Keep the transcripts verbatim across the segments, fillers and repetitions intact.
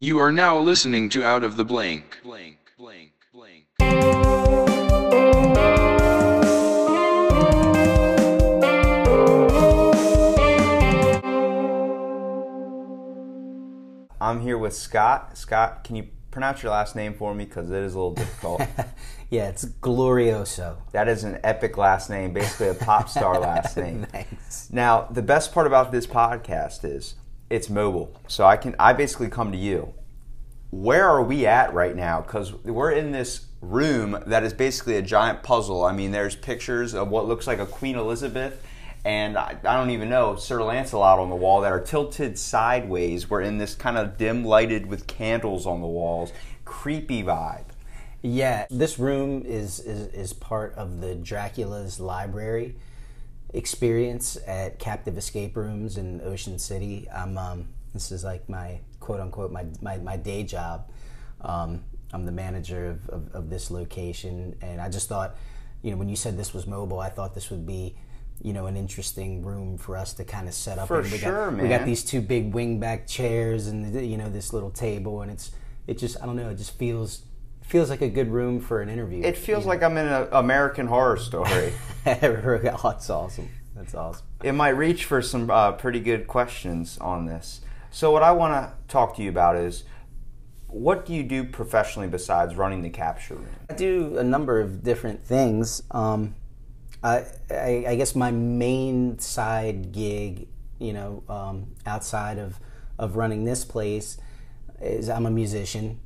You are now listening to Out of the Blank. Blank, blank, blank. I'm here with Scott. Scott, can you pronounce your last name for me? Because it is a little difficult. Yeah, it's Glorioso. That is an epic last name, basically a pop star last name. Nice. Now, the best part about this podcast is it's mobile, so I can I basically come to you. Where are we at right now? Because we're in this room that is basically a giant puzzle. I mean, there's pictures of what looks like a Queen Elizabeth and I, I don't even know, Sir Lancelot on the wall that are tilted sideways. We're in this kind of dim lighted with candles on the walls. Creepy vibe. Yeah, this room is, is, is part of the Dracula's Library Experience at Captive Escape Rooms in Ocean City. I'm, um, this is like my quote unquote my my, my day job. Um, I'm the manager of, of, of this location, and I just thought, you know, when you said this was mobile, I thought this would be, you know, an interesting room for us to kind of set up. For and we sure, got, man. We got these two big wingback chairs and, you know, this little table, and it's it just I don't know, it just feels. Feels like a good room for an interview. It feels like I'm in an American Horror Story. That's awesome. That's awesome. It might reach for some uh, pretty good questions on this. So what I want to talk to you about is, what do you do professionally besides running the capture room? I do a number of different things. Um, I, I, I guess my main side gig, you know, um, outside of, of running this place, is I'm a musician.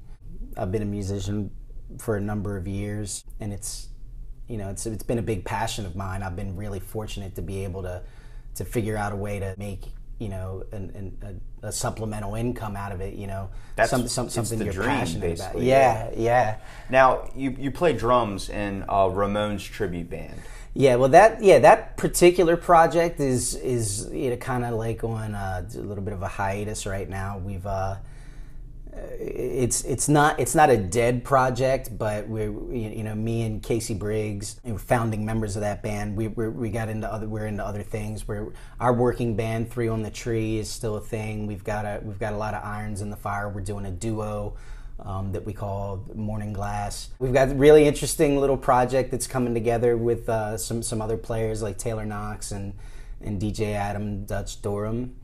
I've been a musician for a number of years, and it's, you know, it's it's been a big passion of mine. I've been really fortunate to be able to to figure out a way to make, you know, an, an, a, a supplemental income out of it. You know, that's some, some, something you're dream, passionate basically. About. Yeah, yeah, yeah. Now you you play drums in a Ramones tribute band. Yeah, well, that yeah that particular project is is you know kind of like on a, a little bit of a hiatus right now. We've. Uh, It's it's not it's not a dead project, but we're you know me and Casey Briggs, founding members of that band, we we're, we got into other we're into other things. We're our working band, Three on the Tree, is still a thing. We've got a we've got a lot of irons in the fire. We're doing a duo um, that we call Morning Glass. We've got a really interesting little project that's coming together with uh, some some other players like Taylor Knox and and D J Adam Dutch Durham.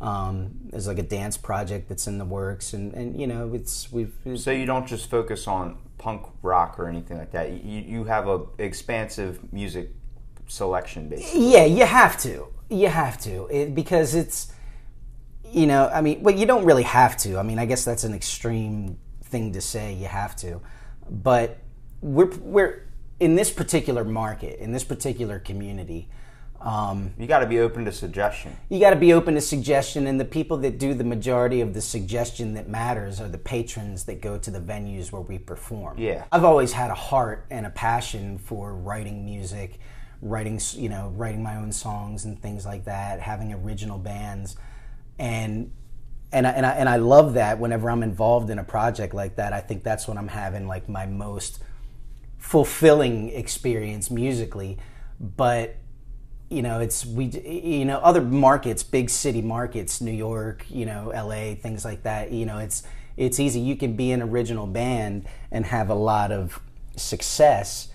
Um, there's like a dance project that's in the works, and, and you know it's we've. It's, so you don't just focus on punk rock or anything like that. You you have a expansive music selection, basically. Yeah, you have to. You have to it, because it's, you know, I mean, well, you don't really have to. I mean, I guess that's an extreme thing to say. You have to, but we're we're in this particular market, in this particular community. Um, you got to be open to suggestion. You got to be open to suggestion, and the people that do the majority of the suggestion that matters are the patrons that go to the venues where we perform. Yeah, I've always had a heart and a passion for writing music, writing you know writing my own songs and things like that, having original bands, and and I, and I, and I love that. Whenever I'm involved in a project like that, I think that's when I'm having like my most fulfilling experience musically, but. You know, it's we. You know, other markets, big city markets, New York, you know, L A, things like that. You know, it's it's easy. You can be an original band and have a lot of success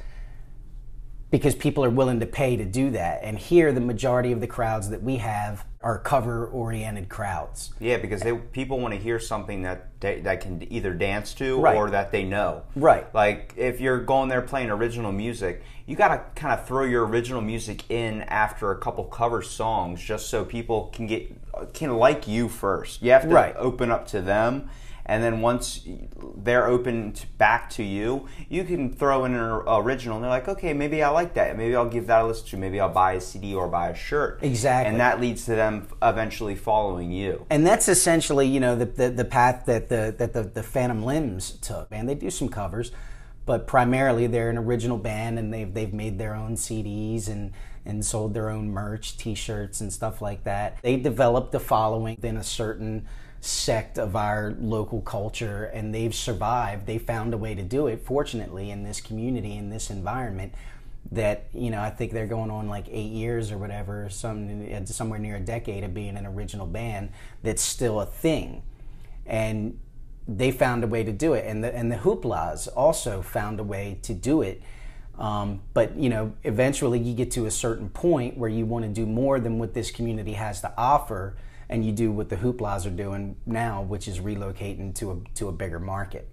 because people are willing to pay to do that. And here, the majority of the crowds that we have are cover-oriented crowds. Yeah, because they people want to hear something that they, that can either dance to right. or that they know. Right. Like if you're going there playing original music, you got to kind of throw your original music in after a couple cover songs just so people can get can like you first. You have to right. open up to them. And then once they're opened back to you, you can throw in an original. And they're like, okay, maybe I like that. Maybe I'll give that a listen to. Maybe I'll buy a C D or buy a shirt. Exactly. And that leads to them eventually following you. And that's essentially, you know, the the, the path that the that the, the Phantom Limbs took. Man, they do some covers, but primarily they're an original band, and they've they've made their own C Ds and and sold their own merch, T-shirts and stuff like that. They developed a following within a certain sect of our local culture, and they've survived. They found a way to do it, fortunately, in this community, in this environment, that, you know, I think they're going on like eight years or whatever, some, somewhere near a decade of being an original band that's still a thing. And they found a way to do it, and the and the hooplas also found a way to do it. Um, but you know, eventually you get to a certain point where you want to do more than what this community has to offer, and you do what the hooplas are doing now, which is relocating to a to a bigger market.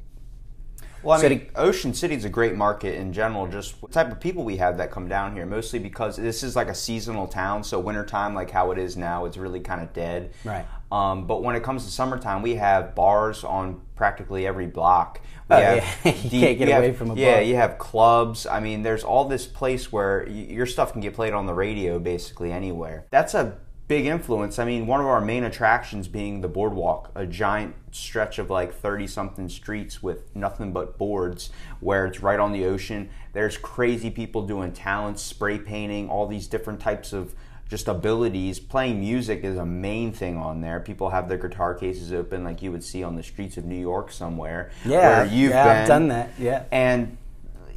Well, I so mean, to, Ocean City is a great market in general, just the type of people we have that come down here, mostly because this is like a seasonal town, so wintertime, like how it is now, it's really kind of dead. Right. Um, but when it comes to summertime, we have bars on practically every block. We oh, have, yeah. you the, can't get away have, from a bar. Yeah, you have clubs. I mean, there's all this place where you, your stuff can get played on the radio basically anywhere. That's a big influence. I mean, one of our main attractions being the boardwalk, a giant stretch of like thirty-something streets with nothing but boards where it's right on the ocean. There's crazy people doing talents, spray painting, all these different types of just abilities. Playing music is a main thing on there. People have their guitar cases open like you would see on the streets of New York somewhere. Yeah, where you've yeah been. I've done that, yeah. And,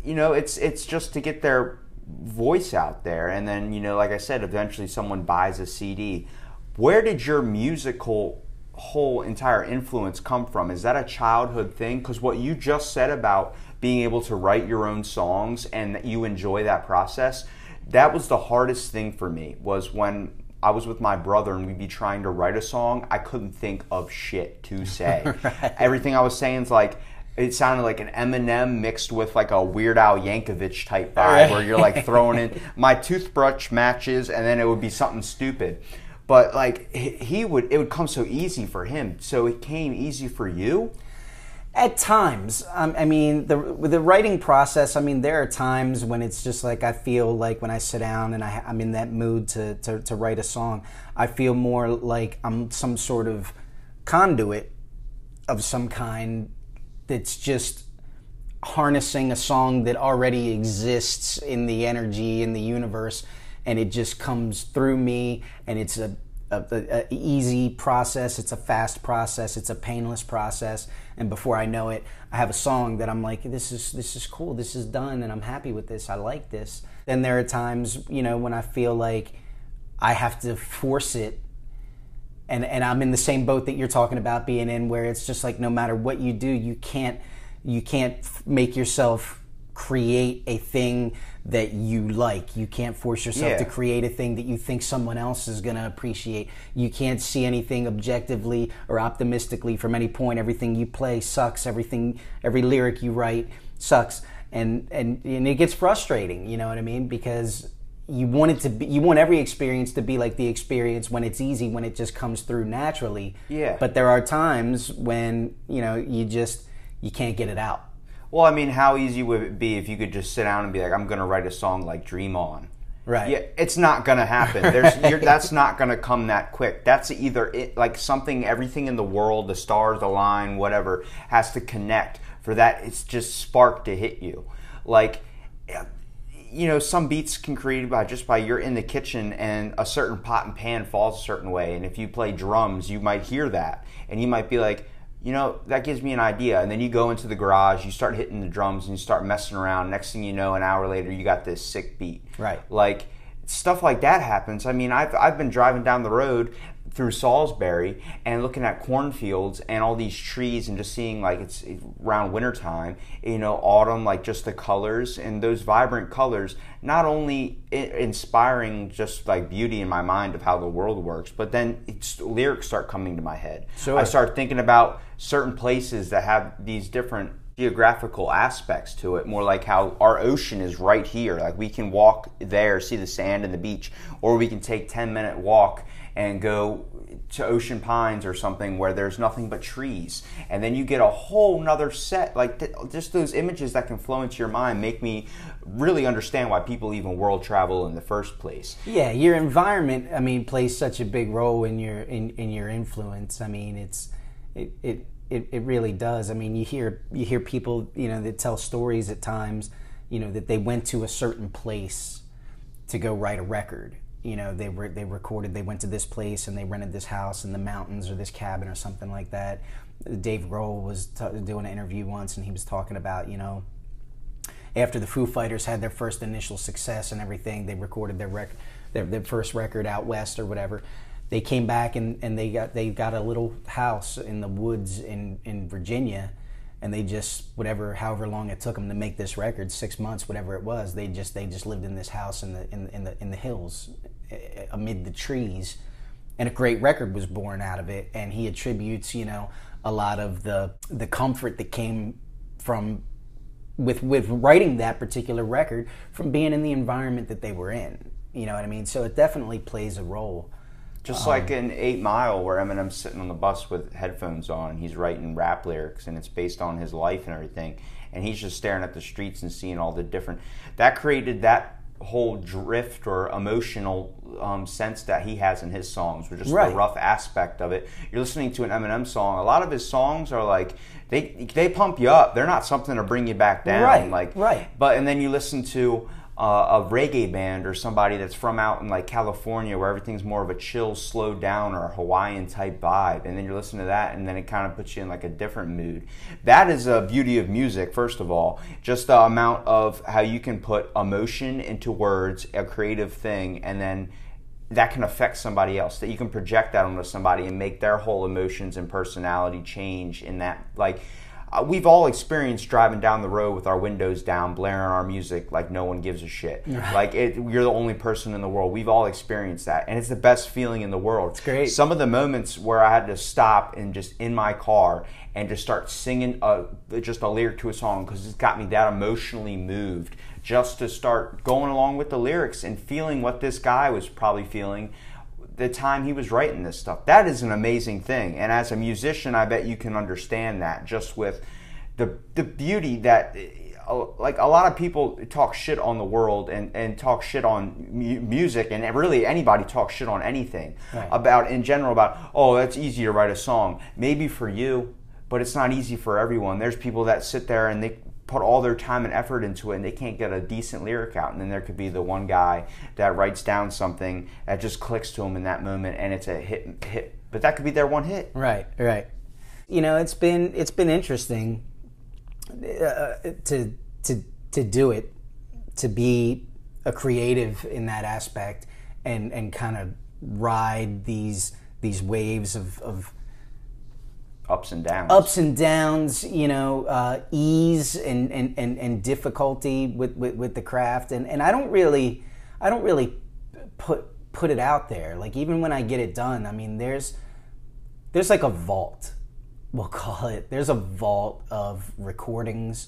you know, it's it's just to get their voice out there, and then, you know, like I said, eventually someone buys a C D. Where did your musical whole entire influence come from? Is that a childhood thing? Because what you just said about being able to write your own songs and that you enjoy that process, that was the hardest thing for me, was when I was with my brother and we'd be trying to write a song, I couldn't think of shit to say. Right. Everything I was saying is like, it sounded like an Eminem mixed with like a Weird Al Yankovic type vibe where you're like throwing in my toothbrush matches and then it would be something stupid. But like he would, it would come so easy for him. So it came easy for you? At times. Um, I mean, the the writing process, I mean, there are times when it's just like I feel like when I sit down and I, I'm in that mood to, to, to write a song, I feel more like I'm some sort of conduit of some kind that's just harnessing a song that already exists in the energy, in the universe, and it just comes through me, and it's a, a, a easy process, it's a fast process, it's a painless process, and before I know it, I have a song that I'm like, this is, this is cool, this is done, and I'm happy with this, I like this. Then there are times, you know, when I feel like I have to force it. And, and I'm in the same boat that you're talking about being in, where it's just like no matter what you do, you can't you can't make yourself create a thing that you like. You can't force yourself yeah. to create a thing that you think someone else is going to appreciate. You can't see anything objectively or optimistically from any point. Everything you play sucks. Everything, every lyric you write sucks, and and and it gets frustrating. You know what I mean? Because you want it to be, you want every experience to be like the experience when it's easy, when it just comes through naturally. Yeah. But there are times when, you know, you just, you can't get it out. Well, I mean, how easy would it be if you could just sit down and be like, I'm going to write a song like Dream On. Right. Yeah, it's not going to happen. There's, right. you're, that's not going to come that quick. That's either it, like something, everything in the world, the stars, the line, whatever, has to connect for that. It's just spark to hit you. Like, you know, some beats can create by just by you're in the kitchen and a certain pot and pan falls a certain way, and if you play drums you might hear that and you might be like, you know, that gives me an idea, and then you go into the garage, you start hitting the drums and you start messing around, next thing you know an hour later you got this sick beat. Right. Like stuff like that happens. I mean, I've, I've been driving down the road through Salisbury and looking at cornfields and all these trees and just seeing like it's around wintertime, you know, autumn, like just the colors and those vibrant colors, not only inspiring just like beauty in my mind of how the world works, but then it's, lyrics start coming to my head. So I start thinking about certain places that have these different geographical aspects to it, more like how our ocean is right here. Like we can walk there, see the sand and the beach, or we can take ten minute walk and go to Ocean Pines or something where there's nothing but trees. And then you get a whole nother set, like th just those images that can flow into your mind make me really understand why people even world travel in the first place. Yeah, your environment, I mean, plays such a big role in your in, in your influence. I mean, it's it, it it it really does. I mean, you hear you hear people, you know, that tell stories at times, you know, that they went to a certain place to go write a record. You know, they were they recorded, they went to this place and they rented this house in the mountains or this cabin or something like that. Dave Grohl was t doing an interview once and he was talking about, you know, after the Foo Fighters had their first initial success and everything, they recorded their, rec their, their first record out west or whatever. they came back and, and they got they got a little house in the woods in, in Virginia, and they just whatever however long it took them to make this record, six months, whatever it was, they just they just lived in this house in the in, in the in the hills, amid the trees, and a great record was born out of it. And he attributes, you know, a lot of the the comfort that came from with with writing that particular record from being in the environment that they were in. You know what I mean? So it definitely plays a role. Just um, like in eight mile, where Eminem's sitting on the bus with headphones on, and he's writing rap lyrics, and it's based on his life and everything, and he's just staring at the streets and seeing all the different... That created that whole drift or emotional um, sense that he has in his songs, which is right. The rough aspect of it. You're listening to an Eminem song. A lot of his songs are like, they they pump you up. They're not something to bring you back down. Right, like, right. But, and then you listen to... Uh, a reggae band or somebody that's from out in like California, where everything's more of a chill, slow down or Hawaiian type vibe, and then you're listening to that, and then it kind of puts you in like a different mood. That is the beauty of music, first of all, just the amount of how you can put emotion into words, a creative thing, and then that can affect somebody else, that you can project that onto somebody and make their whole emotions and personality change in that, like. We've all experienced driving down the road with our windows down, blaring our music like no one gives a shit. Right. Like it, you're the only person in the world. We've all experienced that, and it's the best feeling in the world. It's great. Some of the moments where I had to stop and just in my car and just start singing a, just a lyric to a song, because it's got me that emotionally moved, just to start going along with the lyrics and feeling what this guy was probably feeling the time he was writing this stuff. That is an amazing thing, and as a musician, I bet you can understand that, just with the the beauty that, like, a lot of people talk shit on the world and and talk shit on mu music, and really anybody talks shit on anything, right. About in general about, oh, that's easy to write a song, maybe for you, but it's not easy for everyone. There's people that sit there and they put all their time and effort into it, and they can't get a decent lyric out, and then there could be the one guy that writes down something that just clicks to him in that moment, and it's a hit hit but that could be their one hit. Right, right. You know, it's been it's been interesting uh, to to to do it, to be a creative in that aspect, and and kind of ride these these waves of of ups and downs. Ups and downs, you know, uh, ease and, and, and, and difficulty with, with, with the craft, and, and I don't really, I don't really put put it out there. Like, even when I get it done, I mean, there's there's like a vault, we'll call it. There's a vault of recordings,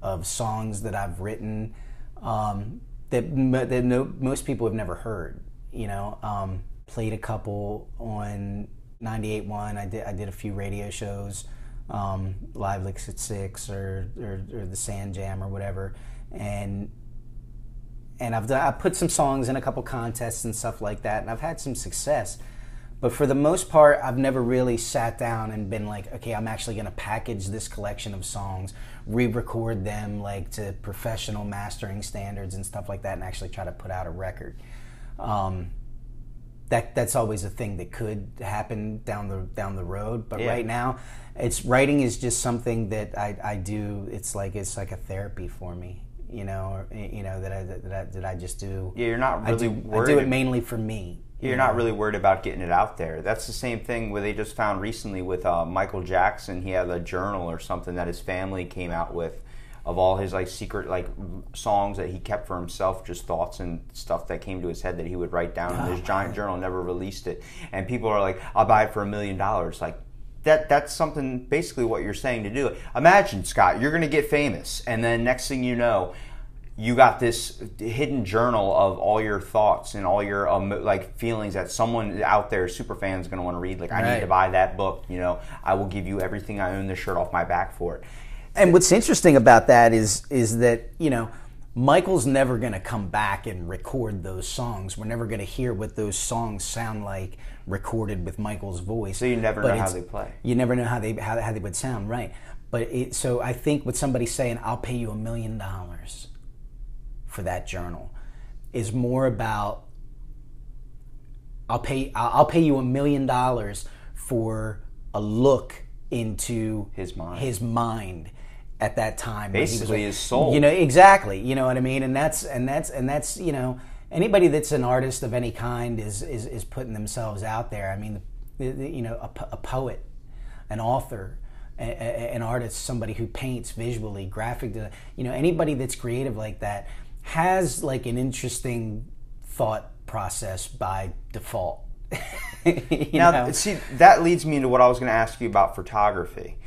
of songs that I've written um, that that no, most people have never heard. You know, um, played a couple on ninety-eight point one. I did. I did a few radio shows, um, Live Licks at Six or, or or the Sand Jam or whatever, and and I've done, I put some songs in a couple contests and stuff like that, and I've had some success. But for the most part, I've never really sat down and been like, okay, I'm actually going to package this collection of songs, re-record them like to professional mastering standards and stuff like that, and actually try to put out a record. Um, That, that's always a thing that could happen down the down the road, but yeah. Right now, it's writing is just something that I, I do. It's like it's like a therapy for me, you know. Or, you know that I that I, that I just do. Yeah, you're not really I do, worried. I do it mainly for me. You're you know? not really worried about getting it out there. That's the same thing where they just found recently with uh, Michael Jackson. He had a journal or something that his family came out with, of all his like secret like songs that he kept for himself, just thoughts and stuff that came to his head that he would write down in this giant journal, never released it. And people are like, I'll buy it for a million dollars. Like that that's something basically what you're saying to do. Imagine, Scott, you're gonna get famous, and then next thing you know, you got this hidden journal of all your thoughts and all your um, like feelings that someone out there, super fan's gonna wanna read. Like, right. I need to buy that book, you know, I will give you everything I own, this shirt off my back for it. And what's interesting about that is is that, you know, Michael's never going to come back and record those songs. We're never going to hear what those songs sound like recorded with Michael's voice. So you never know how they play. You never know how they how, how they would sound, right? But it, so I think what somebody's saying, I'll pay you a million dollars for that journal, is more about I'll pay I'll pay you a million dollars for a look into his mind. His mind. At that time, basically, like, his soul. You know, exactly. You know what I mean? And that's and that's and that's you know, anybody that's an artist of any kind is is, is putting themselves out there. I mean, the, the, you know, a, a poet, an author, a, a, an artist, somebody who paints visually, graphic design, you know, anybody that's creative like that has like an interesting thought process by default. Now, know? see, that leads me into what I was going to ask you about photography.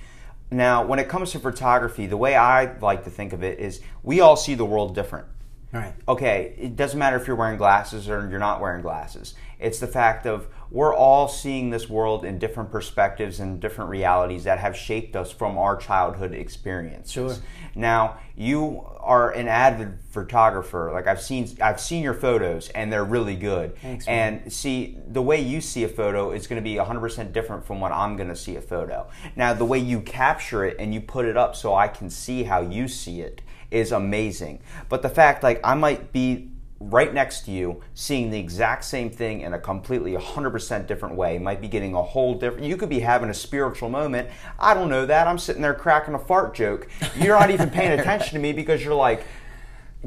Now, when it comes to photography, the way I like to think of it is we all see the world different. Right. Okay, it doesn't matter if you're wearing glasses or you're not wearing glasses. It's the fact of we're all seeing this world in different perspectives and different realities that have shaped us from our childhood experiences. Sure. Now, you are an avid photographer. Like I've seen, I've seen your photos, and they're really good. Thanks, man. And see, the way you see a photo is going to be one hundred percent different from what I'm going to see a photo. Now, the way you capture it and you put it up so I can see how you see it is amazing. But the fact, like, I might be right next to you seeing the exact same thing in a completely one hundred percent different way, might be getting a whole different, you could be having a spiritual moment. I don't know that. I'm sitting there cracking a fart joke. You're not even paying attention to me because you're like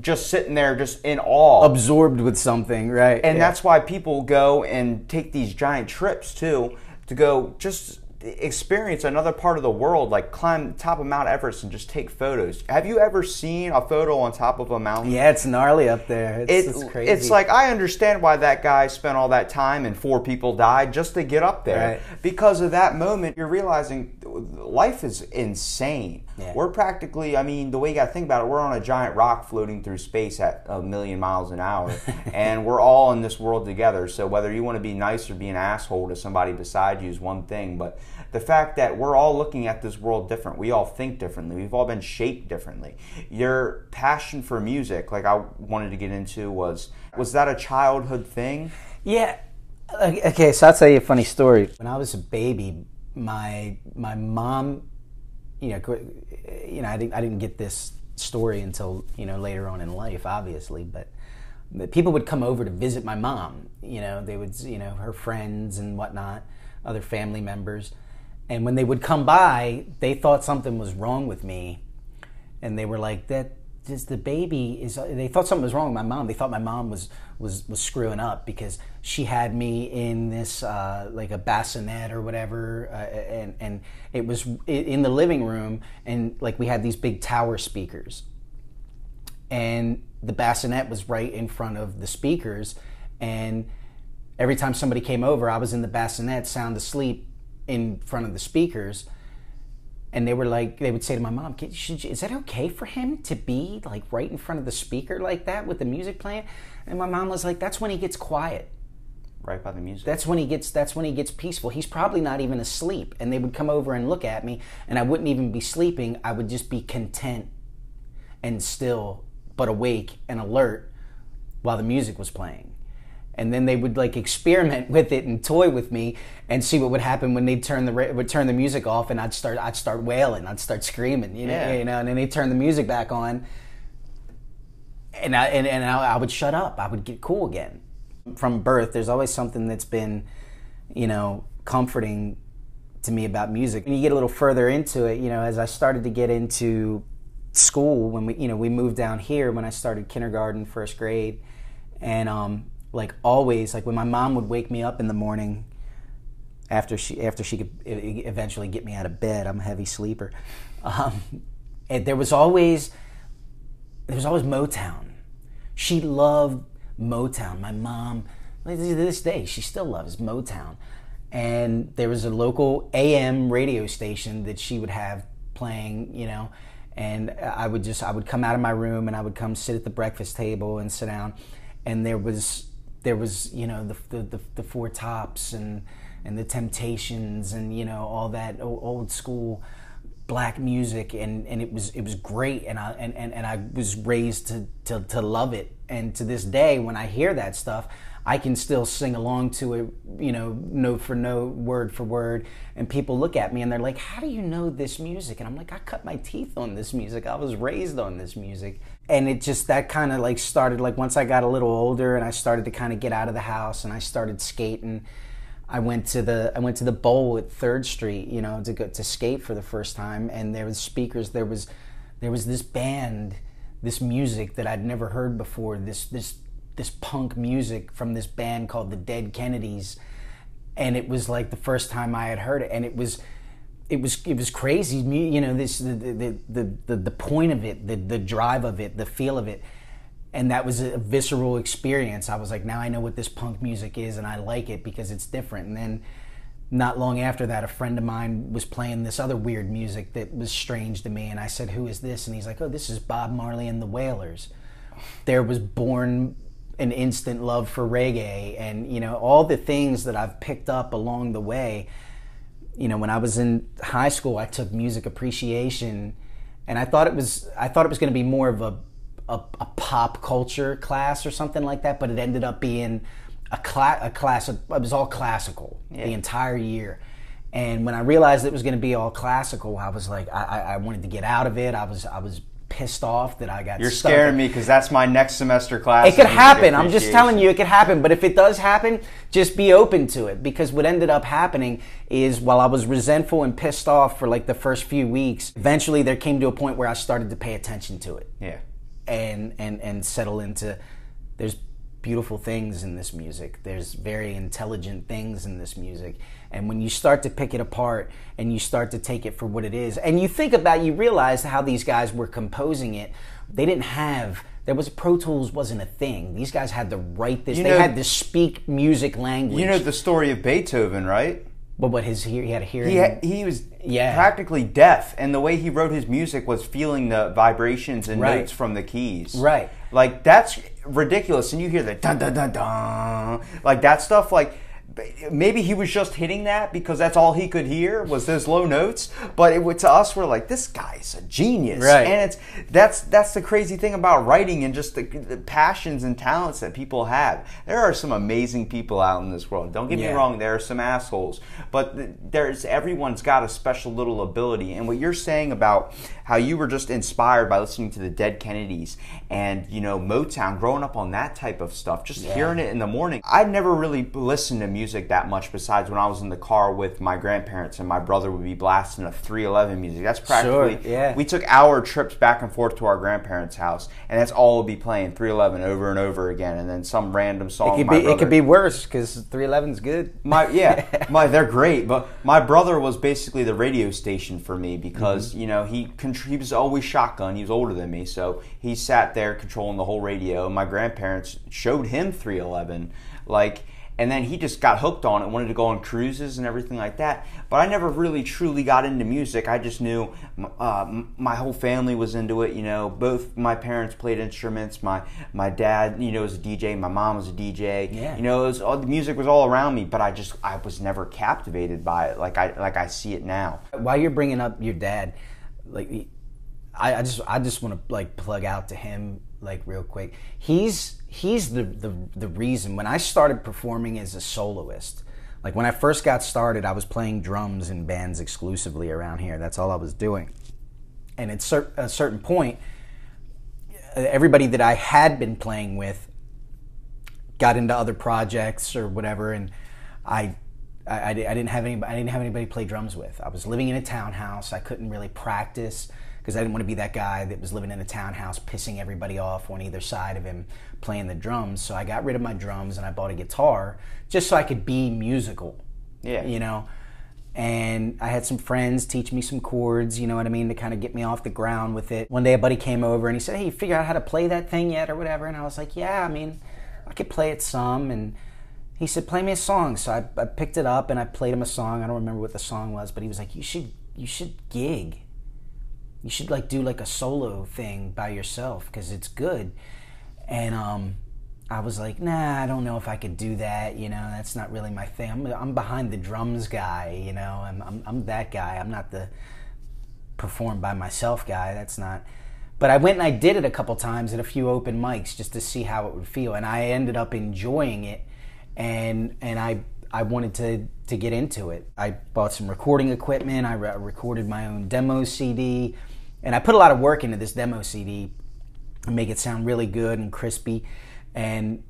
just sitting there just in awe. Absorbed with something, right? And yeah. That's why people go and take these giant trips too, to go just experience another part of the world, like climb the top of Mount Everest and just take photos. Have you ever seen a photo on top of a mountain? Yeah, it's gnarly up there. It's, it, it's crazy. It's like, I understand why that guy spent all that time and four people died just to get up there. Right. Because of that moment, you're realizing life is insane. Yeah. We're practically, I mean, the way you got to think about it, we're on a giant rock floating through space at a million miles an hour. And we're all in this world together. So whether you want to be nice or be an asshole to somebody beside you is one thing, but the fact that we're all looking at this world different, we all think differently, we've all been shaped differently. Your passion for music, like I wanted to get into, was was that a childhood thing? Yeah. Okay, so I'll tell you a funny story. When I was a baby, my my mom, you know, you know, I didn't I didn't get this story until, you know, later on in life, obviously, but people would come over to visit my mom. You know, they would, you know, her friends and whatnot, other family members. And when they would come by, they thought something was wrong with me. And they were like, that is the baby is, they thought something was wrong with my mom. They thought my mom was, was, was screwing up because she had me in this, uh, like a bassinet or whatever. Uh, and, and it was in the living room. And like, we had these big tower speakers and the bassinet was right in front of the speakers. And every time somebody came over, I was in the bassinet, sound asleep, in front of the speakers. And they were like, they would say to my mom, is that okay for him to be like right in front of the speaker like that with the music playing? And my mom was like, that's when he gets quiet. Right by the music. That's when he gets, that's when he gets peaceful. He's probably not even asleep. And they would come over and look at me and I wouldn't even be sleeping. I would just be content and still, but awake and alert while the music was playing. And then they would like experiment with it and toy with me and see what would happen when they'd turn the would turn the music off, and I'd start I'd start wailing, I'd start screaming, you know, yeah. you know, and then they'd turn the music back on, and I and, and I, I would shut up, I would get cool again. From birth, there's always something that's been, you know, comforting to me about music. And you get a little further into it, you know, as I started to get into school, when we you know we moved down here, when I started kindergarten, first grade, and um. like always, like when my mom would wake me up in the morning after she after she could eventually get me out of bed, I'm a heavy sleeper, um, and there was always there was always Motown. She loved Motown. My mom, to this day, she still loves Motown. And there was a local A M radio station that she would have playing, you know, and I would just I would come out of my room and I would come sit at the breakfast table and sit down, and there was. There was, you know, the the the Four Tops and and the Temptations and, you know, all that old school black music, and, and it was it was great, and I and, and, and I was raised to, to to love it, and to this day when I hear that stuff, I can still sing along to it, you know, note for note, word for word, and people look at me and they're like, "How do you know this music?" And I'm like, "I cut my teeth on this music. I was raised on this music." And it just, that kind of like started, like once I got a little older and I started to kind of get out of the house and I started skating, I went to the I went to the bowl at Third Street, you know, to go to skate for the first time, and there was speakers, there was there was this band, this music that I'd never heard before, this this this punk music from this band called the Dead Kennedys, and it was like the first time I had heard it, and it was, it was, it was crazy. You know, this the the the the, the point of it, the the drive of it, the feel of it, and that was a visceral experience. I was like, now I know what this punk music is, and I like it because it's different. And then, not long after that, a friend of mine was playing this other weird music that was strange to me, and I said, who is this? And he's like, oh, this is Bob Marley and the Wailers. There was born an instant love for reggae, and, you know, all the things that I've picked up along the way. You know, when I was in high school, I took music appreciation, and I thought it was, I thought it was going to be more of a, a, a pop culture class or something like that, but it ended up being A, cla- a class, of, it was all classical yeah. the entire year. And when I realized it was going to be all classical, I was like, I, I, I wanted to get out of it. I was, I was pissed off that I got. You're stuck. Scaring me because that's my next semester class. It could happen. I'm just telling you, it could happen. But if it does happen, just be open to it, because what ended up happening is, while I was resentful and pissed off for like the first few weeks, eventually there came to a point where I started to pay attention to it. Yeah. And and and settle into there's. beautiful things in this music. There's very intelligent things in this music. And when you start to pick it apart and you start to take it for what it is, and you think about, you realize how these guys were composing it. They didn't have, there was, Pro Tools wasn't a thing. These guys had to write this. You they know, had to speak music language. You know the story of Beethoven, right? But what his he had a hearing. He, had, he was yeah. practically deaf, and the way he wrote his music was feeling the vibrations and right. notes from the keys. Right. Like, that's ridiculous. And you hear the dun dun dun dun, like that stuff. Like, maybe he was just hitting that because that's all he could hear was those low notes. But it, to us, we're like, this guy's a genius. Right. And it's that's that's the crazy thing about writing and just the, the passions and talents that people have. There are some amazing people out in this world. Don't get yeah. me wrong. There are some assholes, but there's everyone's got a special little ability. And what you're saying about how you were just inspired by listening to the Dead Kennedys and, you know, Motown, growing up on that type of stuff, just yeah. hearing it in the morning. I never really listened to music. music that much besides when I was in the car with my grandparents, and my brother would be blasting a three eleven music. That's practically, sure, yeah. we took hour trips back and forth to our grandparents' house, and that's all we'll be playing, three eleven over and over again, and then some random song. It could, my be, brother, it could be worse because three eleven's good. My, yeah, my, they're great, but my brother was basically the radio station for me because, mm-hmm. you know, he, he was always shotgun. He was older than me, so he sat there controlling the whole radio. My grandparents showed him three eleven, like... And then he just got hooked on it, wanted to go on cruises and everything like that. But I never really truly got into music. I just knew uh, my whole family was into it. You know, both my parents played instruments. My my dad, you know, was a D J. My mom was a D J. Yeah. You know, it was, all, the music was all around me. But I just I was never captivated by it like I like I see it now. While you're bringing up your dad, like I, I just I just want to like plug out to him. Like real quick, he's he's the, the the reason when I started performing as a soloist. Like when I first got started, I was playing drums in bands exclusively around here. That's all I was doing. And at cer- a certain point, everybody that I had been playing with got into other projects or whatever, and I I, I didn't have any I didn't have anybody to play drums with. I was living in a townhouse. I couldn't really practice. Because I didn't want to be that guy that was living in a townhouse pissing everybody off on either side of him playing the drums. So I got rid of my drums and I bought a guitar just so I could be musical. Yeah. You know? And I had some friends teach me some chords, you know what I mean, to kind of get me off the ground with it. One day a buddy came over and he said, hey, you figure out how to play that thing yet or whatever? And I was like, yeah, I mean, I could play it some. And he said, play me a song. So I, I picked it up and I played him a song. I don't remember what the song was, but he was like, you should, you should gig. You should like do like a solo thing by yourself because it's good. And um, I was like, nah, I don't know if I could do that. You know, that's not really my thing. I'm I'm behind the drums guy. You know, I'm I'm, I'm that guy. I'm not the perform by myself guy. That's not. But I went and I did it a couple times at a few open mics just to see how it would feel, and I ended up enjoying it. And and I I wanted to to get into it. I bought some recording equipment. I re- recorded my own demo C D. And I put a lot of work into this demo C D and make it sound really good and crispy. And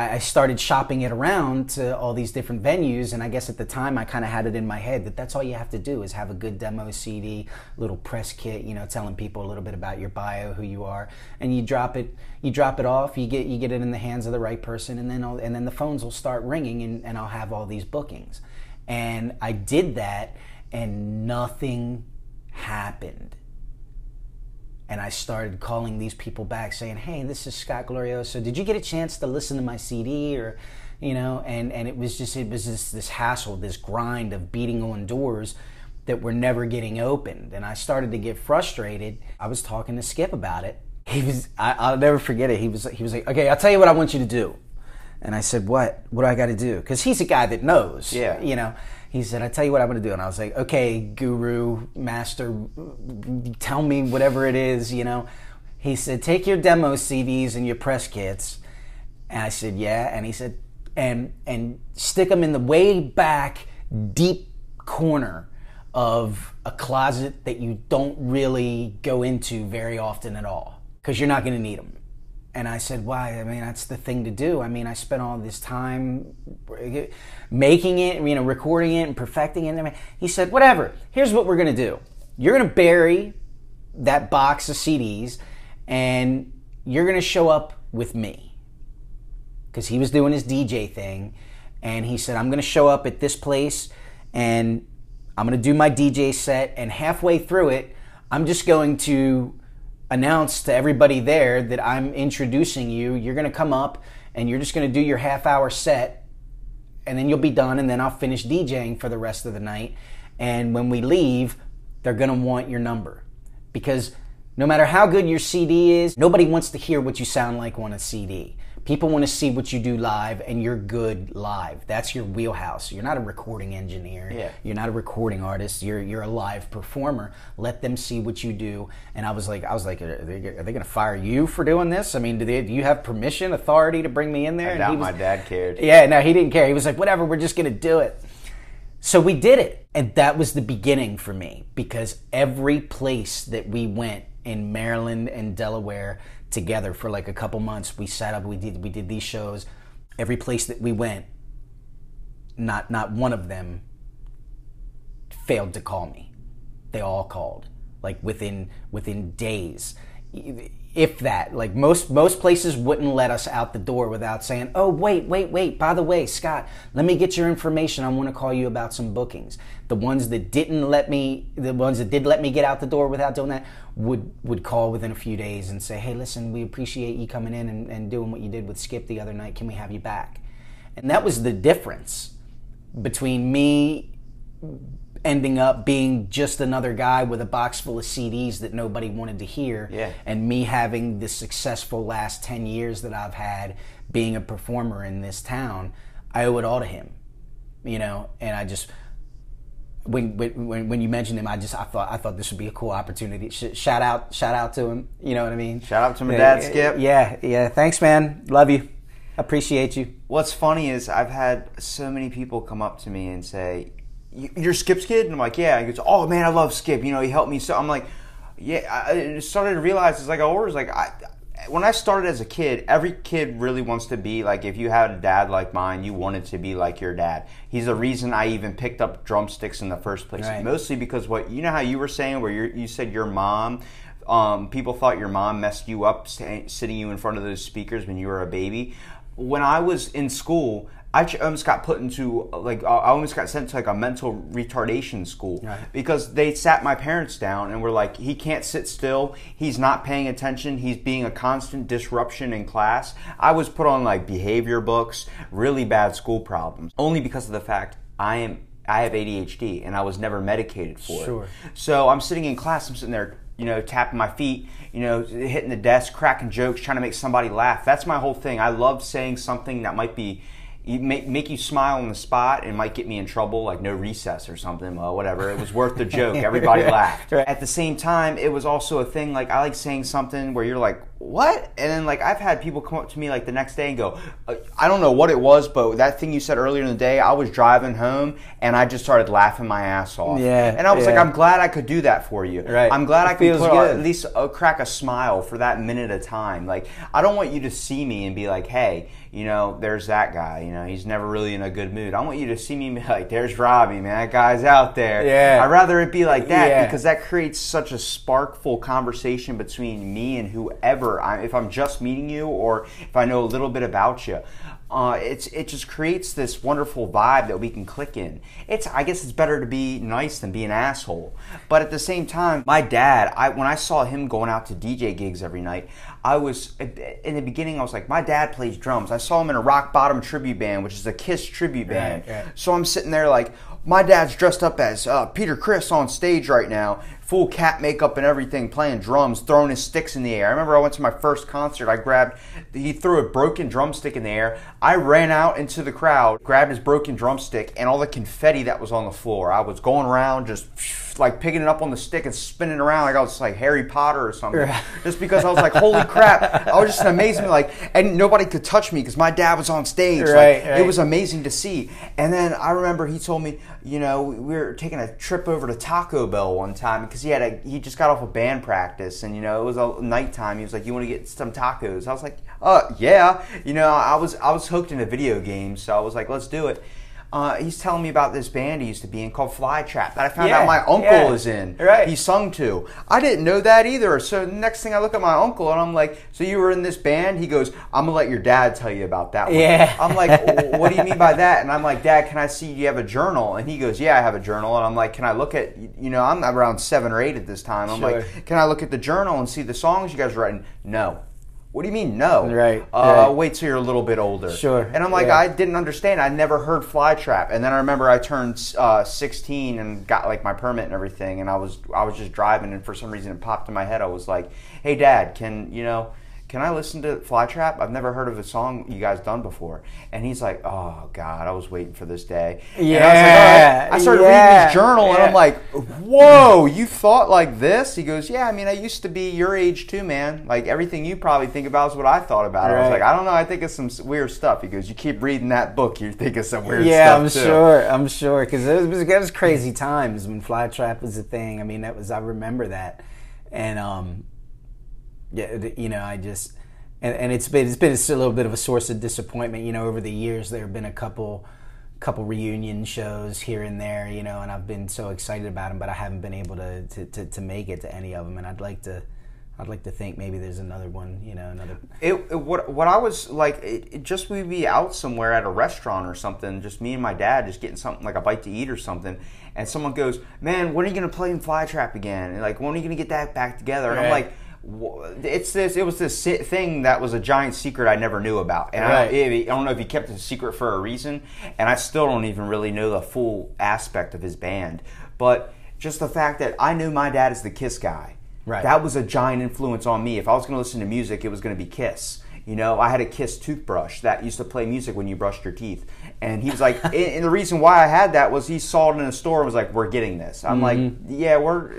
I started shopping it around to all these different venues, and I guess at the time I kind of had it in my head that that's all you have to do is have a good demo C D, little press kit, you know, telling people a little bit about your bio, who you are, and you drop it, you drop it off, you get you get it in the hands of the right person, and then all, and then the phones will start ringing, and, and I'll have all these bookings, and I did that, and nothing happened. And I started calling these people back saying, hey, this is Scott Glorioso. Did you get a chance to listen to my C D? Or, you know, and, and it was just, it was just this hassle, this grind of beating on doors that were never getting opened. And I started to get frustrated. I was talking to Skip about it. He was, I, I'll never forget it. He was, he was like, okay, I'll tell you what I want you to do. And I said, what? What do I got to do? Because he's a guy that knows, yeah. you know. He said, I tell you what I'm going to do. And I was like, okay, guru, master, tell me whatever it is, you know. He said, take your demo C Ds and your press kits. And I said, yeah. And he said, and and stick them in the way back deep corner of a closet that you don't really go into very often at all, because you're not going to need them. And I said, why? I mean, that's the thing to do. I mean, I spent all this time making it, you know, recording it and perfecting it. I mean, he said, whatever. Here's what we're going to do. You're going to bury that box of C Ds, and you're going to show up with me. Because he was doing his D J thing. And he said, I'm going to show up at this place, and I'm going to do my D J set. And halfway through it, I'm just going to announce to everybody there that I'm introducing you. You're going to come up, and you're just going to do your half hour set, and then you'll be done, and then I'll finish DJing for the rest of the night. And when we leave, they're going to want your number, because no matter how good your C D is, nobody wants to hear what you sound like on a C D. People want to see what you do live, and you're good live. That's your wheelhouse. You're not a recording engineer. Yeah. You're not a recording artist. You're you're a live performer. Let them see what you do. And I was like, I was like, are they, are they going to fire you for doing this? I mean, do, they, do you have permission, authority to bring me in there? I doubt and he was, my dad cared. Yeah, no, he didn't care. He was like, whatever, we're just going to do it. So we did it, and that was the beginning for me, because every place that we went in Maryland and Delaware together for like a couple months, we sat up, we did we did these shows. Every place that we went, not not one of them failed to call me. They all called, like within within days, if that. Like most most places wouldn't let us out the door without saying, oh wait wait wait by the way, Scott, let me get your information, I want to call you about some bookings. The ones that didn't let me the ones that did let me get out the door without doing that would would call within a few days and say, hey, listen, we appreciate you coming in and, and doing what you did with Skip the other night, can we have you back? And that was the difference between me ending up being just another guy with a box full of C Ds that nobody wanted to hear, yeah. and me having the successful last ten years that I've had being a performer in this town. I owe it all to him, you know. And I just, when when when you mentioned him, I just I thought I thought this would be a cool opportunity. Sh- shout out shout out to him, you know what I mean? Shout out to my dad, Skip. Yeah, yeah, thanks man. Love you. Appreciate you. What's funny is I've had so many people come up to me and say, you're Skip's kid? And I'm like, yeah. He goes, oh man, I love Skip. You know, he helped me so. I'm like, yeah. I started to realize it's like I always like I. When I started as a kid, every kid really wants to be like. If you had a dad like mine, you wanted to be like your dad. He's the reason I even picked up drumsticks in the first place, right. Mostly because what you know how you were saying, where you you said your mom. Um, people thought your mom messed you up, st- sitting you in front of those speakers when you were a baby. When I was in school, I almost got put into, like, I almost got sent to, like, a mental retardation school. Right. Because they sat my parents down and were like, he can't sit still, he's not paying attention, he's being a constant disruption in class. I was put on, like, behavior books, really bad school problems, only because of the fact I am I have A D H D, and I was never medicated for sure. it. So I'm sitting in class, I'm sitting there, you know, tapping my feet, you know, hitting the desk, cracking jokes, trying to make somebody laugh. That's my whole thing. I love saying something that might be, You make, make you smile on the spot and might get me in trouble, like no recess or something, or whatever. It was worth the joke. Everybody laughed. At the same time, it was also a thing, like I like saying something where you're like, what? And then, like, I've had people come up to me, like, the next day and go, I don't know what it was, but that thing you said earlier in the day, I was driving home, and I just started laughing my ass off. Yeah. And I was yeah. like, I'm glad I could do that for you. Right. I'm glad it I could put, at least uh, crack a smile for that minute at a time. Like, I don't want you to see me and be like, hey, you know, there's that guy. You know, he's never really in a good mood. I want you to see me and be like, there's Robbie, man. That guy's out there. Yeah. I'd rather it be like that yeah. because that creates such a sparkful conversation between me and whoever. I, if I'm just meeting you or if I know a little bit about you, uh, it's it just creates this wonderful vibe that we can click in. It's I guess it's better to be nice than be an asshole. But at the same time, my dad, I when I saw him going out to D J gigs every night, I was in the beginning I was like, my dad plays drums. I saw him in a Rock Bottom tribute band, which is a KISS tribute band. Right, right. So I'm sitting there like, my dad's dressed up as uh, Peter Criss on stage right now, full cat makeup and everything, playing drums, throwing his sticks in the air. I remember I went to my first concert. I grabbed, he threw a broken drumstick in the air. I ran out into the crowd, grabbed his broken drumstick, and all the confetti that was on the floor. I was going around just like picking it up on the stick and spinning around like I was like Harry Potter or something. Right. Just because I was like, holy crap. I was just amazing. Like, and nobody could touch me because my dad was on stage. Right, like, right. It was amazing to see. And then I remember he told me, you know, we were taking a trip over to Taco Bell one time because he had a he just got off of band practice, and you know it was a nighttime. He was like, "You want to get some tacos?" I was like, "Uh, yeah." You know, I was I was hooked into video games, so I was like, "Let's do it." Uh, he's telling me about this band he used to be in called Flytrap that I found yeah, out my uncle yeah. is in. Right. He sung to. I didn't know that either. So next thing I look at my uncle and I'm like, so you were in this band? He goes, I'm going to let your dad tell you about that one. Yeah. I'm like, well, what do you mean by that? And I'm like, Dad, can I see you have a journal? And he goes, yeah, I have a journal. And I'm like, can I look at, you know, I'm around seven or eight at this time. I'm sure. like, can I look at the journal and see the songs you guys are writing? No. What do you mean, no? Right. Uh, right. Wait till you're a little bit older. Sure. And I'm like, yeah. I didn't understand. I never heard Flytrap. And then I remember I turned uh, sixteen and got like my permit and everything. And I was I was just driving, and for some reason it popped in my head. I was like, hey, Dad, can you know, can I listen to Flytrap? I've never heard of a song you guys done before. And he's like, oh God, I was waiting for this day. Yeah. And I, was like, oh. I started yeah. reading his journal, yeah. and I'm like, whoa, you thought like this? He goes, yeah, I mean, I used to be your age too, man. Like everything you probably think about is what I thought about. Right. I was like, I don't know, I think of some weird stuff. He goes, you keep reading that book, you think of some weird yeah, stuff. Yeah, I'm too. sure, I'm sure. Because it was, it was crazy times when Flytrap was a thing. I mean, that was I remember that. And, um, yeah, you know, I just and, and it's been it's been a little bit of a source of disappointment. You know, over the years there have been a couple couple reunion shows here and there. You know, and I've been so excited about them, but I haven't been able to to, to, to make it to any of them. And I'd like to. I'd like to think maybe there's another one, you know, another. It, it what what I was like, it, it just we'd be out somewhere at a restaurant or something, just me and my dad, just getting something like a bite to eat or something, and someone goes, "Man, when are you gonna play in Flytrap again? And like, when are you gonna get that back together?" And right. I'm like. It's this. It was this thing that was a giant secret I never knew about, and right. I, I don't know if he kept it a secret for a reason. And I still don't even really know the full aspect of his band, but just the fact that I knew my dad is the KISS guy. Right. That was a giant influence on me. If I was going to listen to music, it was going to be KISS. You know, I had a KISS toothbrush that used to play music when you brushed your teeth. And he was like, and the reason why I had that was he saw it in a store and was like, we're getting this. I'm mm-hmm. like, yeah, we're,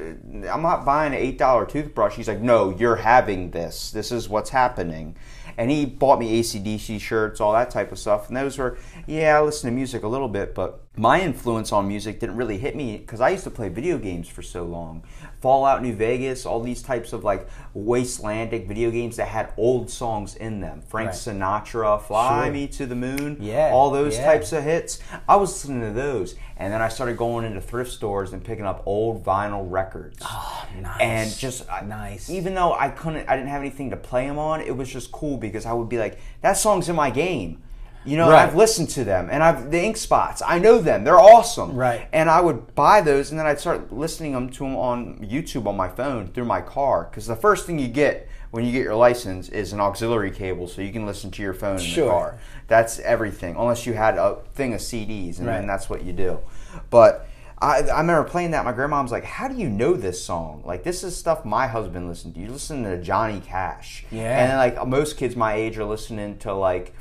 I'm not buying an eight dollar toothbrush. He's like, no, you're having this. This is what's happening. And he bought me A C D C shirts, all that type of stuff. And those were, yeah, I listen to music a little bit, but my influence on music didn't really hit me because I used to play video games for so long. Fallout New Vegas, all these types of like wastelandic video games that had old songs in them. Frank right. Sinatra, Fly sure. Me to the Moon, yeah, all those yeah. types of hits. I was listening to those. And then I started going into thrift stores and picking up old vinyl records. Oh, nice. And just, nice. Even though I couldn't, I didn't have anything to play them on, it was just cool because I would be like, that song's in my game. You know, right. I've listened to them, and I've the Ink Spots. I know them; they're awesome. Right. And I would buy those, and then I'd start listening them to them on YouTube on my phone through my car. Because the first thing you get when you get your license is an auxiliary cable, so you can listen to your phone in sure. the car. That's everything, unless you had a thing of C Ds, and right. then that's what you do. But I, I remember playing that. My grandmom's like, "How do you know this song? Like, this is stuff my husband listened to. You listen to Johnny Cash, yeah, and then, like most kids my age are listening to like."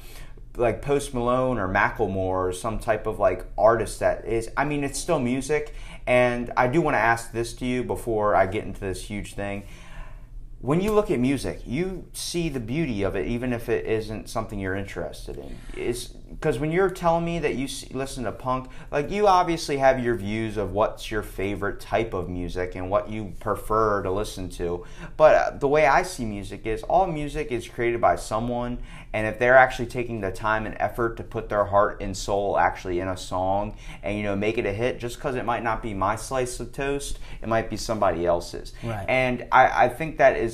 like Post Malone or Macklemore or some type of like artist that is, I mean, it's still music. And I do want to ask this to you before I get into this huge thing. when you look at music, you see the beauty of it, even if it isn't something you're interested in. It's because when you're telling me that you see, listen to punk, like, you obviously have your views of what's your favorite type of music and what you prefer to listen to. But the way I see music is all music is created by someone, and if they're actually taking the time and effort to put their heart and soul actually in a song and, you know, make it a hit, just because it might not be my slice of toast, it might be somebody else's. Right. And I, I think that is.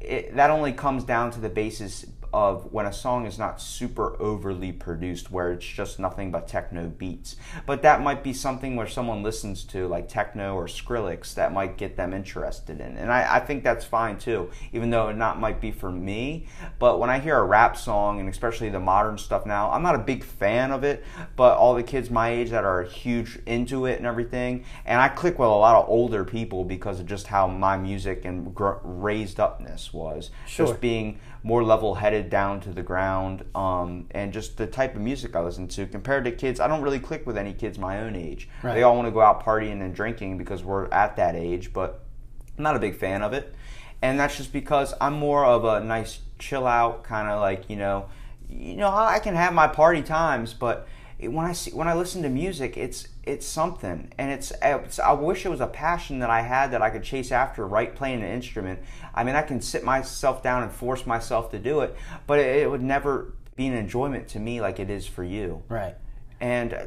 It, that only comes down to the basis of when a song is not super overly produced, where it's just nothing but techno beats. But that might be something where someone listens to, like, techno or Skrillex, that might get them interested in. And I, I think that's fine too, even though it not might be for me. But when I hear a rap song, and especially the modern stuff now, I'm not a big fan of it, but all the kids my age that are huge into it and everything, and I click with a lot of older people because of just how my music and gr- raised upness was. Sure. Just being more level-headed, down to the ground, um, and just the type of music I listen to. Compared to kids, I don't really click with any kids my own age. Right. They all want to go out partying and drinking because we're at that age, but I'm not a big fan of it. And that's just because I'm more of a nice chill-out kind of, like, you know, you know, I can have my party times, but when I see, when I listen to music, it's it's something, and it's, it's I wish it was a passion that I had that I could chase after, right, playing an instrument. I mean, I can sit myself down and force myself to do it, but it, it would never be an enjoyment to me like it is for you. Right. And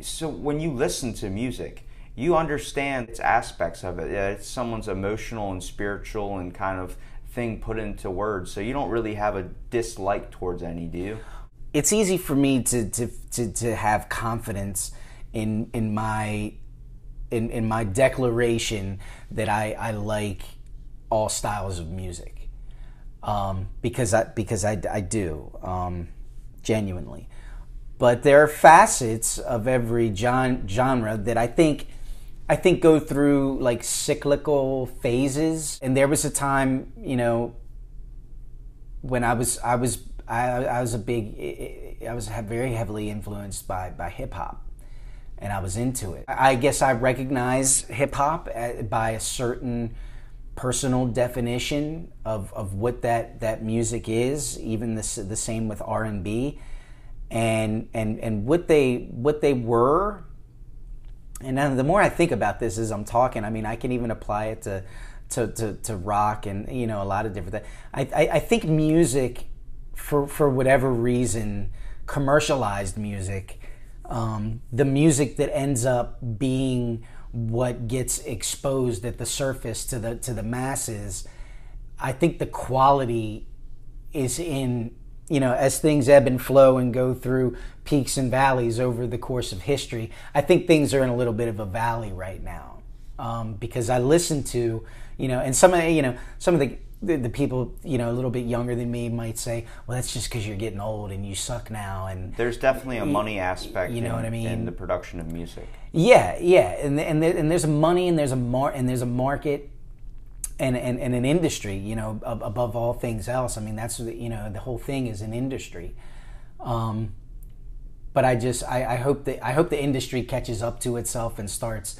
so when you listen to music, you understand its aspects of it. It's someone's emotional and spiritual and kind of thing put into words, so you don't really have a dislike towards any, do you? It's easy for me to, to to to have confidence in in my in in my declaration that I, I like all styles of music, um, because I because I, I do um, genuinely, but there are facets of every gen- genre that I think I think go through, like, cyclical phases. And there was a time, you know, when I was I was. I, I was a big, I was very heavily influenced by, by hip hop, and I was into it. I guess I recognize hip hop by a certain personal definition of, of what that, that music is. Even the the same with R and B, and and and what they what they were. And now the more I think about this as I'm talking, I mean, I can even apply it to to to, to rock and, you know, a lot of different things. I I, I think music, for for whatever reason, commercialized music, um, the music that ends up being what gets exposed at the surface to the to the masses, I think the quality is in, you know, as things ebb and flow and go through peaks and valleys over the course of history, I think things are in a little bit of a valley right now, um, because I listen to, you know, and some of, you know, some of the The people, you know, a little bit younger than me might say, well, that's just because you're getting old and you suck now. And there's definitely a money aspect, you know, in, what I mean? In the production of music. Yeah, yeah, and and there, and there's a money and there's a mar- and there's a market, and, and, and an industry, you know, above all things else. I mean, that's, you know, the whole thing is an industry. Um, but I just I, I hope that I hope the industry catches up to itself and starts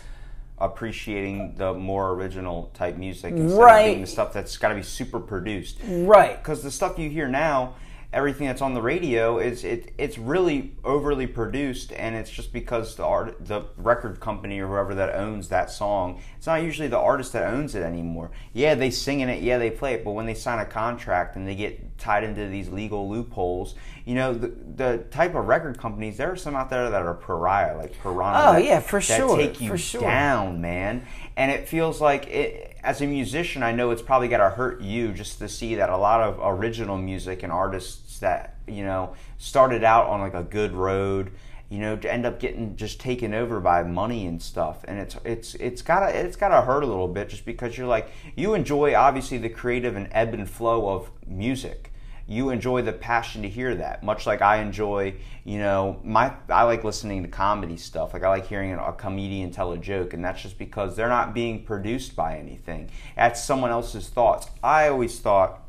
appreciating the more original type music instead right. of being the stuff that's got to be super produced. Right. Because the stuff you hear now, everything that's on the radio, is it it's really overly produced, and it's just because the art, the record company or whoever that owns that song, it's not usually the artist that owns it anymore. Yeah, they sing in it, yeah, they play it, but when they sign a contract and they get tied into these legal loopholes, you know, the, the type of record companies, there are some out there that are pariah, like Piranha. Oh, that, yeah, for sure. That take you for sure. down, man. And it feels like, it, as a musician, I know it's probably got to hurt you just to see that a lot of original music and artists that, you know, started out on, like, a good road, you know, to end up getting just taken over by money and stuff. And it's it's it's gotta it's gotta hurt a little bit, just because you're like, you enjoy obviously the creative and ebb and flow of music. You enjoy the passion to hear that, much like I enjoy, you know, my I like listening to comedy stuff. Like, I like hearing a comedian tell a joke, and that's just because they're not being produced by anything. That's someone else's thoughts. I always thought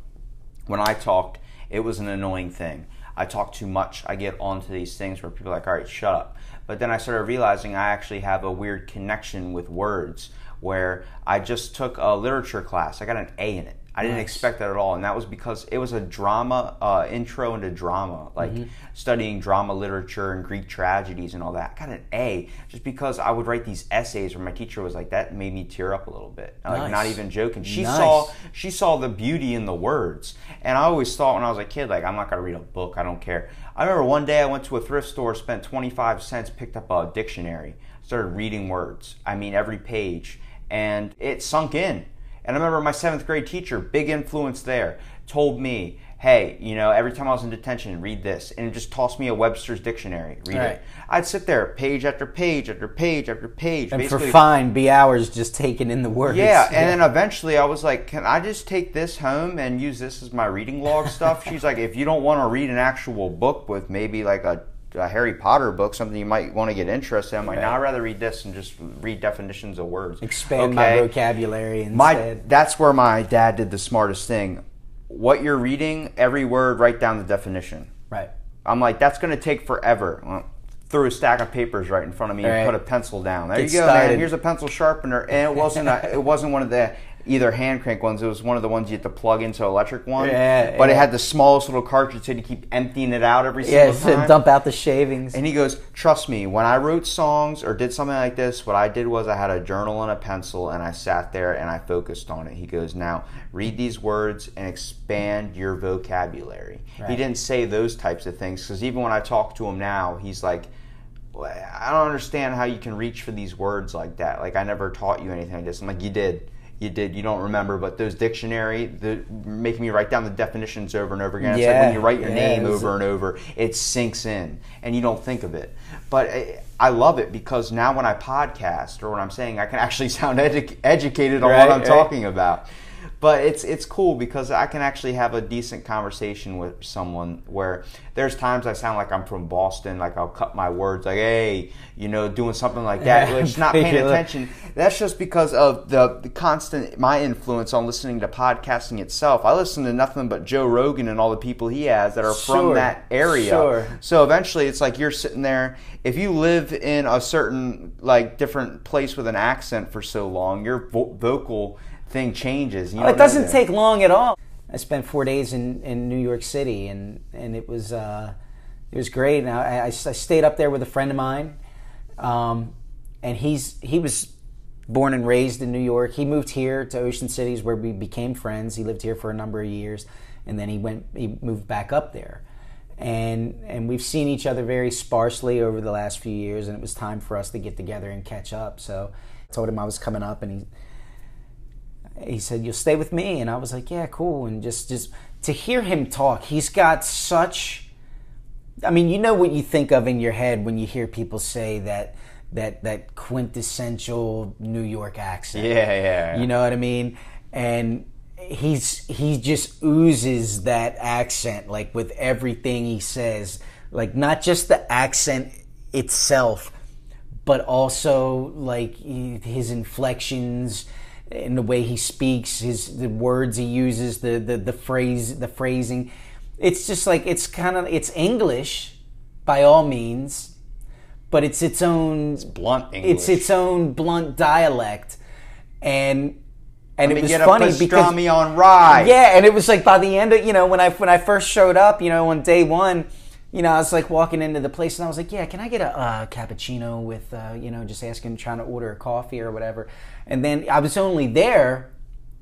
when I talked, it was an annoying thing. I talk too much. I get onto these things where people are like, all right, shut up. But then I started realizing I actually have a weird connection with words, where I just took a literature class. I got an A in it. I didn't nice. expect that at all, and that was because it was a drama uh, intro into drama, like mm-hmm. studying drama literature and Greek tragedies and all that. I got an A just because I would write these essays where my teacher was like, that made me tear up a little bit. Nice. Like, not even joking. She nice. saw she saw the beauty in the words, and I always thought when I was a kid, like, I'm not gonna read a book. I don't care. I remember one day I went to a thrift store, spent twenty-five cents, picked up a dictionary, started reading words. I mean, every page, and it sunk in. And I remember my seventh grade teacher, big influence there, told me, hey, you know, every time I was in detention, read this. And it just tossed me a Webster's dictionary. Read right. it. I'd sit there page after page after page after page. And for fine, be hours just taking in the words. Yeah, and yeah. then eventually I was like, can I just take this home and use this as my reading log stuff? She's like, if you don't want to read an actual book with maybe like a a Harry Potter book, something you might want to get interested in. I'm like, no, I'd rather read this and just read definitions of words. Expand okay. my vocabulary instead. My, that's where my dad did the smartest thing. What you're reading, every word, write down the definition. Right. I'm like, that's going to take forever. Well, threw a stack of papers right in front of me right. and put a pencil down. There get you go, started. Man. Here's a pencil sharpener. And it wasn't, a, it wasn't one of the either hand crank ones. It was one of the ones you had to plug into an electric one. Yeah, but yeah. it had the smallest little cartridge, so you had to keep emptying it out every single yeah, time. Yeah, dump out the shavings. And he goes, trust me, when I wrote songs or did something like this, what I did was I had a journal and a pencil, and I sat there and I focused on it. He goes, now read these words and expand your vocabulary. Right. He didn't say those types of things, because even when I talk to him now, he's like, I don't understand how you can reach for these words like that. Like, I never taught you anything like this. I'm like, you did. You did. You don't remember, but those dictionary, the making me write down the definitions over and over again. It's yeah, like when you write your yeah, name over and over, it sinks in, and you don't think of it. But I, I love it, because now when I podcast or when I'm saying, I can actually sound edu educated on right, what I'm right. talking about. But it's it's cool, because I can actually have a decent conversation with someone, where there's times I sound like I'm from Boston, like I'll cut my words, like, hey, you know, doing something like that, yeah, which not paying attention. That's just because of the, the constant, my influence on listening to podcasting itself. I listen to nothing but Joe Rogan and all the people he has that are sure, from that area. Sure. So eventually it's like you're sitting there. If you live in a certain, like, different place with an accent for so long, your vo vocal... thing changes. You know, oh, it doesn't take long at all. I spent four days in, in New York City, and and it was uh, it was great. And I, I, I stayed up there with a friend of mine, um, and he's he was born and raised in New York. He moved here to Ocean City, where we became friends. He lived here for a number of years, and then he went he moved back up there, and and we've seen each other very sparsely over the last few years. And it was time for us to get together and catch up. So I told him I was coming up, and he. He said, you'll stay with me? And I was like, yeah, cool. And just, just to hear him talk, he's got such, I mean, you know what you think of in your head when you hear people say that that that quintessential New York accent. Yeah, yeah. yeah. You know what I mean? And he's he just oozes that accent, like, with everything he says. Like, not just the accent itself, but also, like, his inflections, in the way he speaks, his the words he uses, the the the phrase, the phrasing, it's just like it's kind of it's English, by all means, but it's its own it's blunt English. It's its own blunt dialect, and and Let it was get funny a because pastrami on rye. Yeah, and it was like by the end of you know when I when I first showed up, you know, on day one, you know, I was like walking into the place and I was like, yeah, can I get a uh, cappuccino with, uh, you know, just asking, trying to order a coffee or whatever. And then I was only there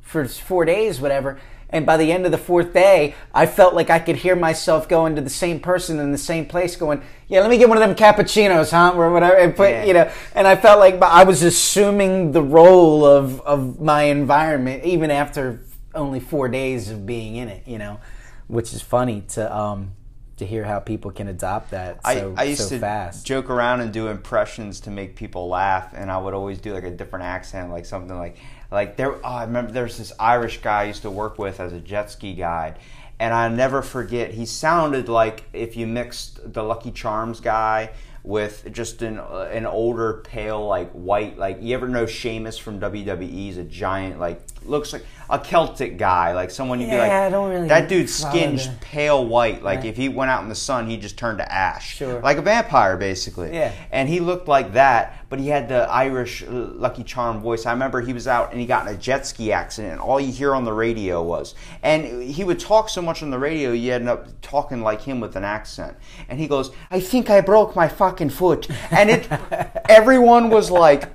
for four days, whatever. And by the end of the fourth day, I felt like I could hear myself going to the same person in the same place going, yeah, let me get one of them cappuccinos, huh? Or whatever. And, put, yeah. you know, and I felt like I was assuming the role of, of my environment, even after only four days of being in it, you know, which is funny to... Um, to hear how people can adopt that so, I, I used so to fast. Joke around and do impressions to make people laugh, and I would always do like a different accent, like something like like there. Oh, I remember there's this Irish guy I used to work with as a jet ski guide, and I never forget. He sounded like if you mixed the Lucky Charms guy with just an uh, an older, pale, like white, like you ever know Sheamus from W W E is a giant, like looks like a Celtic guy, like someone you'd yeah, be like, I don't really that dude's skin's the... pale white. Like right. if he went out in the sun, he just turned to ash. Sure. Like a vampire, basically. Yeah. And he looked like that, but he had the Irish Lucky Charm voice. I remember he was out and he got in a jet ski accident, and all you hear on the radio was, and he would talk so much on the radio, you end up talking like him with an accent. And he goes, I think I broke my fucking foot. And it, everyone was like,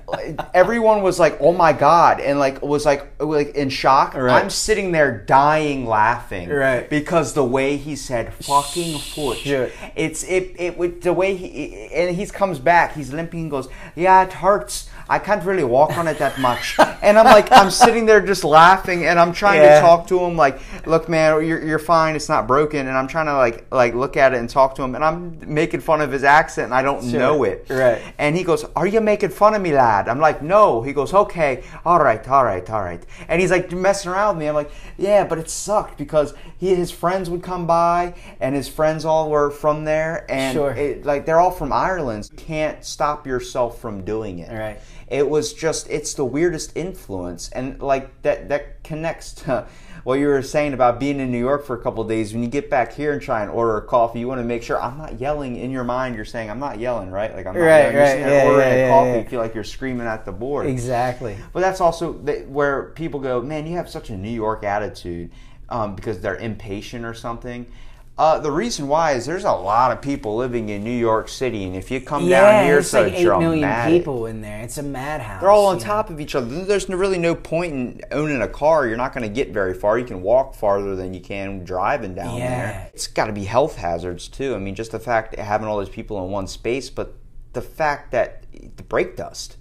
everyone was like, oh my God. And like, was like, like in shock. Right. I'm sitting there dying laughing. Right. Because the way he said fucking foot, shit. it's, it, it would, the way he, and he comes back, he's limping and goes, yeah, it hurts. I can't really walk on it that much. And I'm like, I'm sitting there just laughing, and I'm trying yeah. to talk to him like, look, man, you're, you're fine. It's not broken. And I'm trying to like like look at it and talk to him, and I'm making fun of his accent, and I don't sure. know it. Right. And he goes, are you making fun of me, lad? I'm like, no. He goes, okay, all right, all right, all right. And he's like messing around with me. I'm like, yeah, but it sucked because he, his friends would come by, and his friends all were from there, and sure. it, like they're all from Ireland. You can't stop yourself from doing it. Right. It was just, it's the weirdest influence. And like that, that connects to what you were saying about being in New York for a couple of days. When you get back here and try and order a coffee, you want to make sure, I'm not yelling. In your mind, you're saying, I'm not yelling, right? Like, I'm not right, yelling. Right, you're yeah, ordering yeah, a coffee, yeah, yeah. you feel like you're screaming at the board. Exactly. But that's also where people go, man, you have such a New York attitude um, because they're impatient or something. Uh, the reason why is there's a lot of people living in New York City, and if you come yeah, down here, it's so like eight dramatic. million people in there. It's a madhouse. They're all on top know? of each other. There's really no point in owning a car. You're not going to get very far. You can walk farther than you can driving down yeah. there. It's got to be health hazards too. I mean, just the fact of having all those people in one space, but the fact that the brake dust.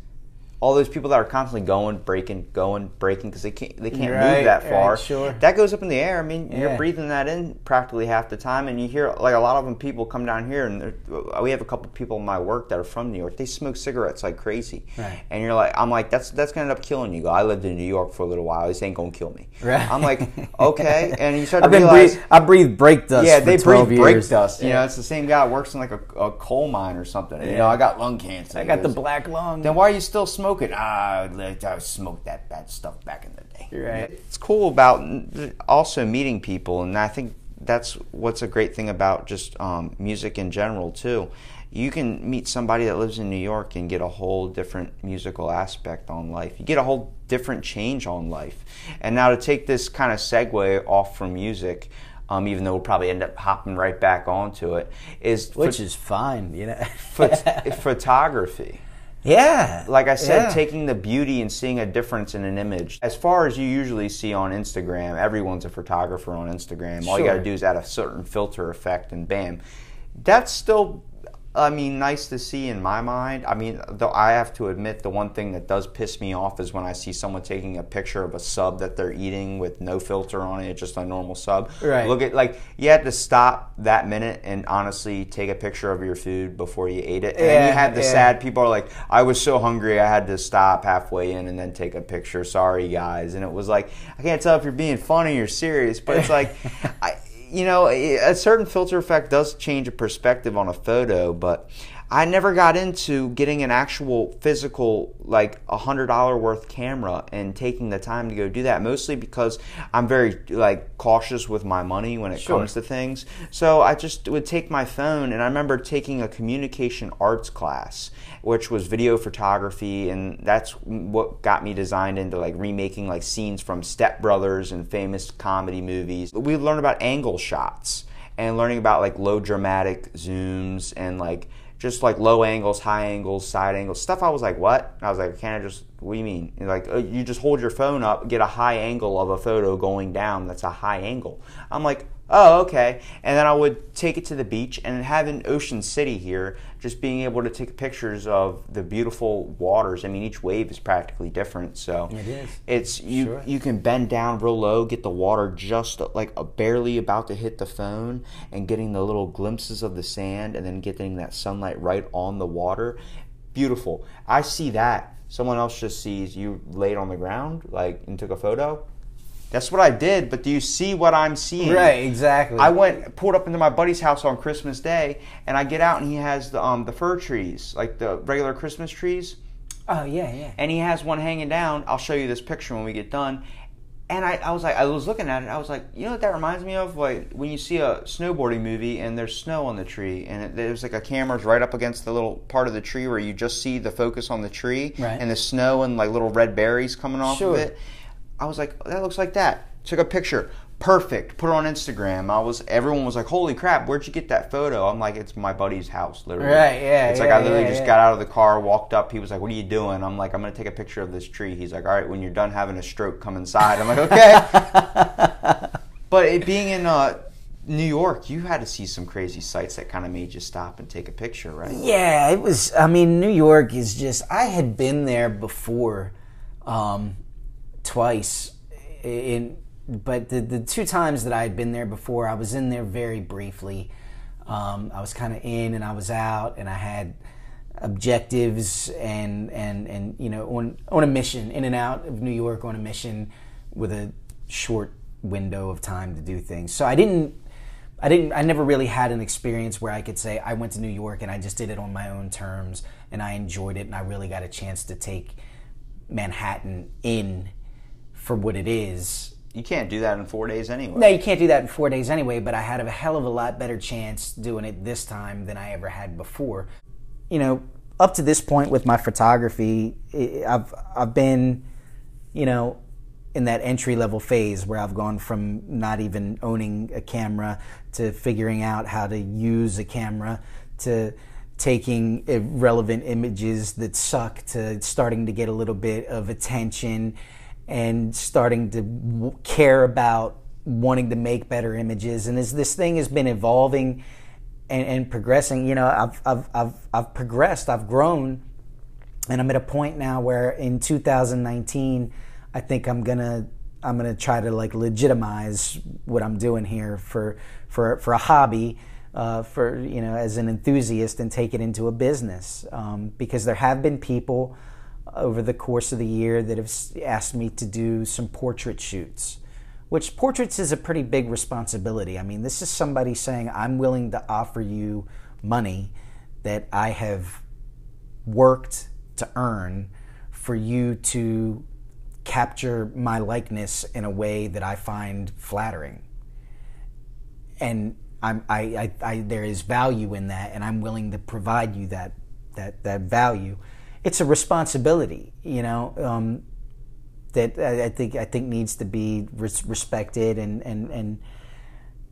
All those people that are constantly going, breaking, going, breaking because they can't they can't right, move that far. Right, sure. That goes up in the air. I mean, yeah. you're breathing that in practically half the time, and you hear like a lot of them. People come down here, and we have a couple people in my work that are from New York. They smoke cigarettes like crazy, right. and you're like, I'm like, that's that's gonna end up killing you. I lived in New York for a little while. This ain't gonna kill me. Right. I'm like, okay, and you start to realize breathe, I breathe brake dust. Yeah, for they twelve breathe years. brake dust. Yeah. You know, it's the same guy that works in like a, a coal mine or something. Yeah. You know, I got lung cancer. I got the black lung. Then why are you still smoking? Ah, I smoked that bad stuff back in the day. Right. It's cool about also meeting people, and I think that's what's a great thing about just um, music in general too. You can meet somebody that lives in New York and get a whole different musical aspect on life. You get a whole different change on life. And now to take this kind of segue off from music, Um, even though we'll probably end up hopping right back onto it, is which is fine, you know. phot photography. Yeah. Like I said, yeah. taking the beauty and seeing a difference in an image. As far as you usually see on Instagram, everyone's a photographer on Instagram. Sure. All you got to do is add a certain filter effect and bam. That's still, I mean, nice to see in my mind. I mean, though I have to admit the one thing that does piss me off is when I see someone taking a picture of a sub that they're eating with no filter on it, just a normal sub. Right. Look at, like, you had to stop that minute and honestly take a picture of your food before you ate it. And yeah, then you had the yeah. sad people are like, I was so hungry I had to stop halfway in and then take a picture. Sorry, guys. And it was like, I can't tell if you're being funny or serious, but it's like... I. You know, a certain filter effect does change a perspective on a photo, but I never got into getting an actual physical, like a hundred dollar worth camera and taking the time to go do that, mostly because I'm very like cautious with my money when it sure. comes to things. So I just would take my phone, and I remember taking a communication arts class, which was video photography, and that's what got me designed into like remaking like scenes from Step Brothers and famous comedy movies. We learned about angle shots and learning about like low dramatic zooms and like just like low angles, high angles, side angles, stuff. I was like, what? And I was like, can't I just, what do you mean? And like, oh, you just hold your phone up, get a high angle of a photo going down. That's a high angle. I'm like, oh, okay. And then I would take it to the beach, and having Ocean City here, just being able to take pictures of the beautiful waters. I mean, each wave is practically different, so it is. It's you. Sure. You can bend down real low, get the water just like a barely about to hit the phone, and getting the little glimpses of the sand, and then getting that sunlight right on the water. Beautiful. I see that. Someone else just sees you laid on the ground, like, and took a photo. That's what I did, but do you see what I'm seeing? Right, exactly. I went, pulled up into my buddy's house on Christmas Day, and I get out, and he has the, um, the fir trees, like the regular Christmas trees. Oh, yeah, yeah. And he has one hanging down. I'll show you this picture when we get done. And I, I was like, I was looking at it, I was like, you know what that reminds me of? Like, when you see a snowboarding movie and there's snow on the tree, and it, there's like a camera's right up against the little part of the tree where you just see the focus on the tree, right, and the snow and like little red berries coming off sure. of it. I was like, oh, that looks like that. Took a picture. Perfect. Put it on Instagram. I was. Everyone was like, holy crap, where'd you get that photo? I'm like, it's my buddy's house, literally. Right, yeah, It's yeah, like I literally yeah, just yeah. got out of the car, walked up. He was like, what are you doing? I'm like, I'm going to take a picture of this tree. He's like, all right, when you're done having a stroke, come inside. I'm like, okay. But it being in uh, New York, you had to see some crazy sights that kind of made you stop and take a picture, right? Yeah, it was, I mean, New York is just, I had been there before um, twice in But the, the two times that I had been there before, I was in there very briefly. Um, I was kind of in and I was out, and I had objectives and, and, and you know, on, on a mission, in and out of New York on a mission with a short window of time to do things. So I didn't, I didn't, I never really had an experience where I could say I went to New York and I just did it on my own terms and I enjoyed it and I really got a chance to take Manhattan in for what it is. You can't do that in four days anyway. No, you can't do that in four days anyway, but I had a hell of a lot better chance doing it this time than I ever had before. You know, up to this point with my photography, I've I've been, you know, in that entry-level phase where I've gone from not even owning a camera to figuring out how to use a camera to taking irrelevant images that suck to starting to get a little bit of attention and starting to w- care about wanting to make better images. And as this thing has been evolving and, and progressing, you know, I've, I've, I've, I've progressed, I've grown, and I'm at a point now where in two thousand nineteen, I think I'm gonna, I'm gonna try to like legitimize what I'm doing here for, for, for a hobby, uh, for, you know, as an enthusiast, and take it into a business. Um, because there have been people over the course of the year that have asked me to do some portrait shoots, which portraits is a pretty big responsibility. I mean, this is somebody saying, I'm willing to offer you money that I have worked to earn for you to capture my likeness in a way that I find flattering. And I'm, I, I, I, there is value in that, and I'm willing to provide you that, that, that value. It's a responsibility, you know, um, that I, I think I think needs to be res- respected. And and and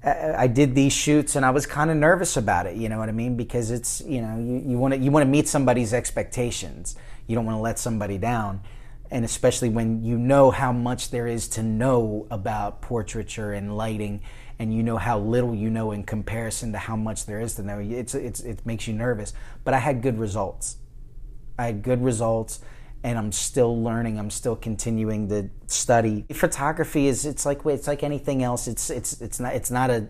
I, I did these shoots, and I was kind of nervous about it. You know what I mean? Because it's, you know, you, you want to you want to meet somebody's expectations. You don't want to let somebody down, and especially when you know how much there is to know about portraiture and lighting, and you know how little you know in comparison to how much there is to know. It's it's it makes you nervous. But I had good results. I had good results, and I'm still learning. I'm still continuing to study. Photography is it's like it's like anything else. It's it's it's not it's not a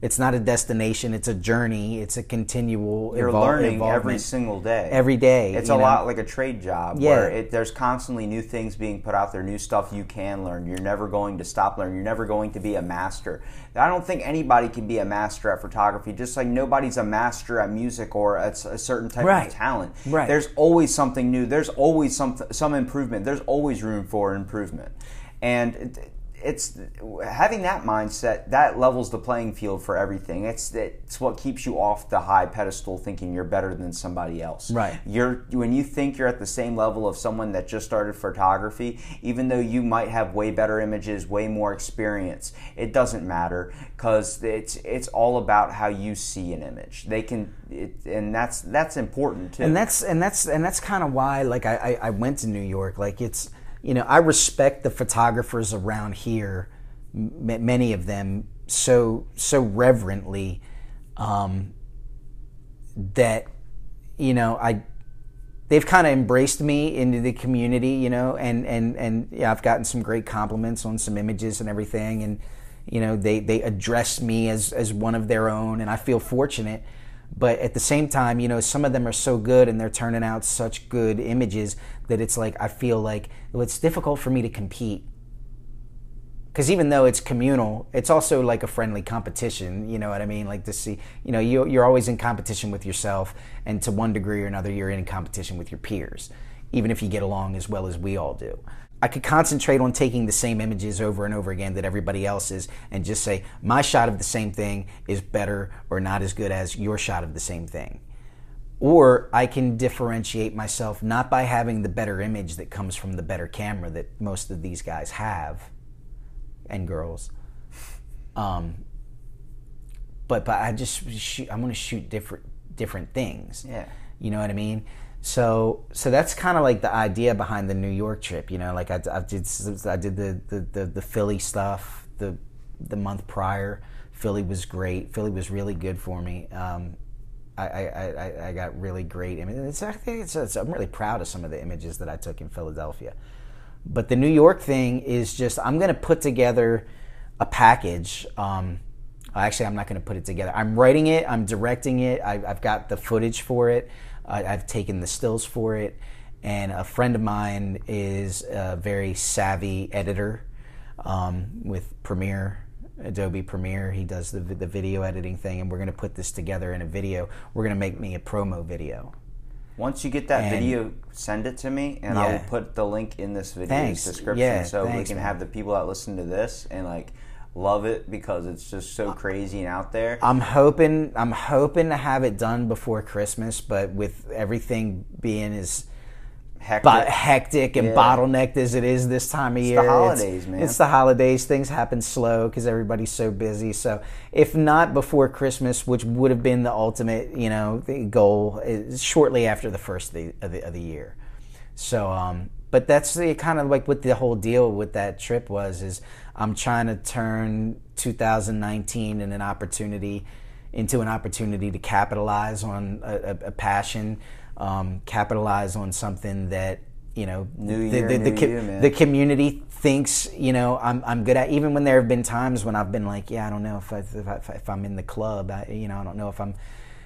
it's not a destination. It's a journey. It's a continual. You're evol- learning every single day. Every day. It's a know? lot like a trade job. Yeah. Where it, there's constantly new things being put out there, new stuff you can learn. You're never going to stop learning. You're never going to be a master. I don't think anybody can be a master at photography, just like nobody's a master at music or at a certain type right. of talent. Right. There's always something new. There's always some some improvement. There's always room for improvement. And It, It's having that mindset that levels the playing field for everything. It's it's what keeps you off the high pedestal, thinking you're better than somebody else. Right. You're when you think you're at the same level of someone that just started photography, even though you might have way better images, way more experience. It doesn't matter, because it's it's all about how you see an image. They can, it, and that's that's important too. And that's and that's and that's kind of why, like, I, I went to New York. Like, it's. You know, I respect the photographers around here, m- many of them, so so reverently um, that, you know, I they've kind of embraced me into the community, you know, and, and, and yeah, I've gotten some great compliments on some images and everything. And, you know, they, they address me as, as one of their own, and I feel fortunate. But at the same time, you know, some of them are so good and they're turning out such good images that it's like, I feel like, well, it's difficult for me to compete. Because even though it's communal, it's also like a friendly competition, you know what I mean? Like, to see, you know, you, you're always in competition with yourself, and to one degree or another, you're in competition with your peers, even if you get along as well as we all do. I could concentrate on taking the same images over and over again that everybody else is and just say, my shot of the same thing is better or not as good as your shot of the same thing. Or I can differentiate myself not by having the better image that comes from the better camera that most of these guys have, and girls, um, but but I just shoot, I'm gonna shoot different different things. Yeah, you know what I mean. So so that's kind of like the idea behind the New York trip. You know, like I, I did I did the, the, the, the Philly stuff the the month prior. Philly was great. Philly was really good for me. Um, I, I, I got really great images. It's, I think it's, it's, I'm really proud of some of the images that I took in Philadelphia. But the New York thing is just, I'm going to put together a package. Um, actually, I'm not going to put it together. I'm writing it. I'm directing it. I, I've got the footage for it. I, I've taken the stills for it. And a friend of mine is a very savvy editor um, with Premiere. Adobe Premiere, he does the the video editing thing, and we're going to put this together in a video. We're going to make me a promo video. Once you get that and, video, send it to me, and yeah. I will put the link in this video's description, yeah, so thanks, we can man. have the people that listen to this and like love it, because it's just so crazy and out there. I'm hoping I'm hoping to have it done before Christmas, but with everything being as Hectic. But hectic and yeah. bottlenecked as it is this time of it's year. It's the holidays, it's, man. It's the holidays. Things happen slow because everybody's so busy. So if not before Christmas, which would have been the ultimate, you know, the goal, is shortly after the first of the, of the, of the year. So, um, but that's the kind of like what the whole deal with that trip was, is I'm trying to turn two thousand nineteen in an opportunity into an opportunity to capitalize on a, a, a passion. Um, capitalize on something that, you know, new year, the, the, the, new com- year, the community thinks, you know, I'm I'm good at. Even when there have been times when I've been like, yeah, I don't know if I, if, I, if I'm in the club, I, you know, I don't know if I'm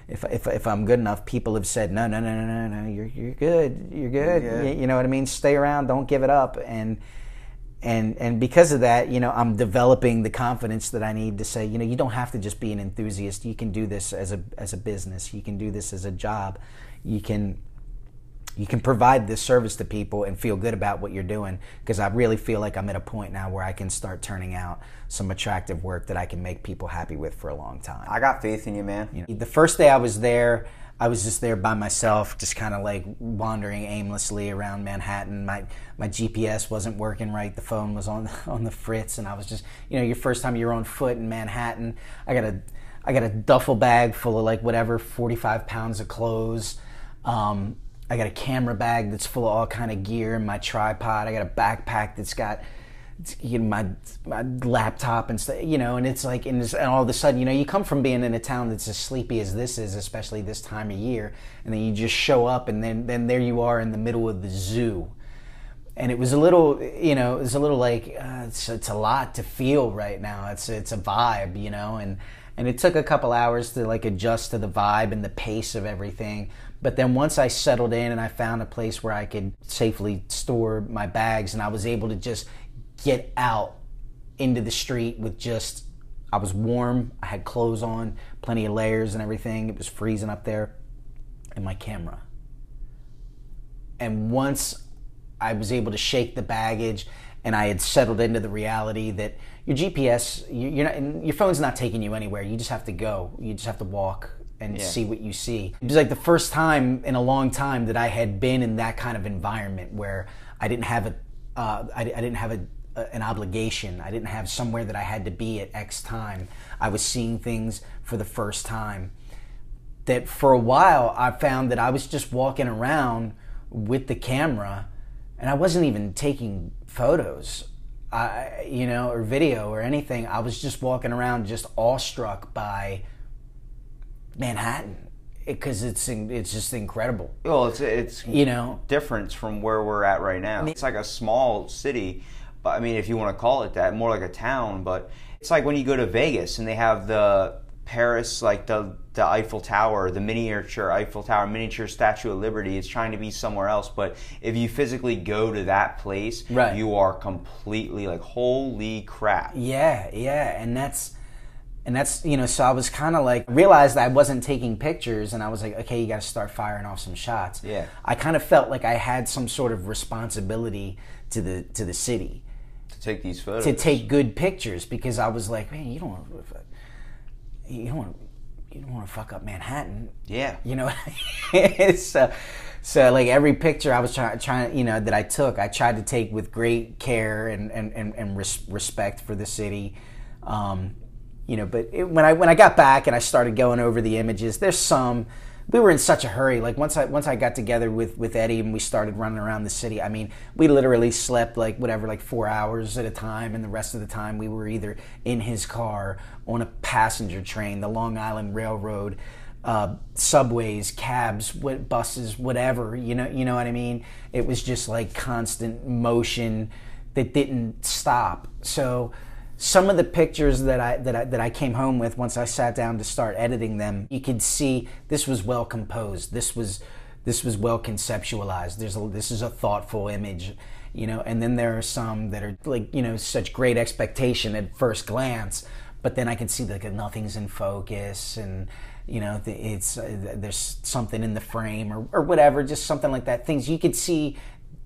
if if if I'm good enough. People have said, no, no, no, no, no, no, you're you're good, you're good. You're good. You, you know what I mean? Stay around, don't give it up, and and and because of that, you know, I'm developing the confidence that I need to say, you know, you don't have to just be an enthusiast. You can do this as a as a business. You can do this as a job. You can you can provide this service to people and feel good about what you're doing, because I really feel like I'm at a point now where I can start turning out some attractive work that I can make people happy with for a long time. I got faith in you, man. You know, the first day I was there, I was just there by myself, just kind of like wandering aimlessly around Manhattan. My my G P S wasn't working right. The phone was on on the fritz, and I was just, you know, your first time you're on foot in Manhattan. I got a I got a duffel bag full of like whatever forty-five pounds of clothes. Um, I got a camera bag that's full of all kind of gear and my tripod. I got a backpack that's got, you know, my my laptop and stuff, you know, and it's like, and, it's, and all of a sudden, you know, you come from being in a town that's as sleepy as this is, especially this time of year, and then you just show up, and then, then there you are in the middle of the zoo. And it was a little, you know, it was a little like, uh, it's, it's a lot to feel right now. It's, it's a vibe, you know, and, and it took a couple hours to like adjust to the vibe and the pace of everything. But then once I settled in and I found a place where I could safely store my bags, and I was able to just get out into the street with just, I was warm, I had clothes on, plenty of layers and everything. It was freezing up there, and my camera. And once I was able to shake the baggage and I had settled into the reality that your G P S, you're not, your phone's not taking you anywhere. You just have to go. You just have to walk and yeah. see what you see. It was like the first time in a long time that I had been in that kind of environment where I didn't have a, uh, I, I didn't have a, a, an obligation. I didn't have somewhere that I had to be at X time. I was seeing things for the first time. That for a while I found that I was just walking around with the camera, and I wasn't even taking photos, I, you know, or video or anything. I was just walking around, just awestruck by Manhattan, because it, it's it's just incredible. Well, it's it's you know difference from where we're at right now. I mean, it's like a small city, but I mean, if you want to call it that, more like a town. But it's like when you go to Vegas and they have the Paris, like the the Eiffel Tower, the miniature Eiffel Tower, miniature Statue of Liberty. It's trying to be somewhere else, but if you physically go to that place, right, you are completely like, holy crap. Yeah, yeah, and that's. And that's, you know, so I was kind of like, realized that I wasn't taking pictures, and I was like, okay, you got to start firing off some shots. Yeah. I kind of felt like I had some sort of responsibility to the to the city to take these photos, to take good pictures, because I was like, man, you don't want to, you don't want to, you don't want to fuck up Manhattan. Yeah, you know. so, so like every picture I was trying trying you know that I took, I tried to take with great care and and and, and res- respect for the city. Um, you know, but it, when I when I got back and I started going over the images, there's some. We were in such a hurry. Like once I once I got together with, with Eddie and we started running around the city. I mean, we literally slept like whatever, like four hours at a time, and the rest of the time we were either in his car, on a passenger train, the Long Island Railroad, uh, subways, cabs, what, buses, whatever. You know, you know what I mean. It was just like constant motion that didn't stop. So. Some of the pictures that I, that I that I came home with once I sat down to start editing them, you could see this was well composed. This was this was well conceptualized. There's a, this is a thoughtful image, you know. And then there are some that are like, you know, such great expectation at first glance, but then I can see like nothing's in focus, and you know, it's uh, there's something in the frame or or whatever, just something like that. Things you could see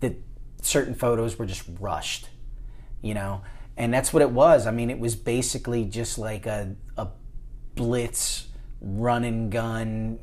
that certain photos were just rushed, you know. And that's what it was. I mean, it was basically just like a a blitz, run and gun.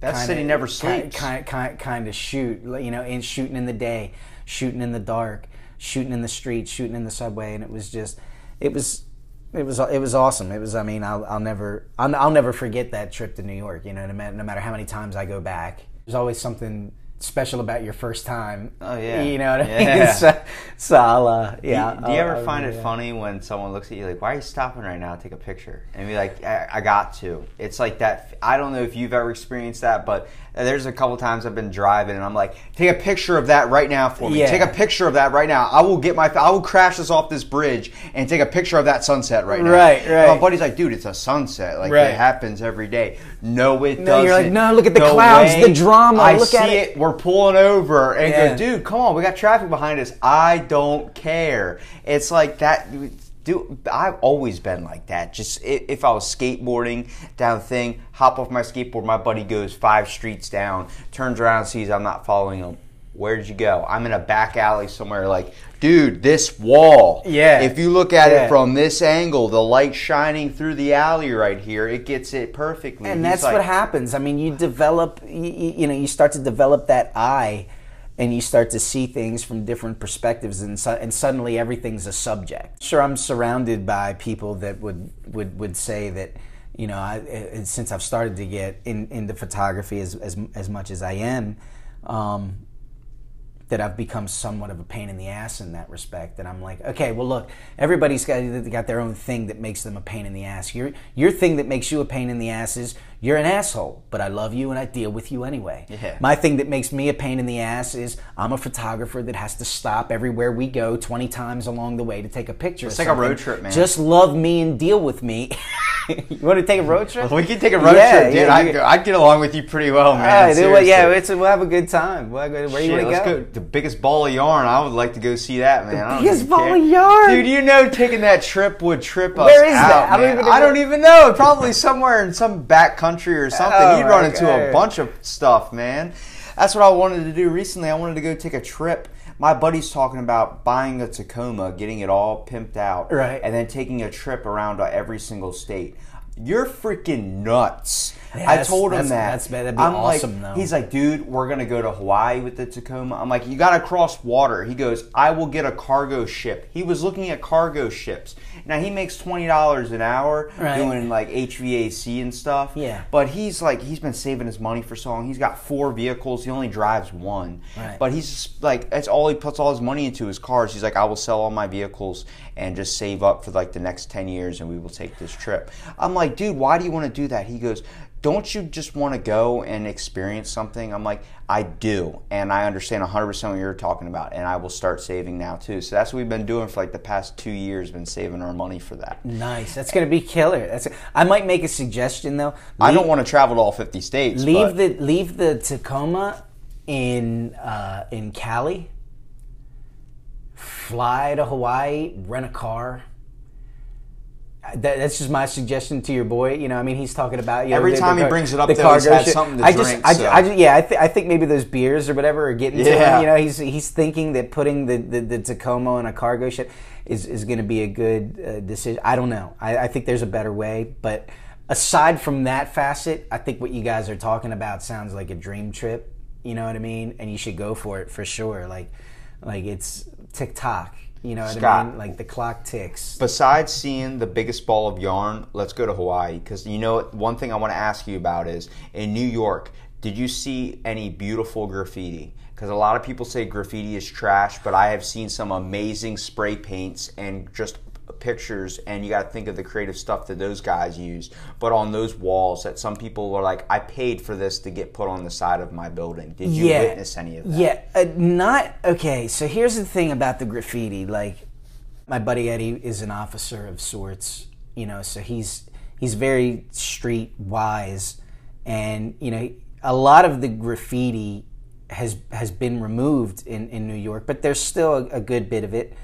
That city never sleeps. Kind, kind, kind of shoot, you know, and shooting in the day, shooting in the dark, shooting in the street, shooting in the subway, and it was just, it was, it was, it was awesome. It was. I mean, I'll, I'll never, I'll, I'll never forget that trip to New York. You know, no matter, no matter how many times I go back, there's always something special about your first time. Oh yeah, you know what I yeah. mean. So, so I'll, uh, yeah. Do you, do you ever I'll, find I'll, it yeah. funny when someone looks at you like, "Why are you stopping right now to take a picture?" And be like, I, "I got to." It's like that. I don't know if you've ever experienced that, but there's a couple times I've been driving and I'm like, "Take a picture of that right now for me. Yeah. Take a picture of that right now. I will get my. I will crash this off this bridge and take a picture of that sunset right now." Right, right. My buddy's like, "Dude, it's a sunset. Like right. it happens every day." No, it no, doesn't. You're like, "No, look at the no clouds, way. The drama. I look see at it." it. We're pulling over and yeah. go, dude, come on, we got traffic behind us. I don't care. It's like that. Dude, I've always been like that. Just if I was skateboarding down thing, hop off my skateboard, my buddy goes five streets down, turns around, sees I'm not following him. Where did you go? I'm in a back alley somewhere. Like, dude, this wall. Yeah. If you look at yeah. it from this angle, the light shining through the alley right here, it gets it perfectly. And He's that's like, what happens. I mean, you develop, you, you know, you start to develop that eye, and you start to see things from different perspectives, and so, and suddenly everything's a subject. Sure, I'm surrounded by people that would would, would say that, you know, I, since I've started to get in, into photography as, as as much as I am. Um, that I've become somewhat of a pain in the ass in that respect. That I'm like, okay, well look, everybody's got, got their own thing that makes them a pain in the ass. Your, your thing that makes you a pain in the ass is, you're an asshole, but I love you and I deal with you anyway. Yeah. My thing that makes me a pain in the ass is, I'm a photographer that has to stop everywhere we go twenty times along the way to take a picture. It's like something. A road trip, man. Just love me and deal with me. You want to take a road trip? We can take a road yeah, trip, dude. Yeah, I'd, go, I'd get along with you pretty well, man. Right, well, yeah, it's, we'll have a good time. Where do you want to go? Let's go? The biggest ball of yarn. I would like to go see that, man. The biggest ball care. Of yarn, dude. You know, taking that trip would trip us. Where is out, that? I don't, even, I don't even know. Probably somewhere in some back country. Country or something, oh, you'd run into God. A bunch of stuff, man. That's what I wanted to do recently. I wanted to go take a trip. My buddy's talking about buying a Tacoma, getting it all pimped out, right, and then taking a trip around every single state. You're freaking nuts. Yeah, I told him that's, that. That's, that'd be I'm awesome, like, though. He's like, dude, we're going to go to Hawaii with the Tacoma. I'm like, you got to cross water. He goes, I will get a cargo ship. He was looking at cargo ships. Now, he makes twenty dollars an hour right. doing, like, H V A C and stuff. Yeah. But he's, like, he's been saving his money for so long. He's got four vehicles. He only drives one. Right. But he's, just, like, that's all he puts all his money into is cars. He's like, I will sell all my vehicles and just save up for, like, the next ten years, and we will take this trip. I'm like, dude, why do you want to do that? He goes, don't you just want to go and experience something? I'm like, I do, and I understand one hundred percent what you're talking about, and I will start saving now too. So that's what we've been doing for like the past two years, been saving our money for that. Nice. That's going to be killer. That's. A, I might make a suggestion though. Leave, I don't want to travel to all fifty states. Leave but. the leave the Tacoma in uh, in Cali. Fly to Hawaii. Rent a car. that, that's just my suggestion to your boy. You know, I mean, he's talking about, you know, every the, time the car, he brings it up, the though, he's had shit. something to I drink. Just, so. I, I just, yeah, I, th- I think maybe those beers or whatever are getting yeah. to him. You know, he's he's thinking that putting the, the, the Tacoma on a cargo ship is, is going to be a good uh, decision. I don't know. I, I think there's a better way. But aside from that facet, I think what you guys are talking about sounds like a dream trip. You know what I mean? And you should go for it for sure. Like, like it's tick-tock. You know what Scott, I mean? Like the clock ticks. Besides seeing the biggest ball of yarn, let's go to Hawaii. Because you know, one thing I want to ask you about is, in New York, did you see any beautiful graffiti? Because a lot of people say graffiti is trash, but I have seen some amazing spray paints and just pictures, and you got to think of the creative stuff that those guys use. But on those walls, that some people were like, I paid for this to get put on the side of my building. Did you yeah. witness any of that? Yeah, uh, not, okay, so here's the thing about the graffiti. Like, my buddy Eddie is an officer of sorts, you know, so he's he's very street wise. And, you know, a lot of the graffiti has has been removed in, in New York, but there's still a, a good bit of it.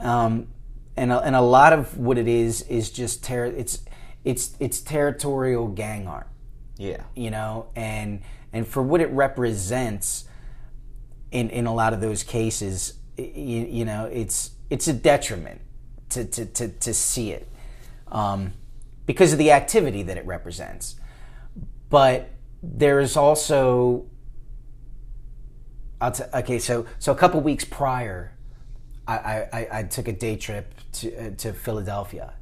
Um, And a, and a lot of what it is is just ter- it's it's it's territorial gang art. Yeah. You know, and and for what it represents in in a lot of those cases, you, you know, it's it's a detriment to to to, to see it um, because of the activity that it represents. But there is also I'll t- okay, so so a couple weeks prior I, I, I took a day trip to uh, to Philadelphia,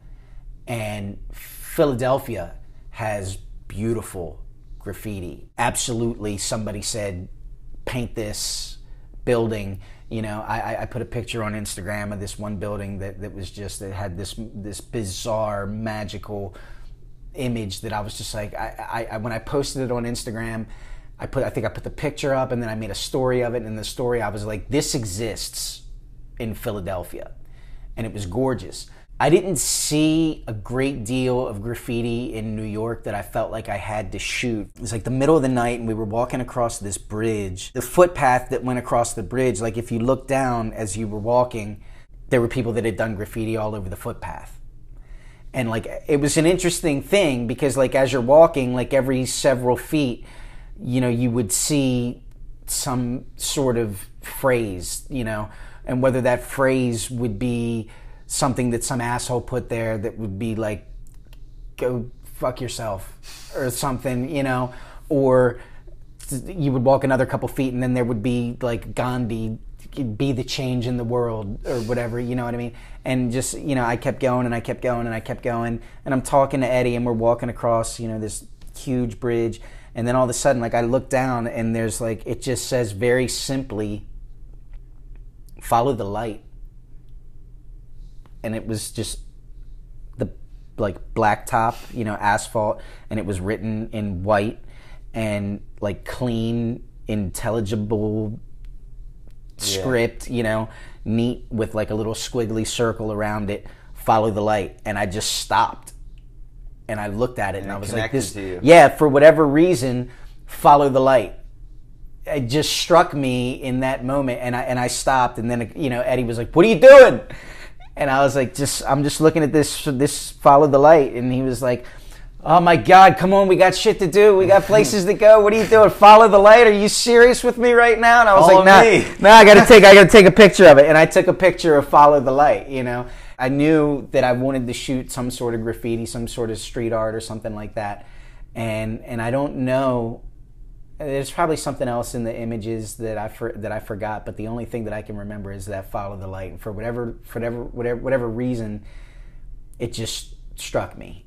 and Philadelphia has beautiful graffiti. Absolutely, somebody said, paint this building. You know, I, I put a picture on Instagram of this one building that, that was just, that had this this bizarre, magical image that I was just like, I, I, I when I posted it on Instagram, I put I think I put the picture up, and then I made a story of it, and in the story I was like, this exists in Philadelphia, and it was gorgeous. I didn't see a great deal of graffiti in New York that I felt like I had to shoot. It was like the middle of the night, and we were walking across this bridge. The footpath that went across the bridge, like if you looked down as you were walking, there were people that had done graffiti all over the footpath. And like, it was an interesting thing because like as you're walking, like every several feet, you know, you would see some sort of phrase, you know, and whether that phrase would be something that some asshole put there that would be like, go fuck yourself or something, you know, or you would walk another couple feet and then there would be like Gandhi, be the change in the world or whatever, you know what I mean? And just, you know, I kept going and I kept going and I kept going, and I'm talking to Eddie and we're walking across, you know, this huge bridge, and then all of a sudden, like I look down and there's like, it just says very simply, follow the light. And it was just the like blacktop, you know, asphalt, and it was written in white and like clean, intelligible script, yeah. you know, neat, with like a little squiggly circle around it, follow the light. And I just stopped and I looked at it, and, and I was like, this, yeah, for whatever reason, follow the light. It just struck me in that moment, and I and I stopped, and then, you know, Eddie was like, "What are you doing?" And I was like, "Just I'm just looking at this. This follow the light." And he was like, "Oh my God, come on, we got shit to do. We got places to go. What are you doing? Follow the light? Are you serious with me right now?" And I was All like, "Nah, nah, I gotta take I gotta take a picture of it." And I took a picture of follow the light. You know, I knew that I wanted to shoot some sort of graffiti, some sort of street art or something like that, and and I don't know. There's probably something else in the images that I for, that I forgot, but the only thing that I can remember is that follow the light. And for whatever for whatever whatever whatever reason, it just struck me.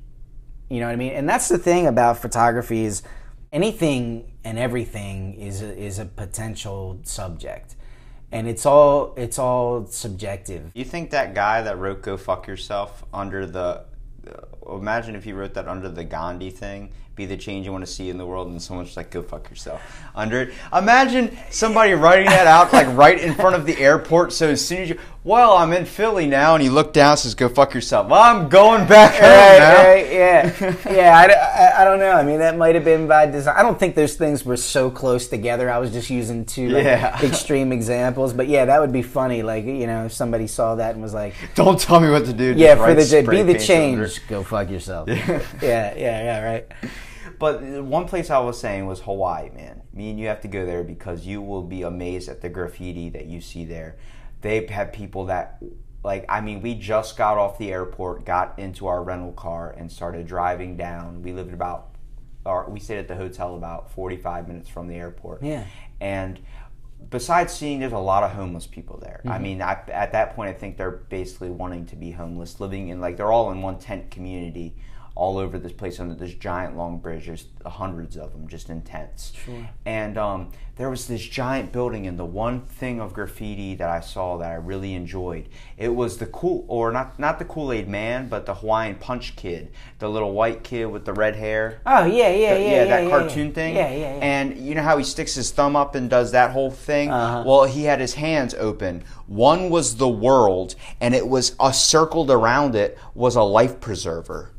You know what I mean? And that's the thing about photography, is anything and everything is a, is a potential subject, and it's all it's all subjective. You think that guy that wrote "Go fuck yourself" under the imagine if he wrote that under the Gandhi thing, be the change you want to see in the world, and someone's like, go fuck yourself under it. Imagine somebody writing that out like right in front of the airport, so as soon as you well, I'm in Philly now, and he looked down and says, go fuck yourself. Well, I'm going back right, home right, now. Yeah, yeah I, I, I don't know. I mean, that might have been by design. I don't think those things were so close together. I was just using two like, yeah. extreme examples. But, yeah, that would be funny, like, you know, if somebody saw that and was like... Don't tell me what to do. Yeah, for the be the change. Go fuck yourself. Yeah. yeah, yeah, yeah, right. But one place I was saying was Hawaii, man. Me and you have to go there because you will be amazed at the graffiti that you see there. They have people that, like, I mean, we just got off the airport, got into our rental car, and started driving down. We lived about, or we stayed at the hotel about forty-five minutes from the airport. Yeah. And besides seeing there's a lot of homeless people there. Mm-hmm. I mean, I, at that point, I think they're basically wanting to be homeless, living in, like, they're all in one tent community all over this place under this giant long bridge. There's hundreds of them just in tents. Sure. And um, there was this giant building, and the one thing of graffiti that I saw that I really enjoyed, it was the cool, or not not the Kool-Aid man, but the Hawaiian Punch kid, the little white kid with the red hair. Oh, yeah, yeah, the, yeah, yeah. That yeah, cartoon yeah. thing. Yeah, yeah, yeah. And you know how he sticks his thumb up and does that whole thing? Uh-huh. Well, he had his hands open. One was the world, and it was uh, circled around it was a life preserver.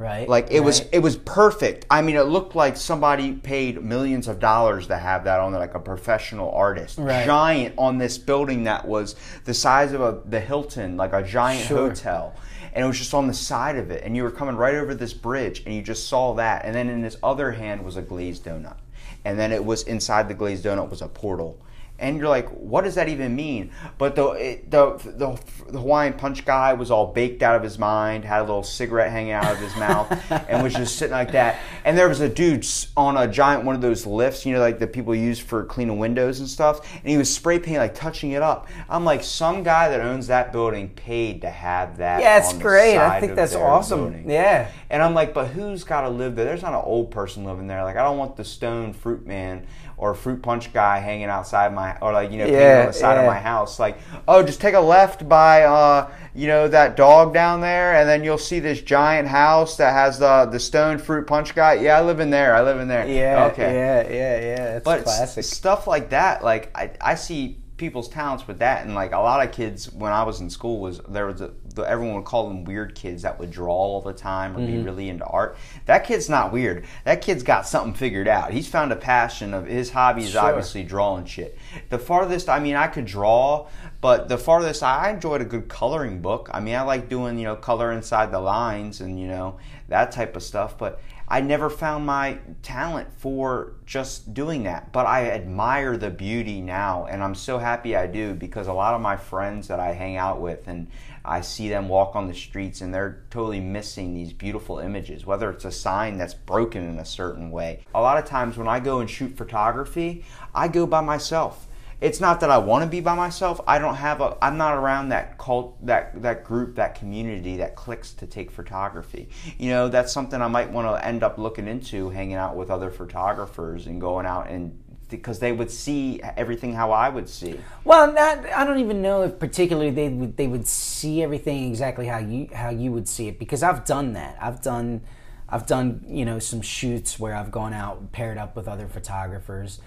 Right. Like it right. was, it was perfect. I mean, it looked like somebody paid millions of dollars to have that on there, like a professional artist. Right. Giant on this building that was the size of a, the Hilton, like a giant sure. hotel. And it was just on the side of it. And you were coming right over this bridge and you just saw that. And then in his other hand was a glazed donut. And then it was inside the glazed donut was a portal. And you're like, what does that even mean? But the, it, the the the Hawaiian Punch guy was all baked out of his mind, had a little cigarette hanging out of his mouth, and was just sitting like that. And there was a dude on a giant one of those lifts, you know, like the people use for cleaning windows and stuff. And he was spray painting, like touching it up. I'm like, some guy that owns that building paid to have that. Yeah, it's on the great. Side I think that's awesome. Building. Yeah. And I'm like, but who's got to live there? There's not an old person living there. Like, I don't want the stone fruit man or fruit punch guy hanging outside my. Or like, you know, yeah, painting on the side yeah. of my house. Like, oh, just take a left by, uh, you know, that dog down there, and then you'll see this giant house that has the the stone fruit punch guy. Yeah, I live in there. I live in there. Yeah, okay. Yeah, yeah, yeah. It's but classic. It's stuff like that, like, I, I see people's talents with that. And, like, a lot of kids, when I was in school, was there was a, everyone would call them weird kids that would draw all the time or mm-hmm. be really into art. That kid's not weird. That kid's got something figured out. He's found a passion of his hobby is sure. obviously drawing shit. The farthest, I mean, I could draw, but the farthest, I enjoyed a good coloring book. I mean, I like doing, you know, color inside the lines and, you know, that type of stuff. But I never found my talent for just doing that. But I admire the beauty now, and I'm so happy I do, because a lot of my friends that I hang out with and I see them walk on the streets and they're totally missing these beautiful images, whether it's a sign that's broken in a certain way. A lot of times when I go and shoot photography, I go by myself. It's not that I want to be by myself. I don't have a, I'm not around that cult, that, that group, that community that clicks to take photography. You know, that's something I might want to end up looking into, hanging out with other photographers and going out and, because they would see everything how I would see. Well, not, I don't even know if particularly they would, they would see everything exactly how you, how you would see it, because I've done that. I've done, I've done, you know, some shoots where I've gone out and paired up with other photographers.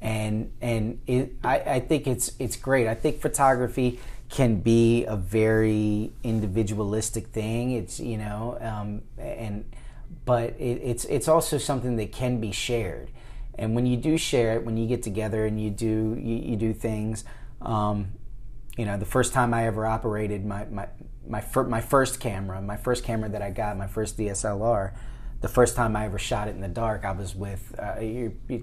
And and it, I, I think it's it's great. I think photography can be a very individualistic thing. It's you know, um, and but it, it's it's also something that can be shared. And when you do share it, when you get together and you do you, you do things, um, you know, the first time I ever operated my my my, fir my first camera, my first camera that I got, my first D S L R. The first time I ever shot it in the dark, I was with uh,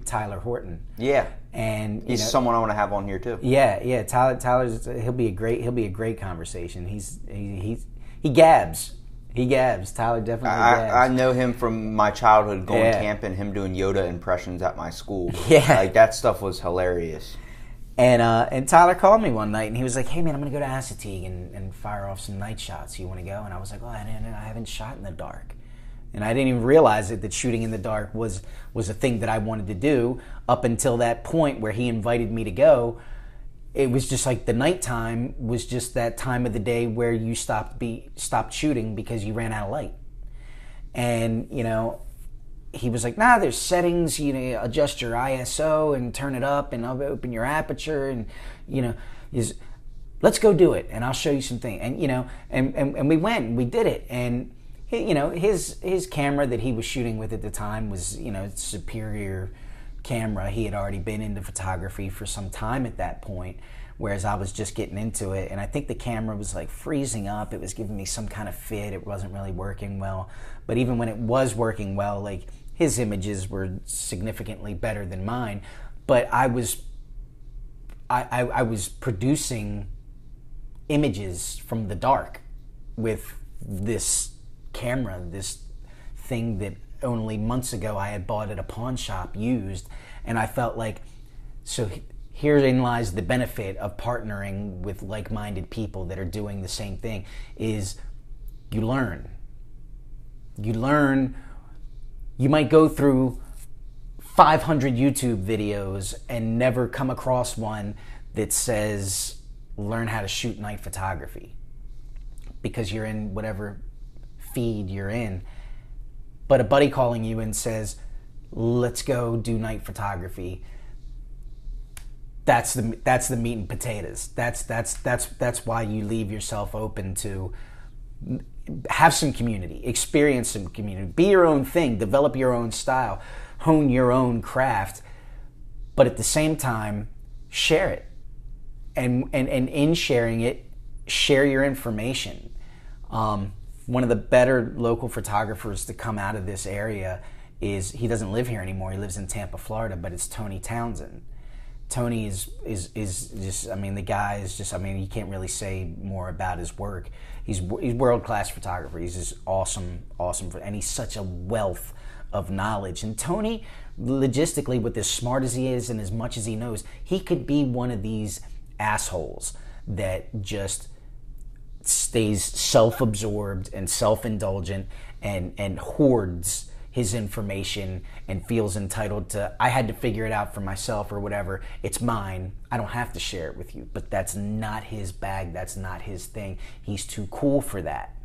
Tyler Horton. Yeah, and he's know, someone I want to have on here too. Yeah, yeah. Tyler, Tyler's he'll be a great he'll be a great conversation. He's he he's, he gabs, he gabs. Tyler definitely. I, gabs. I know him from my childhood going yeah. camping, him doing Yoda impressions at my school. Yeah, like that stuff was hilarious. And uh, and Tyler called me one night and he was like, "Hey man, I'm gonna go to Assateague and, and fire off some night shots. You want to go?" And I was like, "Oh, I, I haven't shot in the dark." And I didn't even realize it, that shooting in the dark was was a thing that I wanted to do up until that point where he invited me to go. It was just like the nighttime was just that time of the day where you stopped be stopped shooting because you ran out of light. And you know, he was like, "Nah, there's settings. You know, adjust your I S O and turn it up and open your aperture and you know is." let's go do it, and I'll show you some things. And, you know, and, and, and we went and we did it. And, he, you know, his his camera that he was shooting with at the time was, you know, superior camera. He had already been into photography for some time at that point, whereas I was just getting into it. And I think the camera was like freezing up. It was giving me some kind of fit. It wasn't really working well. But even when it was working well, like, his images were significantly better than mine. But I was, I, I, I was producing images from the dark with this camera, this thing that only months ago I had bought at a pawn shop used. And I felt like, so herein lies the benefit of partnering with like-minded people that are doing the same thing, is you learn. You learn. You might go through five hundred YouTube videos and never come across one that says, learn how to shoot night photography, because you're in whatever feed you're in. But a buddy calling you and says, let's go do night photography, that's the that's the meat and potatoes. That's that's that's that's why you leave yourself open to have some community, experience some community, be your own thing, develop your own style, hone your own craft, but at the same time, share it. And and, and in sharing it, share your information. Um, one of the better local photographers to come out of this area is, he doesn't live here anymore, he lives in Tampa, Florida, but it's Tony Townsend. Tony is, is, is just, I mean, the guy is just, I mean, you can't really say more about his work. He's he's world-class photographer. He's just awesome, awesome, and he's such a wealth of knowledge. And Tony, logistically, with as smart as he is and as much as he knows, he could be one of these assholes that just stays self-absorbed and self-indulgent and, and hoards his information and feels entitled to, I had to figure it out for myself or whatever, it's mine, I don't have to share it with you. But that's not his bag, that's not his thing. He's too cool for that.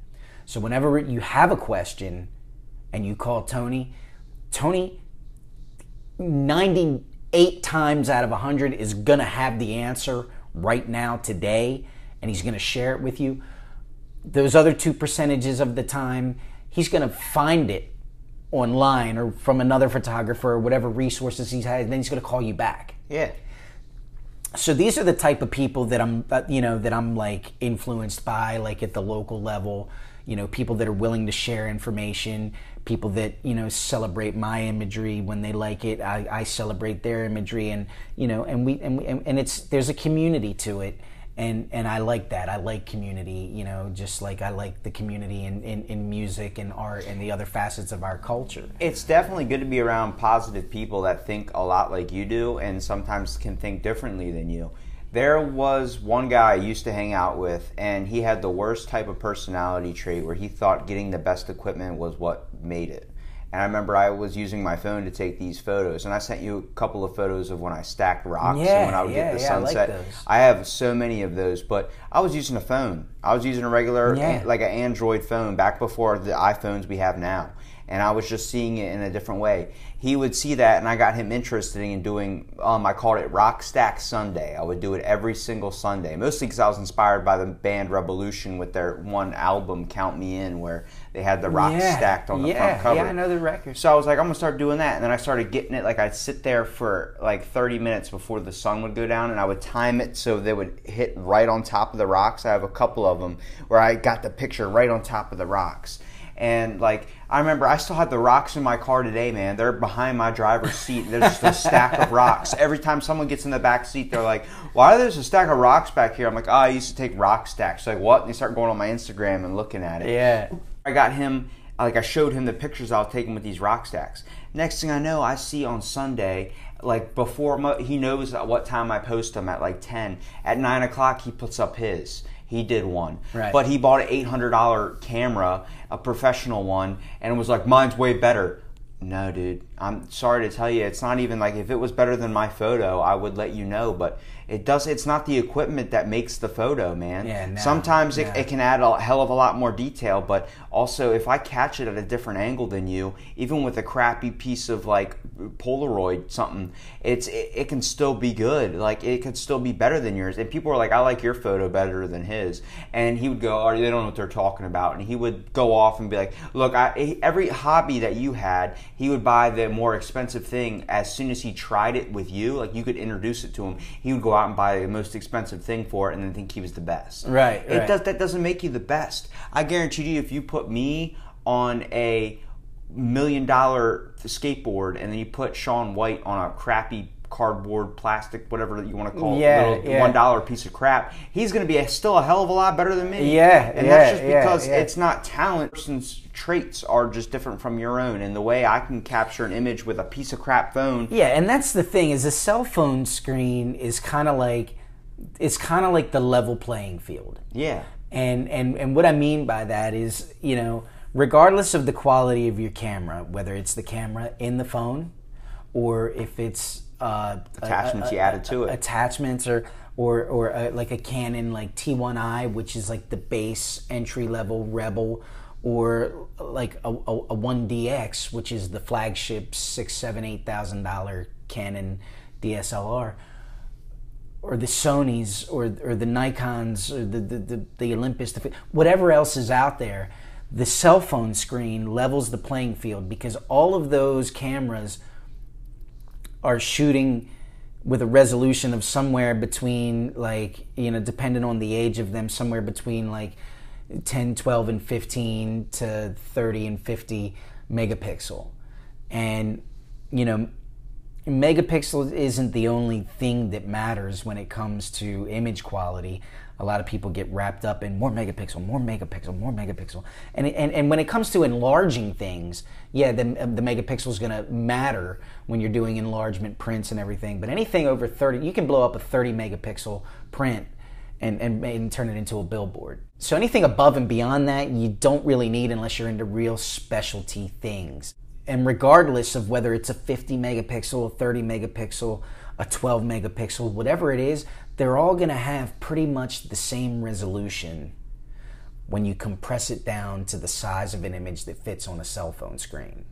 So whenever you have a question and you call Tony, Tony ninety-eight times out of one hundred is gonna have the answer right now, today, and he's gonna share it with you. Those other two percentages of the time, he's gonna find it online or from another photographer or whatever resources he's had, and then he's going to call you back. Yeah. So these are the type of people that I'm, you know, that I'm like influenced by, like at the local level, you know, people that are willing to share information, people that, you know, celebrate my imagery when they like it. I, I celebrate their imagery, and, you know, and we, and we, and it's, there's a community to it. And and I like that. I like community, you know, just like I like the community in, in, in music and art and the other facets of our culture. It's definitely good to be around positive people that think a lot like you do and sometimes can think differently than you. There was one guy I used to hang out with, and he had the worst type of personality trait where he thought getting the best equipment was what made it. And I remember I was using my phone to take these photos, and I sent you a couple of photos of when I stacked rocks yeah, and when I would yeah, get the yeah, sunset. I, like those. I have so many of those, but I was using a phone. I was using a regular, yeah. like an Android phone back before the iPhones we have now. And I was just seeing it in a different way. He would see that, and I got him interested in doing, um, I called it Rock Stack Sunday. I would do it every single Sunday, mostly because I was inspired by the band Revolution with their one album, Count Me In, where they had the rocks yeah. stacked on the yeah. front cover. Yeah, I know the record. So I was like, I'm going to start doing that. And then I started getting it. Like, I'd sit there for like thirty minutes before the sun would go down, and I would time it so they would hit right on top of the rocks. I have a couple of them where I got the picture right on top of the rocks. And, like, I remember I still had the rocks in my car today, man. They're behind my driver's seat. There's just a stack of rocks. Every time someone gets in the back seat, they're like, why there's a stack of rocks back here? I'm like, oh, I used to take rock stacks. Like, what? And they start going on my Instagram and looking at it. Yeah. I got him, like, I showed him the pictures I was taking with these rock stacks. Next thing I know, I see on Sunday, like, before mo- he knows what time I post them at, like, ten. At nine o'clock, he puts up his. He did one, right. But he bought an eight hundred dollar camera, a professional one, and was like, mine's way better. No, dude. I'm sorry to tell you, it's not even like, if it was better than my photo, I would let you know, but it does. It's not the equipment that makes the photo, man. Yeah, no, Sometimes no. It, it can add a hell of a lot more detail, but also if I catch it at a different angle than you, even with a crappy piece of like Polaroid something, it's it, it can still be good. Like it could still be better than yours. And people are like, I like your photo better than his. And he would go, oh, they don't know what they're talking about. And he would go off and be like, look, I, every hobby that you had, he would buy the more expensive thing as soon as he tried it with you. Like you could introduce it to him, he would go out and buy the most expensive thing for it, and then think he was the best. Right. It right. does. That doesn't make you the best. I guarantee you, if you put me on a million dollar skateboard, and then you put Sean White on a crappy cardboard, plastic, whatever you want to call it, yeah, little yeah. one dollar piece of crap, he's going to be a, still a hell of a lot better than me. Yeah. And yeah, that's just because yeah, yeah. it's not talent. Since traits are just different from your own, and the way I can capture an image with a piece of crap phone. Yeah, and that's the thing, is a cell phone screen is kind of like, it's kind of like the level playing field. Yeah. And and and what I mean by that is, you know, regardless of the quality of your camera, whether it's the camera in the phone, or if it's Uh, attachments a, a, you added to it. Attachments or or, or a, like a Canon like T one I, which is like the base entry level Rebel, or like a, a, a one D X, which is the flagship six, seven, eight thousand dollar Canon D S L R, or the Sonys, or or the Nikons, or the the, the, the Olympus, the, whatever else is out there. The cell phone screen levels the playing field, because all of those cameras are shooting with a resolution of somewhere between, like, you know, depending on the age of them, somewhere between like ten, twelve, and fifteen to thirty and fifty megapixel. And, you know, megapixel isn't the only thing that matters when it comes to image quality. A lot of people get wrapped up in more megapixel, more megapixel, more megapixel. And and, and when it comes to enlarging things, yeah, the, the megapixel is going to matter when you're doing enlargement prints and everything. But anything over thirty, you can blow up a thirty megapixel print and, and, and turn it into a billboard. So anything above and beyond that, you don't really need unless you're into real specialty things. And regardless of whether it's a fifty megapixel, a thirty megapixel, a twelve megapixel, whatever it is, they're all going to have pretty much the same resolution when you compress it down to the size of an image that fits on a cell phone screen.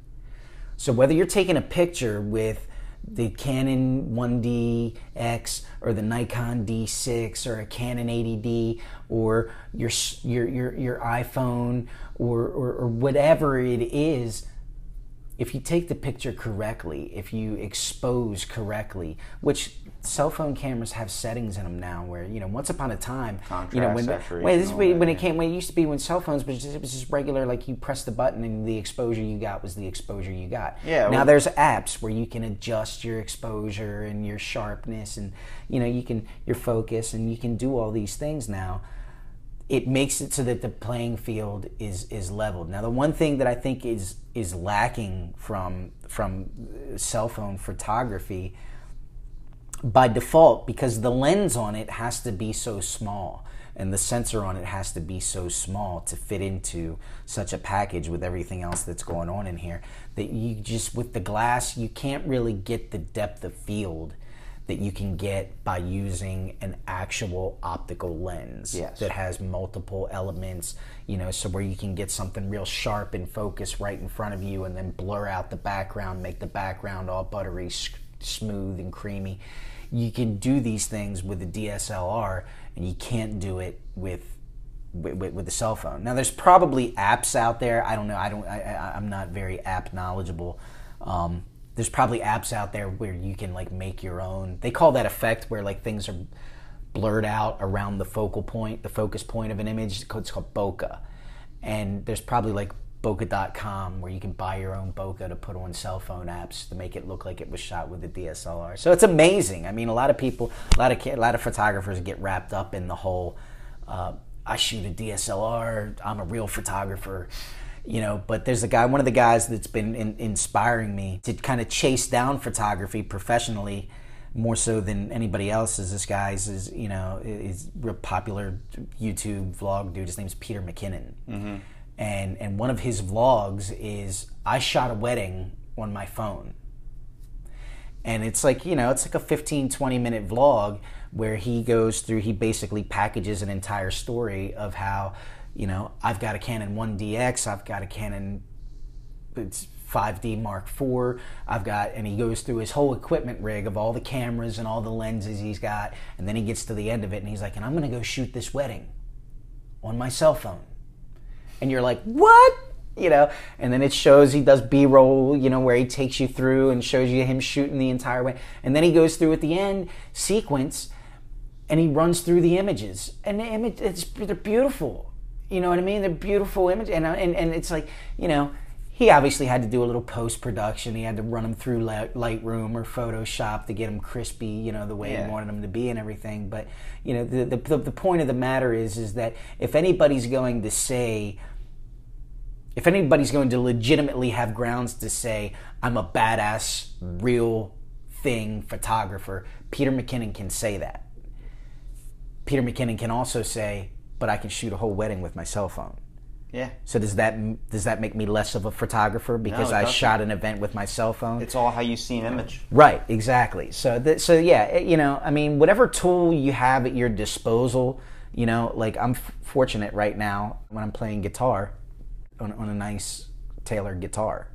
So whether you're taking a picture with the Canon one D X or the Nikon D six or a Canon eighty D or your your your, your iPhone or, or or whatever it is, if you take the picture correctly, if you expose correctly, which cell phone cameras have settings in them now where, you know, once upon a time, contrast, you know, when, when, this, when it came, when it used to be when cell phones, but it was just regular, like you press the button and the exposure you got was the exposure you got. Yeah. Now well, there's apps where you can adjust your exposure and your sharpness and, you know, you can, your focus, and you can do all these things now. It makes it so that the playing field is is leveled. Now, the one thing that I think is is lacking from from cell phone photography by default, because the lens on it has to be so small and the sensor on it has to be so small to fit into such a package with everything else that's going on in here, that you just, with the glass, you can't really get the depth of field that you can get by using an actual optical lens. Yes. That has multiple elements, you know, so where you can get something real sharp and focused right in front of you and then blur out the background, make the background all buttery, smooth and creamy. You can do these things with a D S L R, and you can't do it with with, with a cell phone. Now, there's probably apps out there. I don't know. I don't. I, I'm not very app knowledgeable. Um, There's probably apps out there where you can like make your own. They call that effect where like things are blurred out around the focal point, the focus point of an image. It's called bokeh. And there's probably like bokeh dot com where you can buy your own bokeh to put on cell phone apps to make it look like it was shot with a D S L R. So it's amazing. I mean, a lot of people, a lot of a lot of photographers get wrapped up in the whole uh, I shoot a D S L R, I'm a real photographer. You know, but there's a guy, one of the guys that's been in, inspiring me to kind of chase down photography professionally more so than anybody else is this guy's is, you know, is real popular YouTube vlog dude. His name's Peter McKinnon. Mm-hmm. And and one of his vlogs is I shot a wedding on my phone. And it's like, you know, it's like a fifteen, twenty minute vlog where he goes through, he basically packages an entire story of how, you know, I've got a Canon one D X, I've got a Canon it's five D Mark four, I've got, and he goes through his whole equipment rig of all the cameras and all the lenses he's got, and then he gets to the end of it and he's like, and I'm going to go shoot this wedding on my cell phone. And you're like, what? You know, and then it shows he does B-roll, you know, where he takes you through and shows you him shooting the entire way. And then he goes through at the end sequence and he runs through the images. And the image, it's, they're beautiful. You know what I mean? They're beautiful images. And, and, and it's like, you know, he obviously had to do a little post-production. He had to run them through Lightroom or Photoshop to get them crispy, you know, the way yeah. he wanted them to be and everything. But, you know, the, the, the point of the matter is, is that if anybody's going to say... If anybody's going to legitimately have grounds to say, I'm a badass, real thing photographer, Peter McKinnon can say that. Peter McKinnon can also say, but I can shoot a whole wedding with my cell phone. Yeah. So does that does that make me less of a photographer because no, I shot an event with my cell phone? It's all how you see an image. Right, exactly. So, that, so yeah, you know, I mean, whatever tool you have at your disposal, you know, like I'm f- fortunate right now when I'm playing guitar, On, on a nice Taylor guitar.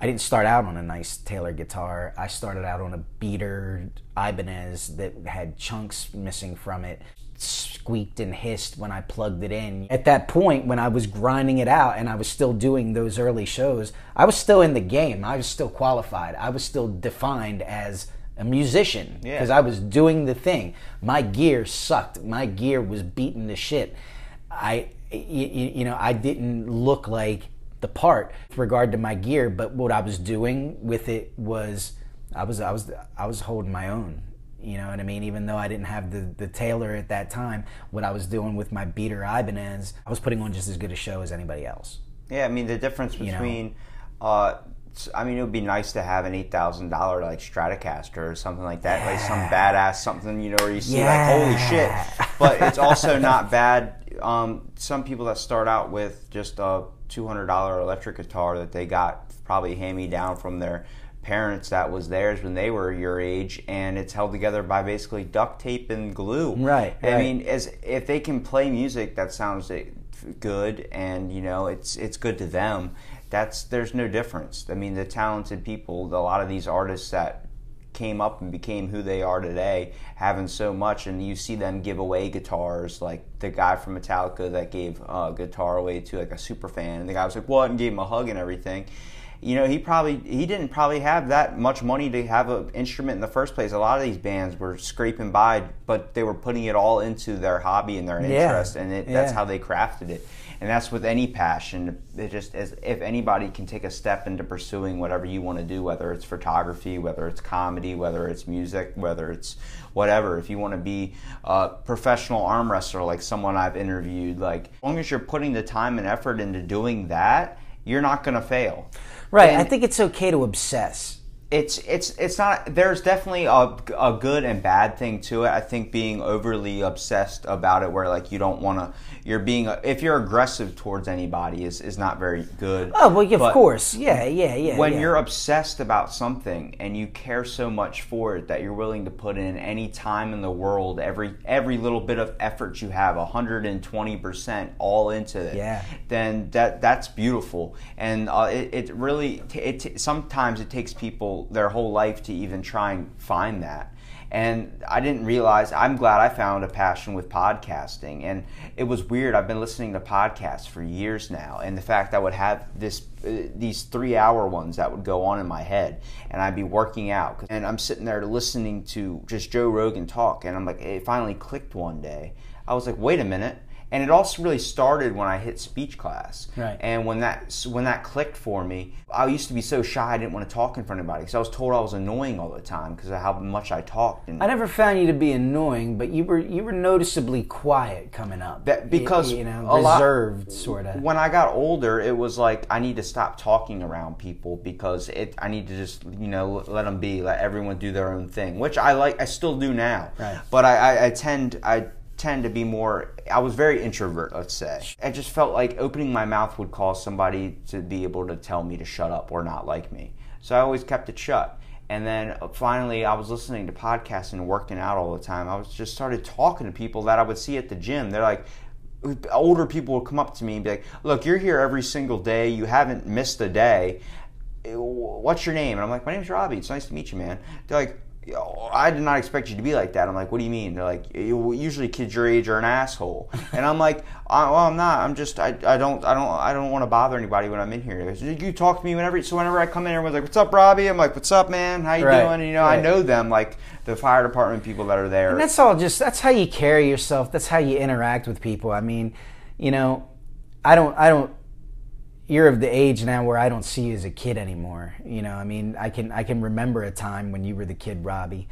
I didn't start out on a nice Taylor guitar. I started out on a beater Ibanez that had chunks missing from it. It squeaked and hissed when I plugged it in. At that point, when I was grinding it out and I was still doing those early shows, I was still in the game. I was still qualified. I was still defined as a musician because yeah. I was doing the thing. My gear sucked. My gear was beaten to shit. I... You, you know, I didn't look like the part with regard to my gear, but what I was doing with it was, I was, I was, I was holding my own. You know what I mean? Even though I didn't have the, the Taylor at that time, what I was doing with my beater Ibanez, I was putting on just as good a show as anybody else. Yeah, I mean the difference between, you know? uh, I mean it would be nice to have an eight thousand dollar like Stratocaster or something like that, yeah. like some badass something, you know, where you see yeah. like holy shit. But it's also not bad. Um, some people that start out with just a two hundred dollar electric guitar that they got probably hand-me-down from their parents that was theirs when they were your age, and it's held together by basically duct tape and glue. Right. I right. mean, as if they can play music that sounds good, and you know, it's it's good to them. That's there's no difference. I mean, the talented people, a lot of these artists that came up and became who they are today, having so much, and you see them give away guitars, like the guy from Metallica that gave a guitar away to like a super fan, and the guy was like, what, and gave him a hug and everything. You know, he probably, he didn't probably have that much money to have an instrument in the first place. A lot of these bands were scraping by, but they were putting it all into their hobby and their interest, yeah. and it, yeah. that's how they crafted it. And that's with any passion. It just as if anybody can take a step into pursuing whatever you want to do, whether it's photography, whether it's comedy, whether it's music, whether it's whatever. If you want to be a professional arm wrestler, like someone I've interviewed, like as long as you're putting the time and effort into doing that, you're not going to fail. Right. And I think it's okay to obsess. It's it's it's not. There's definitely a a good and bad thing to it. I think being overly obsessed about it, where like you don't want to, you're being if you're aggressive towards anybody is, is not very good. Oh well, yeah, of course, yeah, yeah, yeah. When yeah. you're obsessed about something and you care so much for it that you're willing to put in any time in the world, every every little bit of effort you have, one hundred twenty percent all into it. Yeah. Then that that's beautiful, and uh, it it really t- it t- sometimes it takes people their whole life to even try and find that. And I didn't realize, I'm glad I found a passion with podcasting. And it was weird, I've been listening to podcasts for years now, and the fact I would have this uh, these three hour ones that would go on in my head, and I'd be working out, and I'm sitting there listening to just Joe Rogan talk, and I'm like, it finally clicked one day. I was like, wait a minute. And it also really started when I hit speech class. Right. And when that when that clicked for me, I used to be so shy I didn't want to talk in front of anybody because I was told I was annoying all the time because of how much I talked. And I never found you to be annoying, but you were you were noticeably quiet coming up. That, because you, you know, reserved sort of. When I got older, it was like I need to stop talking around people because it I need to just you know let them be, let everyone do their own thing, which I like I still do now. Right. But I, I, I tend I. tend to be more, I was very introvert, let's say. I just felt like opening my mouth would cause somebody to be able to tell me to shut up or not like me. So I always kept it shut. And then finally, I was listening to podcasts and working out all the time. I was just started talking to people that I would see at the gym. They're like, older people would come up to me and be like, look, you're here every single day. You haven't missed a day. What's your name? And I'm like, my name's Robbie. It's nice to meet you, man. They're like, I did not expect you to be like that. I'm like, what do you mean? They're like, usually kids your age are an asshole. And I'm like, I, well, I'm not. I'm just, I, I don't, I don't, I don't want to bother anybody when I'm in here. You talk to me whenever. So whenever I come in, everyone's like, what's up, Robbie? I'm like, what's up, man? How you right. doing? And, you know, right. I know them, like the fire department people that are there. And that's all just, that's how you carry yourself. That's how you interact with people. I mean, you know, I don't, I don't, you're of the age now where I don't see you as a kid anymore. You know, I mean, I can I can remember a time when you were the kid, Robbie.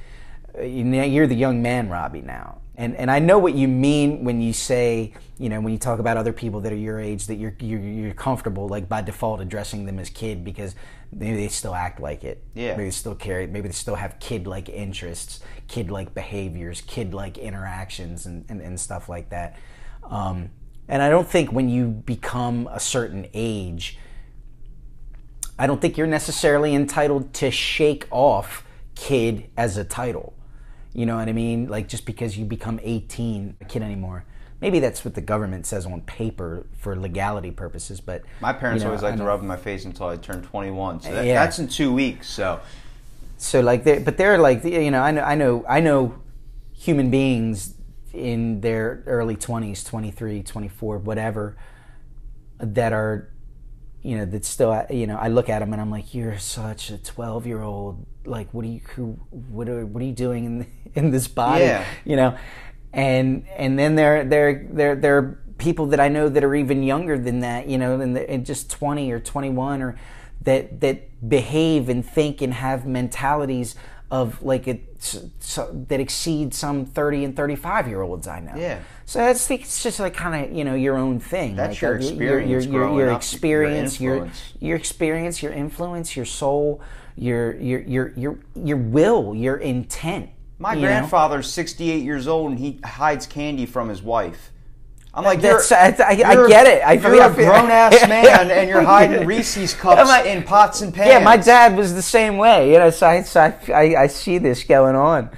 You're the young man, Robbie, now. And and I know what you mean when you say, you know, when you talk about other people that are your age, that you're you're, you're comfortable, like, by default addressing them as kid because maybe they still act like it. Yeah. Maybe they still carry, maybe they still have kid-like interests, kid-like behaviors, kid-like interactions and, and, and stuff like that. Um And I don't think when you become a certain age, I don't think you're necessarily entitled to shake off kid as a title. You know what I mean? Like, just because you become eighteen, a kid anymore. Maybe that's what the government says on paper for legality purposes, but... My parents you know, always liked to rub in my face until I turned twenty-one, so that, yeah. that's in two weeks, so... So, like, they're, but they're like, you know, I know, I know, I know human beings... in their early twenties, twenty-three, twenty-four, whatever, that are, you know, that still, you know, I look at them and I'm like, you're such a twelve-year-old. Like, what are you, who, what are, what are you doing in in this body? Yeah. You know, and and then there there there there are people that I know that are even younger than that, you know, and, and just twenty or twenty-one, or that that behave and think and have mentalities of like a, so, that exceed some thirty and thirty-five year olds I know. Yeah. So that's it's just like kind of, you know, your own thing. That's like your, experience your, your, your, your, your experience. Your experience. Your your experience. Your influence. Your soul. Your your your your your will. Your intent. My grandfather's sixty-eight years old and he hides candy from his wife. I'm like, that's, you're, I, I, you're, I get it. I you're feel, a grown-ass man, and you're hiding Reese's cups like, in pots and pans. Yeah, my dad was the same way. You know, so I, so I, I, I see this going on.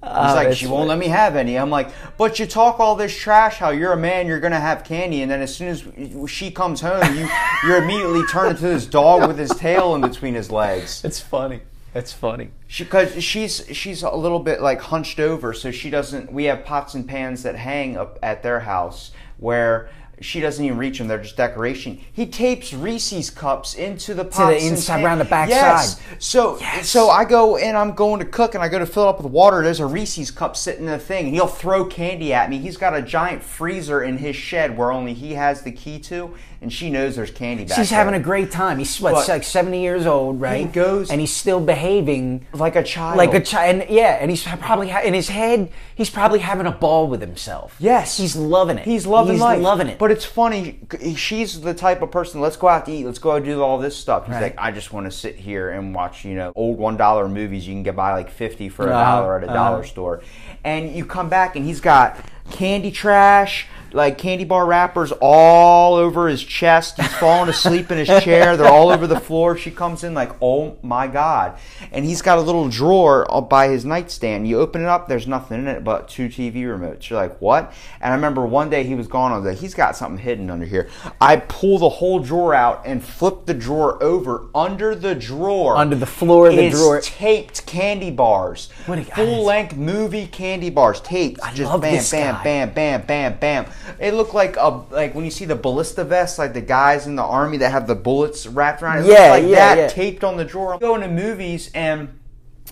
He's uh, like, she won't let me have any. I'm like, but you talk all this trash how you're a man, you're going to have candy, and then as soon as she comes home, you, you're immediately turned into this dog with his tail in between his legs. It's funny. That's funny. Because she, she's she's a little bit like hunched over, so she doesn't. We have pots and pans that hang up at their house where she doesn't even reach them; they're just decoration. He tapes Reese's cups into the pots to the inside, around the back yes. side. So, yes. so I go and I'm going to cook, and I go to fill it up with water. There's a Reese's cup sitting in the thing, and he'll throw candy at me. He's got a giant freezer in his shed where only he has the key to. And she knows there's candy back there. She's having a great time. He's what, but like seventy years old, right? He goes and he's still behaving like a child, like a child. And yeah, and he's probably ha- in his head. He's probably having a ball with himself. Yes, he's loving it. He's loving he's life. Loving it. But it's funny. She's the type of person. Let's go out to eat. Let's go out and do all this stuff. He's right. like, I just want to sit here and watch, you know, old one dollar movies. You can get by like fifty for a uh, dollar at a uh, dollar store. And you come back and he's got candy trash. Like candy bar wrappers all over his chest. He's falling asleep in his chair. They're all over the floor. She comes in like, oh my God. And he's got a little drawer by his nightstand. You open it up, there's nothing in it but two T V remotes. You're like, what? And I remember one day he was gone. I was like, he's got something hidden under here. I pull the whole drawer out and flip the drawer over. Under the drawer. Under the floor of the drawer. Taped candy bars. What a guy. Full-length movie candy bars. Taped. I just love bam, this bam, guy. bam, bam, bam, bam, bam. It looked like a like when you see the ballista vests, like the guys in the army that have the bullets wrapped around it. It yeah, looks like yeah, that yeah. taped on the drawer. I'm going to movies and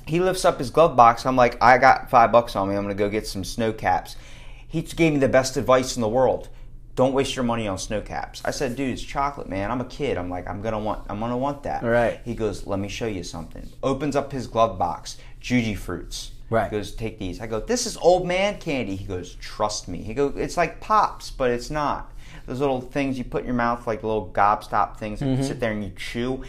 he lifts up his glove box. I'm like, I got five bucks on me. I'm going to go get some snow caps. He gave me the best advice in the world. Don't waste your money on snow caps. I said, dude, it's chocolate, man. I'm a kid. I'm like, I'm gonna want, I'm gonna want that. Right. He goes, let me show you something. Opens up his glove box. Juji fruits. Right. He goes, take these. I go, this is old man candy. He goes, trust me. He goes, it's like Pops, but it's not. Those little things you put in your mouth, like little gobstop things, and mm-hmm. you sit there and you chew.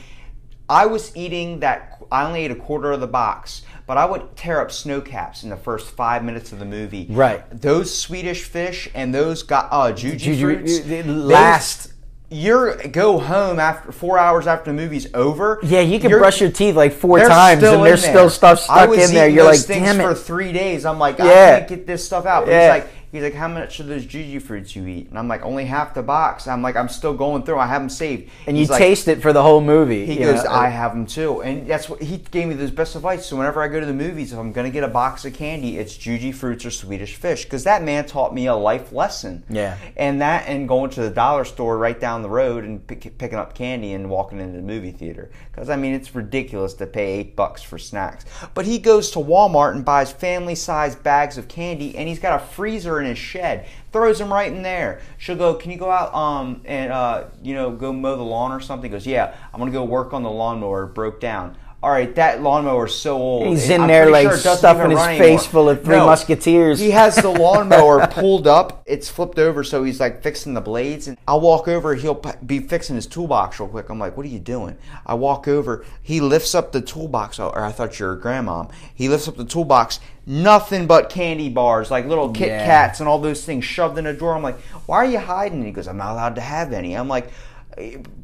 I was eating that, I only ate a quarter of the box, but I would tear up snow caps in the first five minutes of the movie. Right. Those Swedish fish and those got, uh, juju, juju fruits. They last. You go home after four hours after the movie's over. Yeah, you can brush your teeth like four times and there's there. still stuff stuck in there. You're like, damn it. I was eating those things for three days. I'm like, yeah. I can't get this stuff out. But yeah. he's like, he's like, how much of those juju fruits you eat? And I'm like, only half the box. I'm like, I'm still going through. I have them saved. And he's you like, taste it for the whole movie. He goes, know? I have them too. And that's what he gave me, those best advice. So whenever I go to the movies, if I'm going to get a box of candy, it's juju fruits or Swedish fish. Because that man taught me a life lesson. Yeah. And that and going to the dollar store right down the road and pick, picking up candy and walking into the movie theater. Because, I mean, it's ridiculous to pay eight bucks for snacks. But he goes to Walmart and buys family-sized bags of candy, and he's got a freezer in his shed, throws him right in there. She'll go, can you go out um and uh you know, go mow the lawn or something? He goes, yeah, I'm gonna go work on the lawnmower. It broke down. All right, that lawnmower's so old. He's in I'm there like sure stuffing his face anymore. full of Three no, Musketeers. He has the lawnmower pulled up. It's flipped over, so he's like fixing the blades. And I'll walk over. He'll be fixing his toolbox real quick. I'm like, what are you doing? I walk over. He lifts up the toolbox. Oh, or I thought you were a grandmom. He lifts up the toolbox. Nothing but candy bars, like little Kit yeah. Kats and all those things shoved in a drawer. I'm like, why are you hiding? And he goes, I'm not allowed to have any. I'm like,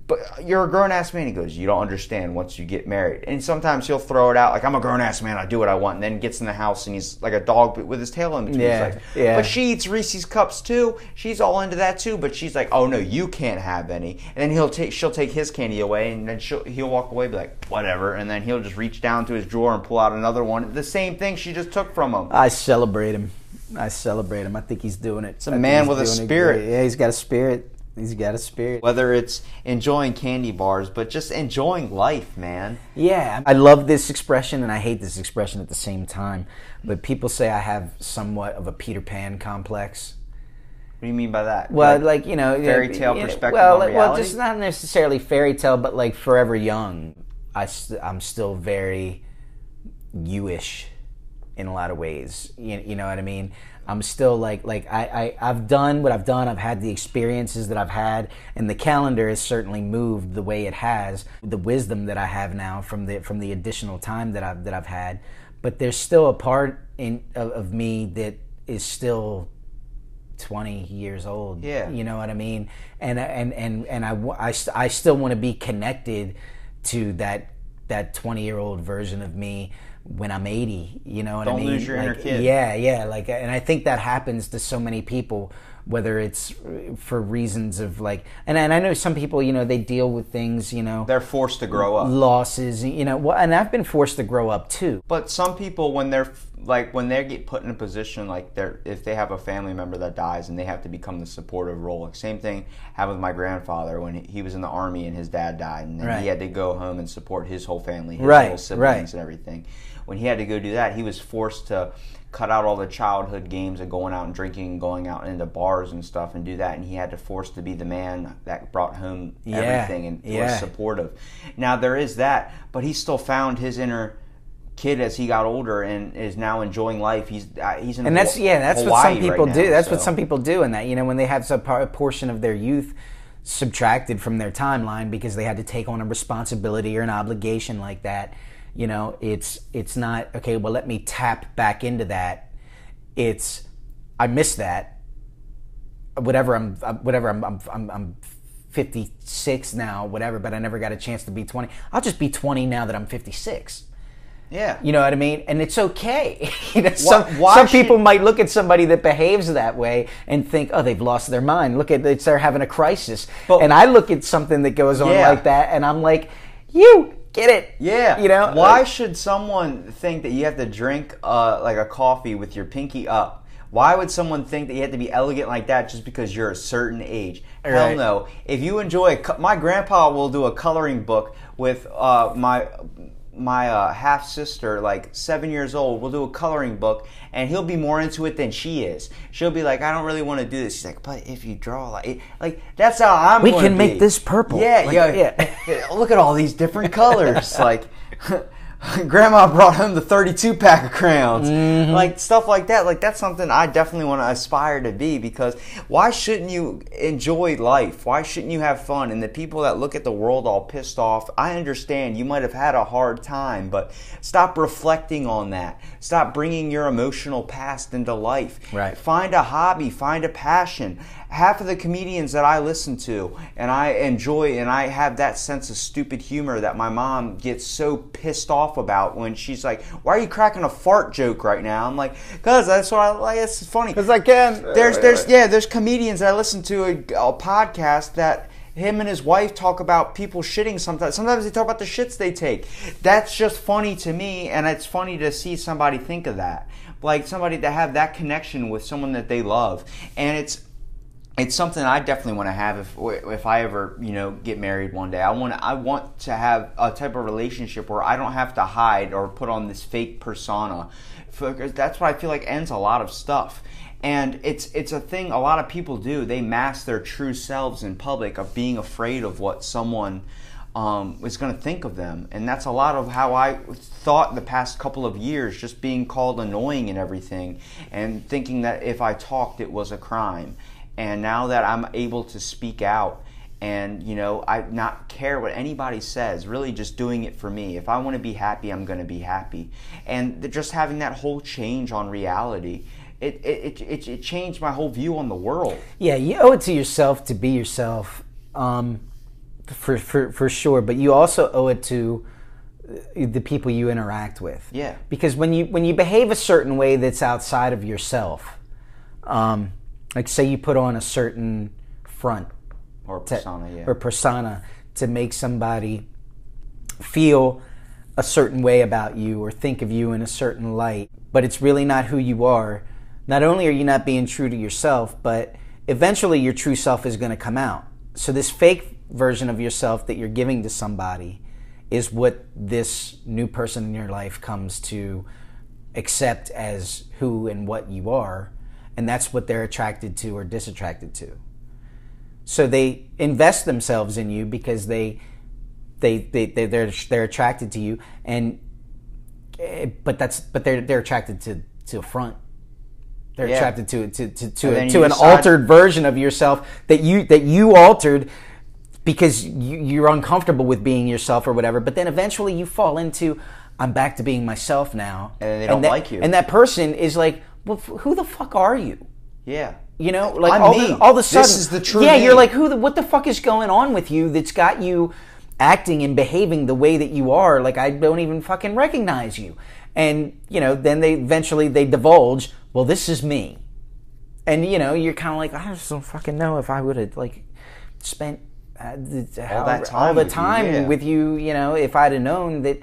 but you're a grown-ass man. He goes, you don't understand once you get married. And sometimes he'll throw it out like, I'm a grown-ass man, I do what I want, and then gets in the house and he's like a dog with his tail in between yeah, his legs. Yeah. But she eats Reese's Cups too. She's all into that too, but she's like, oh no, you can't have any. And then he'll take, she'll take his candy away, and then she'll, he'll walk away and be like, whatever. And then he'll just reach down to his drawer and pull out another one. The same thing she just took from him. I celebrate him. I celebrate him. I think he's doing it. It's a man with a spirit. Yeah, he's got a spirit. He's got a spirit. Whether it's enjoying candy bars, but just enjoying life, man. Yeah. I love this expression and I hate this expression at the same time. But people say I have somewhat of a Peter Pan complex. What do you mean by that? Well, like, like you know... Fairy tale you know, perspective well, on like, reality? Well, just not necessarily fairy tale, but like forever young. I st I'm still very you-ish in a lot of ways. You, you know what I mean? I'm still like, like I, I, I've done what I've done. I've had the experiences that I've had, and the calendar has certainly moved the way it has. The wisdom that I have now from the from the additional time that I've that I've had, but there's still a part in of, of me that is still twenty years old. Yeah, you know what I mean. And and and and I, I, I still want to be connected to that that twenty year old version of me. When I'm eighty, you know what I mean? Don't lose your inner kid. Yeah, yeah. Like, and I think that happens to so many people, whether it's for reasons of like, and and I know some people, you know, they deal with things, you know, they're forced to grow up, losses, you know. Well, and I've been forced to grow up too. But some people, when they're like, when they get put in a position like they're, if they have a family member that dies and they have to become the supportive role. Like, same thing happened with my grandfather when he was in the army and his dad died, and then right. he had to go home and support his whole family, his right. whole siblings, right. and everything. When he had to go do that, he was forced to cut out all the childhood games of going out and drinking and going out into bars and stuff and do that. And he had to force to be the man that brought home yeah, everything and yeah. was supportive. Now, there is that, but he still found his inner kid as he got older and is now enjoying life. He's uh, he's in and that's yeah, that's Hawaii what some people right now, do. That's so. what some people do in that. You know, when they have some portion of their youth subtracted from their timeline because they had to take on a responsibility or an obligation like that. You know, it's it's not, okay, well, let me tap back into that. It's, I miss that. Whatever, I'm whatever I'm I'm I'm fifty-six now, whatever, but I never got a chance to be twenty. I'll just be twenty now that I'm fifty-six. Yeah. You know what I mean? And it's okay. You know, why, some why some should... people might look at somebody that behaves that way and think, oh, they've lost their mind. Look at, it's, they're having a crisis. But, and I look at something that goes on yeah. like that, and I'm like, you... Get it? Yeah. You know, why like, should someone think that you have to drink uh, like a coffee with your pinky up? Why would someone think that you have to be elegant like that just because you're a certain age? Right. Hell no. If you enjoy, a, my grandpa will do a coloring book with uh, my my uh, half sister, like seven years old. We'll do a coloring book, and he'll be more into it than she is. She'll be like, I don't really want to do this. She's like, but if you draw like, like that's how I'm. We can make be. this purple. Yeah, like, yeah, yeah. Look at all these different colors. Like, Grandma brought home the thirty-two pack of crowns. Mm-hmm. Like, stuff like that. Like, that's something I definitely want to aspire to be, because why shouldn't you enjoy life? Why shouldn't you have fun? And the people that look at the world all pissed off, I understand you might have had a hard time, but stop reflecting on that. Stop bringing your emotional past into life. Right. Find a hobby. Find a passion. Half of the comedians that I listen to and I enjoy, and I have that sense of stupid humor that my mom gets so pissed off about when she's like, why are you cracking a fart joke right now? I'm like, because that's what I like. It's funny. Because I can. There's, there's, yeah, there's comedians that I listen to, a, a podcast that him and his wife talk about people shitting sometimes. Sometimes they talk about the shits they take. That's just funny to me, and it's funny to see somebody think of that. Like, somebody to have that connection with someone that they love. And it's, it's something I definitely want to have if if I ever, you know, get married one day. I want to, I want to have a type of relationship where I don't have to hide or put on this fake persona. That's what I feel like ends a lot of stuff. And it's it's a thing a lot of people do. They mask their true selves in public of being afraid of what someone um, is going to think of them. And that's a lot of how I thought the past couple of years, just being called annoying and everything, and thinking that if I talked, it was a crime. And now that I'm able to speak out and, you know, I not care what anybody says, really just doing it for me. If I want to be happy, I'm going to be happy. And just having that whole change on reality, it, it, it, it changed my whole view on the world. Yeah, you owe it to yourself to be yourself, um, for, for, for sure. But you also owe it to the people you interact with. Yeah. Because when you, when you behave a certain way that's outside of yourself, um, like, say you put on a certain front or persona, to, yeah. or persona to make somebody feel a certain way about you or think of you in a certain light, but it's really not who you are. Not only are you not being true to yourself, but eventually your true self is going to come out. So this fake version of yourself that you're giving to somebody is what this new person in your life comes to accept as who and what you are. And that's what they're attracted to or disattracted to. So they invest themselves in you because they, they, they, they they're they're attracted to you, and but that's but they're they're attracted to to a front. They're yeah. attracted to to to to, a, to an decide. altered version of yourself that you that you altered because you, you're uncomfortable with being yourself or whatever. But then eventually you fall into, I'm back to being myself now, and they don't and that, like you. And that person is like, well, who the fuck are you? Yeah. You know, like all, the, all of a sudden. This is the true Yeah, me. You're like, who? The, what the fuck is going on with you that's got you acting and behaving the way that you are? Like, I don't even fucking recognize you. And, you know, then they eventually they divulge, well, this is me. And, you know, you're kind of like, I just don't fucking know if I would have, like, spent uh, how, all that time, all the time with, you, yeah. with you, you know, if I'd have known that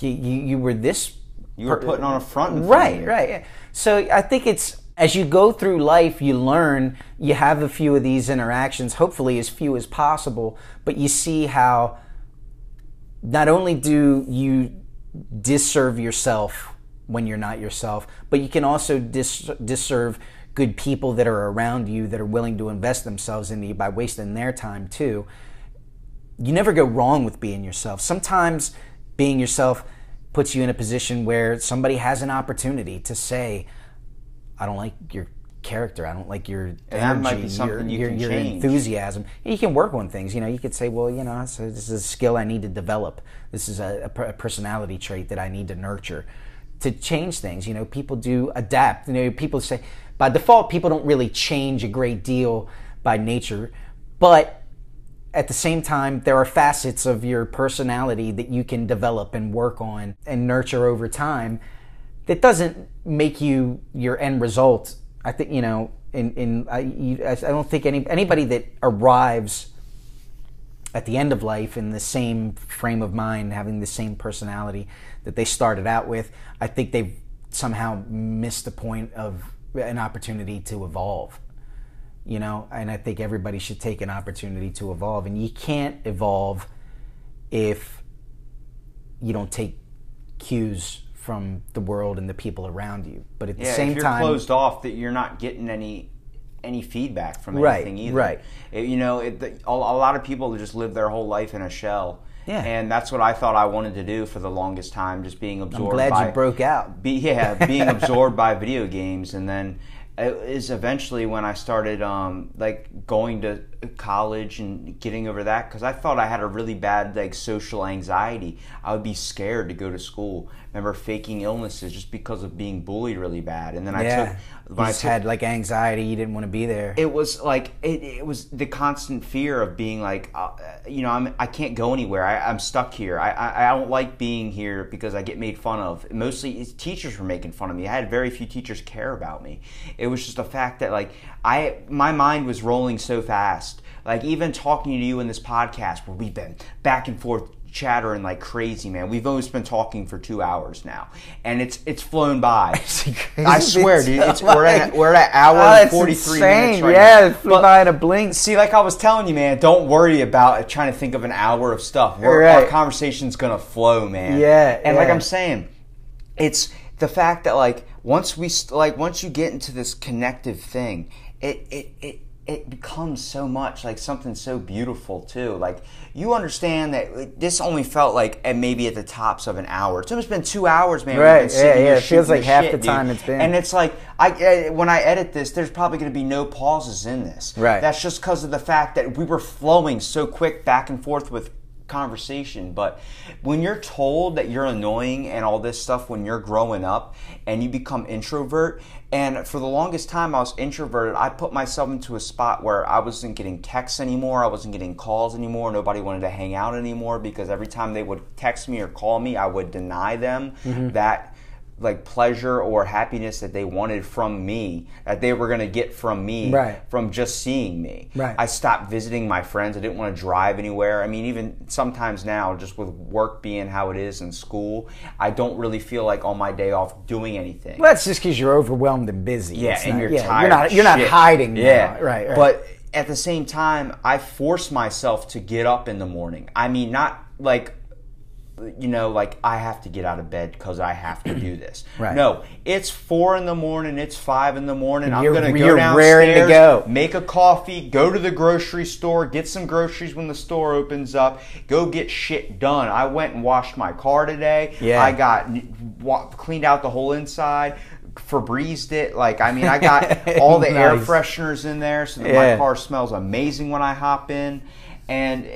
you, you were this. You were putting on a front. In front right, of you. right. So I think it's, as you go through life, you learn, you have a few of these interactions, hopefully as few as possible, but you see how not only do you disserve yourself when you're not yourself, but you can also dis- disserve good people that are around you that are willing to invest themselves in you by wasting their time too. You never go wrong with being yourself. Sometimes being yourself puts you in a position where somebody has an opportunity to say, I don't like your character, I don't like your energy, and that might be something your, you can your, your enthusiasm. And you can work on things. You know, you could say, well, you know, so this is a skill I need to develop. This is a, a personality trait that I need to nurture to change things. You know, people do adapt. You know, people say, by default, people don't really change a great deal by nature, but at the same time, there are facets of your personality that you can develop and work on and nurture over time. That doesn't make you your end result. I think, you know, in in I, you, I don't think any anybody that arrives at the end of life in the same frame of mind, having the same personality that they started out with, I think they've somehow missed the point of an opportunity to evolve. You know, and I think everybody should take an opportunity to evolve. And you can't evolve if you don't take cues from the world and the people around you. But at the yeah, same if you're time, closed off, that you're not getting any any feedback from anything right, either. Right. It, you know, it, the, a, a lot of people just live their whole life in a shell, Yeah. And that's what I thought I wanted to do for the longest time, just being absorbed. I'm glad by, you broke out. Be, yeah, being absorbed by video games. And then it is eventually when I started um, like going to college and getting over that, because I thought I had a really bad like social anxiety. I would be scared to go to school. I remember faking illnesses just because of being bullied really bad. And then I yeah. took... When you just I took, had like anxiety. You didn't want to be there. It was like, it, it was the constant fear of being like, uh, you know, I'm, I can't go anywhere. I, I'm stuck here. I, I, I don't like being here because I get made fun of. Mostly it's teachers were making fun of me. I had very few teachers care about me. It was just a fact that like, I my mind was rolling so fast. Like even talking to you in this podcast where we've been back and forth chattering like crazy, man. We've almost been talking for two hours now, and it's it's flown by. I swear, dude. It's, we're at we're at hour oh, and forty-three insane. minutes right yeah, now. Yeah, flew by in a blink. See, like I was telling you, man, don't worry about trying to think of an hour of stuff. We're, right. Our conversation's gonna flow, man. Yeah, and yeah. like I'm saying, it's the fact that like once we like once you get into this connective thing, it it it. it becomes so much like something so beautiful too. Like you understand that this only felt like and maybe at the tops of an hour. It's almost been two hours, man. Right? Been yeah, yeah. It feels like half shit, the dude. time it's been. And it's like I, I when I edit this, there's probably going to be no pauses in this. Right. That's just because of the fact that we were flowing so quick back and forth with conversation. But when you're told that you're annoying and all this stuff when you're growing up and you become introvert, and for the longest time I was introverted, I put myself into a spot where I wasn't getting texts anymore, I wasn't getting calls anymore, nobody wanted to hang out anymore, because every time they would text me or call me, I would deny them mm-hmm. that like pleasure or happiness that they wanted from me, that they were gonna get from me, right. from just seeing me. Right. I stopped visiting my friends. I didn't want to drive anywhere. I mean, even sometimes now, just with work being how it is and school, I don't really feel like on my day off doing anything. Well, that's just because you're overwhelmed and busy. Yeah, it's and not, you're yeah, tired. You're not, you're not hiding. Yeah, now. Right, right. But at the same time, I force myself to get up in the morning. I mean, not like. You know, like, I have to get out of bed because I have to do this. Right. No, it's four in the morning. It's five in the morning. I'm going to go downstairs, raring to go. Make a coffee, go to the grocery store, get some groceries when the store opens up, go get shit done. I went and washed my car today. Yeah. I got wa- cleaned out the whole inside, Febrezed it. Like, I mean, I got all the nice. air fresheners in there so that yeah. my car smells amazing when I hop in. And...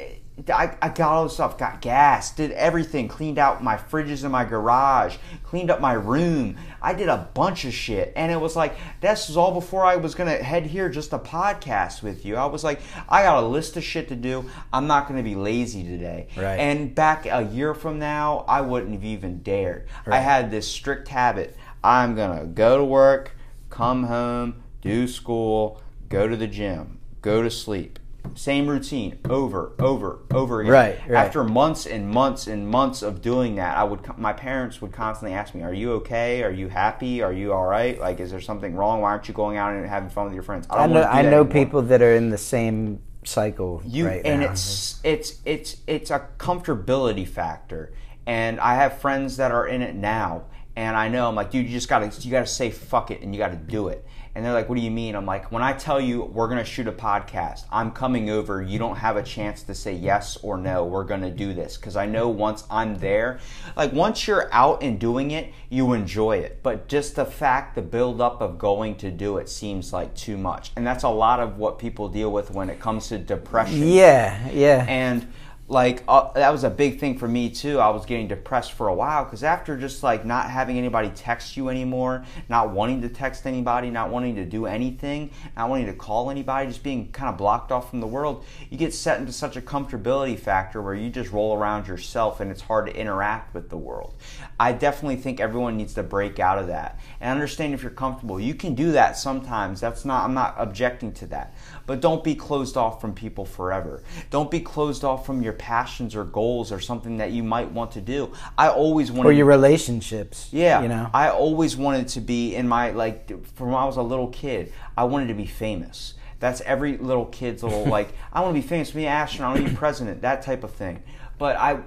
I, I got all this stuff, got gas, did everything, cleaned out my fridges in my garage, cleaned up my room. I did a bunch of shit. And it was like, this was all before I was going to head here just a podcast with you. I was like, I got a list of shit to do. I'm not going to be lazy today. Right. And back a year from now, I wouldn't have even dared. Right. I had this strict habit. I'm going to go to work, come home, do school, go to the gym, go to sleep. Same routine over, over, over again. Right, right. After months and months and months of doing that, I would. My parents would constantly ask me, "Are you okay? Are you happy? Are you all right? Like, is there something wrong? Why aren't you going out and having fun with your friends?" I don't I know, want to do I that know anymore. People that are in the same cycle you, right and now. And it's it's it's it's a comfortability factor. And I have friends that are in it now, and I know I'm like, dude, you just gotta you gotta say fuck it, and you gotta do it. And they're like, what do you mean? I'm like, when I tell you we're going to shoot a podcast, I'm coming over. You don't have a chance to say yes or no. We're going to do this. Because I know once I'm there, like once you're out and doing it, you enjoy it. But just the fact, the buildup of going to do it seems like too much. And that's a lot of what people deal with when it comes to depression. Yeah, yeah. And like, uh, that was a big thing for me too. I was getting depressed for a while because after just like not having anybody text you anymore, not wanting to text anybody, not wanting to do anything, not wanting to call anybody, just being kind of blocked off from the world, you get set into such a comfortability factor where you just roll around yourself and it's hard to interact with the world. I definitely think everyone needs to break out of that. And understand if you're comfortable, you can do that sometimes. That's not, I'm not objecting to that. But don't be closed off from people forever. Don't be closed off from your passions or goals or something that you might want to do. I always wanted... Or your relationships. Yeah. You know? I always wanted to be in my, like, from when I was a little kid, I wanted to be famous. That's every little kid's little, like, I want to be famous, be an astronaut, I want to be president, that type of thing. But I,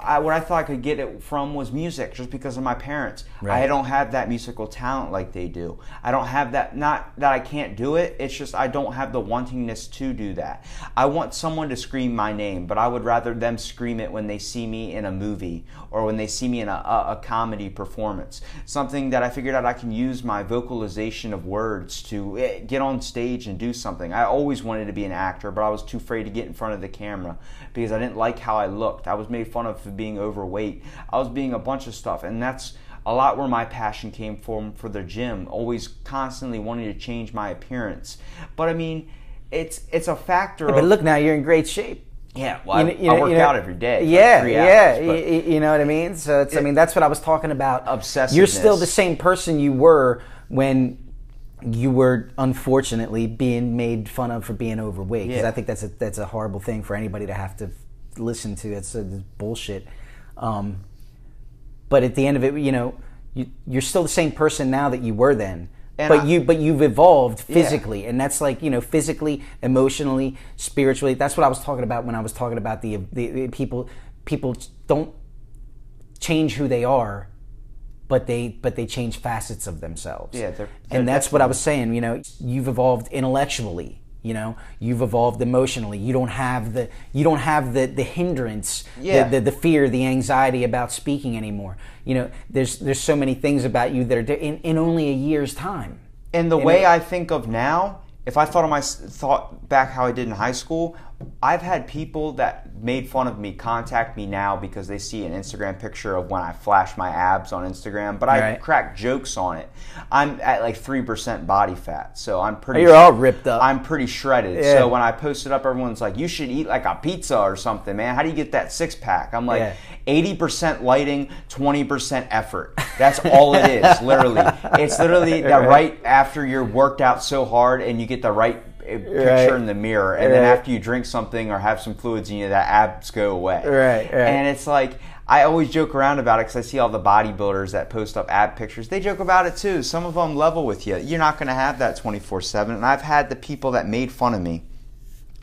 I, what I thought I could get it from was music, just because of my parents. Right. I don't have that musical talent like they do. I don't have that, not that I can't do it, it's just I don't have the wantingness to do that. I want someone to scream my name, but I would rather them scream it when they see me in a movie or when they see me in a, a, a comedy performance. Something that I figured out I can use my vocalization of words to get on stage and do something. I always wanted to be an actor, but I was too afraid to get in front of the camera because I didn't like how I looked. I was made fun of for being overweight. I was being a bunch of stuff, and that's a lot where my passion came from for the gym, always constantly wanting to change my appearance. But I mean, it's it's a factor. Yeah, but of, look, now you're in great shape. Yeah, well, you I, know, you I know, work you know, out every day. Yeah, like yeah, hours, you, you know what I mean? So it's, it, I mean, that's what I was talking about. Obsessiveness. You're still the same person you were when you were unfortunately being made fun of for being overweight, because yeah. I think that's a, that's a horrible thing for anybody to have to listen to. That's a, that's bullshit. Um, but at the end of it, you know, you, you're still the same person now that you were then. And but I, you, but you've evolved physically, yeah. and that's like, you know, physically, emotionally, spiritually. That's what I was talking about when I was talking about the the, the people. People don't change who they are, but they but they change facets of themselves. Yeah, they're, they're and that's definitely. What I was saying. You know, you've evolved intellectually. You know, you've evolved emotionally. You don't have the you don't have the the hindrance, yeah. the, the the fear, the anxiety about speaking anymore. You know, there's there's so many things about you that are in, in only a year's time. And the in way a, I think of now, if I thought of my thought back how I did in high school, I've had people that made fun of me contact me now because they see an Instagram picture of when I flash my abs on Instagram, but I right. crack jokes on it. I'm at like three percent body fat, so I'm pretty. You're all ripped up. I'm pretty shredded. Yeah. So when I post it up, everyone's like, "You should eat like a pizza or something, man. How do you get that six pack?" I'm like, eighty yeah. percent lighting, twenty percent effort. That's all it is. Literally, it's literally that right. right after you're worked out so hard and you get the right. Picture right. in the mirror, and right. then after you drink something or have some fluids in you, that abs go away. Right, right. And it's like, I always joke around about it because I see all the bodybuilders that post up ab pictures. They joke about it too. Some of them level with you. You're not going to have that twenty-four seven. And I've had the people that made fun of me.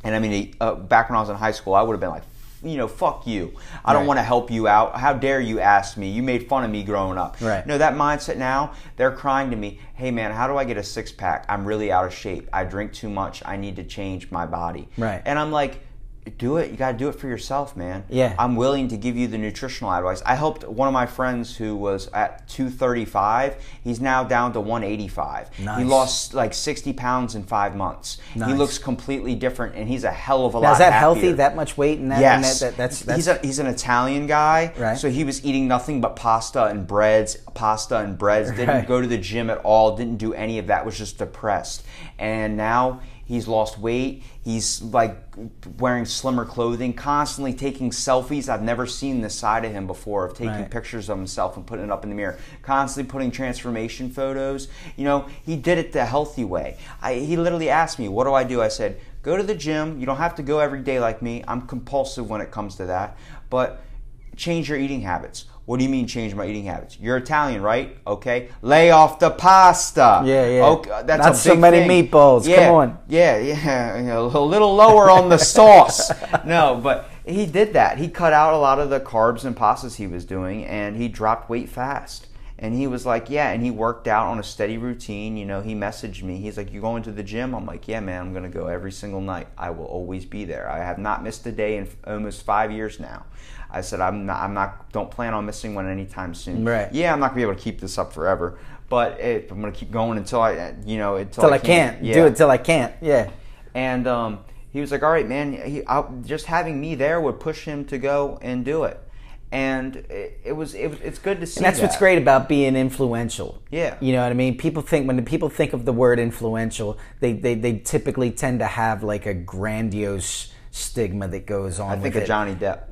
And I mean, uh, back when I was in high school, I would have been like, you know, fuck you. I right. don't want to help you out. How dare you ask me? You made fun of me growing up. Right. No, that mindset now, they're crying to me, hey man, how do I get a six pack? I'm really out of shape. I drink too much. I need to change my body. Right. And I'm like, do it. You got to do it for yourself, man. Yeah. I'm willing to give you the nutritional advice. I helped one of my friends who was at two thirty-five. He's now down to one eighty-five. Nice. He lost like sixty pounds in five months. Nice. He looks completely different, and he's a hell of a now, lot happier. Is that happier. Healthy, that much weight? And that, yes. And that, that, that's, that's... He's, a, he's an Italian guy, right. so he was eating nothing but pasta and breads, pasta and breads. Didn't right. go to the gym at all, didn't do any of that, was just depressed. And now... he's lost weight. He's like wearing slimmer clothing, constantly taking selfies. I've never seen this side of him before, of taking right. pictures of himself and putting it up in the mirror, constantly putting transformation photos. You know, he did it the healthy way. I, he literally asked me, what do I do? I said, go to the gym. You don't have to go every day like me. I'm compulsive when it comes to that. But change your eating habits. What do you mean change my eating habits? You're Italian, right? Okay. Lay off the pasta. Yeah, yeah. Okay, that's Not a big so many thing. Meatballs. Yeah, come on. Yeah, yeah. You know, a little lower on the sauce. No, but he did that. He cut out a lot of the carbs and pastas he was doing, and he dropped weight fast. And he was like, yeah, and he worked out on a steady routine. You know, he messaged me. He's like, you going to the gym? I'm like, yeah, man, I'm going to go every single night. I will always be there. I have not missed a day in almost five years now. I said, I'm not, I'm not, don't plan on missing one anytime soon. Right. Yeah, I'm not going to be able to keep this up forever, but it, I'm going to keep going until I, you know, until I, I can't. can't. Yeah. Do it till I can't, yeah. And um, he was like, all right, man, he, I, just having me there would push him to go and do it. And it, it was, it, it's good to see and that's that. What's great about being influential. Yeah. You know what I mean? People think, when the people think of the word influential, they, they, they typically tend to have like a grandiose stigma that goes on with it. I think of Johnny Depp.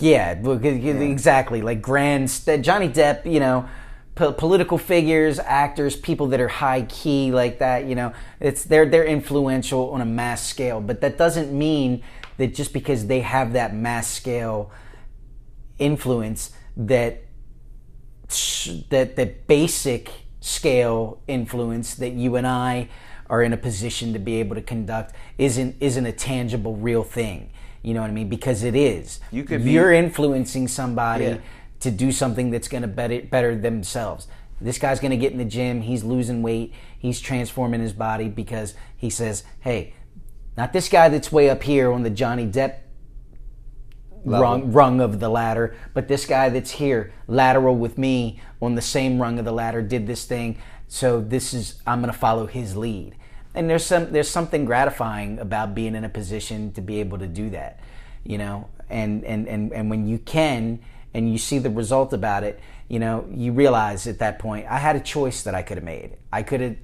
Yeah, yeah, exactly. Like grand, Johnny Depp, you know, po political figures, actors, people that are high key like that, you know, it's they're they're influential on a mass scale. But that doesn't mean that just because they have that mass scale influence, that that that basic scale influence that you and I are in a position to be able to conduct isn't isn't a tangible, real thing. You know what I mean? Because it is. You could be, You're influencing somebody yeah. to do something that's going to better, better themselves. This guy's going to get in the gym. He's losing weight. He's transforming his body because he says, hey, not this guy that's way up here on the Johnny Depp rung, rung of the ladder, but this guy that's here lateral with me on the same rung of the ladder did this thing. So this is, I'm going to follow his lead. And there's some there's something gratifying about being in a position to be able to do that, you know. And and, and, and when you can and you see the result about it, you know, you realize at that point, I had a choice that I could have made. I could have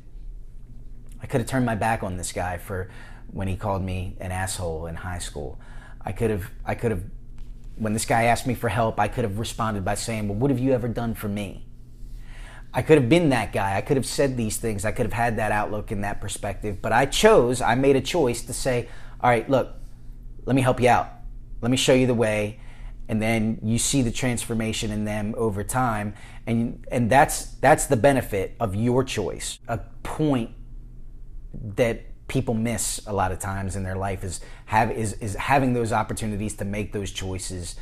I could have turned my back on this guy for when he called me an asshole in high school. I could have I could have when this guy asked me for help, I could have responded by saying, well, what have you ever done for me? I could have been that guy. I could have said these things. I could have had that outlook and that perspective. But I chose, I made a choice to say, all right, look, let me help you out. Let me show you the way. And then you see the transformation in them over time. And and that's that's the benefit of your choice. A point that people miss a lot of times in their life is have is, is having those opportunities to make those choices,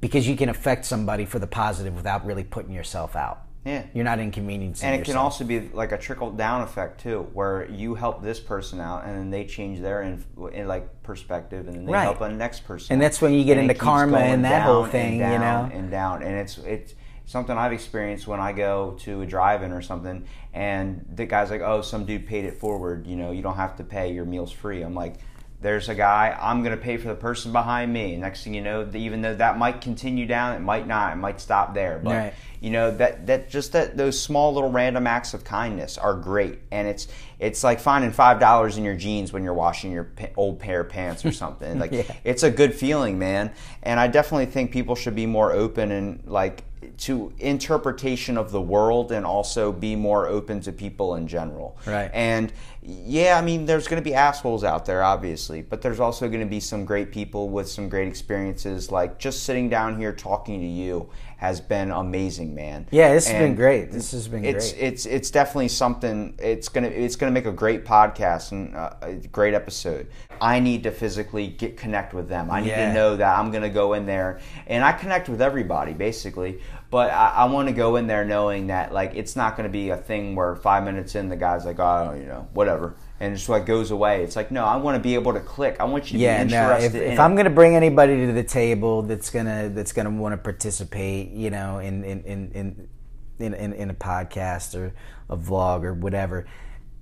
because you can affect somebody for the positive without really putting yourself out. Yeah. You're not inconveniencing yourself. And it can also be like a trickle-down effect, too, where you help this person out, and then they change their inf- in like perspective, and then they right. help the next person. And that's when you get and into karma and that whole thing, down, you know? And down, and it's it's something I've experienced when I go to a drive-in or something, and the guy's like, oh, some dude paid it forward. You know, you don't have to pay. Your meal's free. I'm like... There's a guy, I'm going to pay for the person behind me. Next thing you know, even though that might continue down, it might not. It might stop there. But, right. you know, that that just that those small little random acts of kindness are great. And it's it's like finding five dollars in your jeans when you're washing your old pair of pants or something. Like, yeah. It's a good feeling, man. And I definitely think people should be more open and, like, to interpretation of the world, and also be more open to people in general. Right. And yeah, I mean, there's going to be assholes out there, obviously, but there's also going to be some great people with some great experiences. Like, just sitting down here talking to you has been amazing, man. Yeah, this and has been great. This has been it's, great. It's it's it's definitely something. It's gonna it's gonna make a great podcast and a great episode. I need to physically get connect with them. I need yeah. to know that I'm gonna go in there, and I connect with everybody basically. But I, I want to go in there knowing that, like, it's not gonna be a thing where five minutes in the guy's like, oh, you know, whatever. And just like goes away. It's like, no, I want to be able to click. I want you to yeah, be interested. No, if, in if I'm going to bring anybody to the table that's gonna that's gonna want to participate, you know, in in in in, in, in a podcast or a vlog or whatever,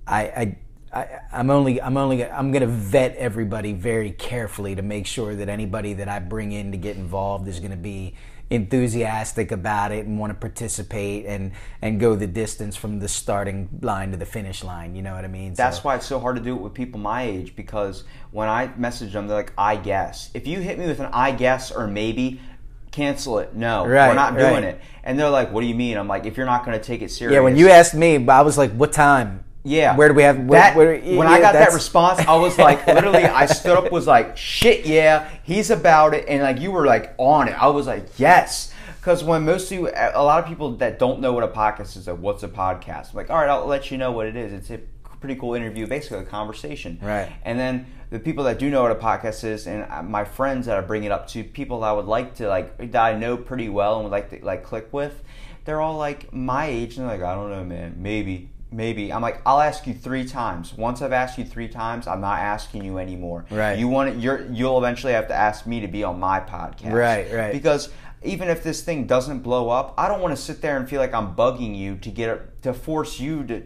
I. I I, I'm only, I'm only, I'm going to vet everybody very carefully to make sure that anybody that I bring in to get involved is going to be enthusiastic about it and want to participate and, and go the distance from the starting line to the finish line. You know what I mean? That's so. Why it's so hard to do it with people my age, because when I message them, they're like, I guess. If you hit me with an I guess or maybe, cancel it. No, right, we're not doing right. it. And they're like, what do you mean? I'm like, if you're not going to take it serious. Yeah, when you asked me, I was like, what time? Yeah. Where do we have... Where, that, where, yeah, when I got that response, I was like, literally, I stood up, was like, shit, yeah, he's about it. And like, you were like on it. I was like, yes. Because when mostly, a lot of people that don't know what a podcast is, like, what's a podcast? I'm like, all right, I'll let you know what it is. It's a pretty cool interview, basically a conversation. Right. And then the people that do know what a podcast is, and my friends that I bring it up to, people that I would like to, like, that I know pretty well and would like to, like, click with, they're all like my age. And they're like, I don't know, man, maybe... Maybe. I'm like, I'll ask you three times. Once I've asked you three times, I'm not asking you anymore. Right. You want it, you're, you'll eventually have to ask me to be on my podcast. Right, right. Because even if this thing doesn't blow up, I don't want to sit there and feel like I'm bugging you to get to force you to,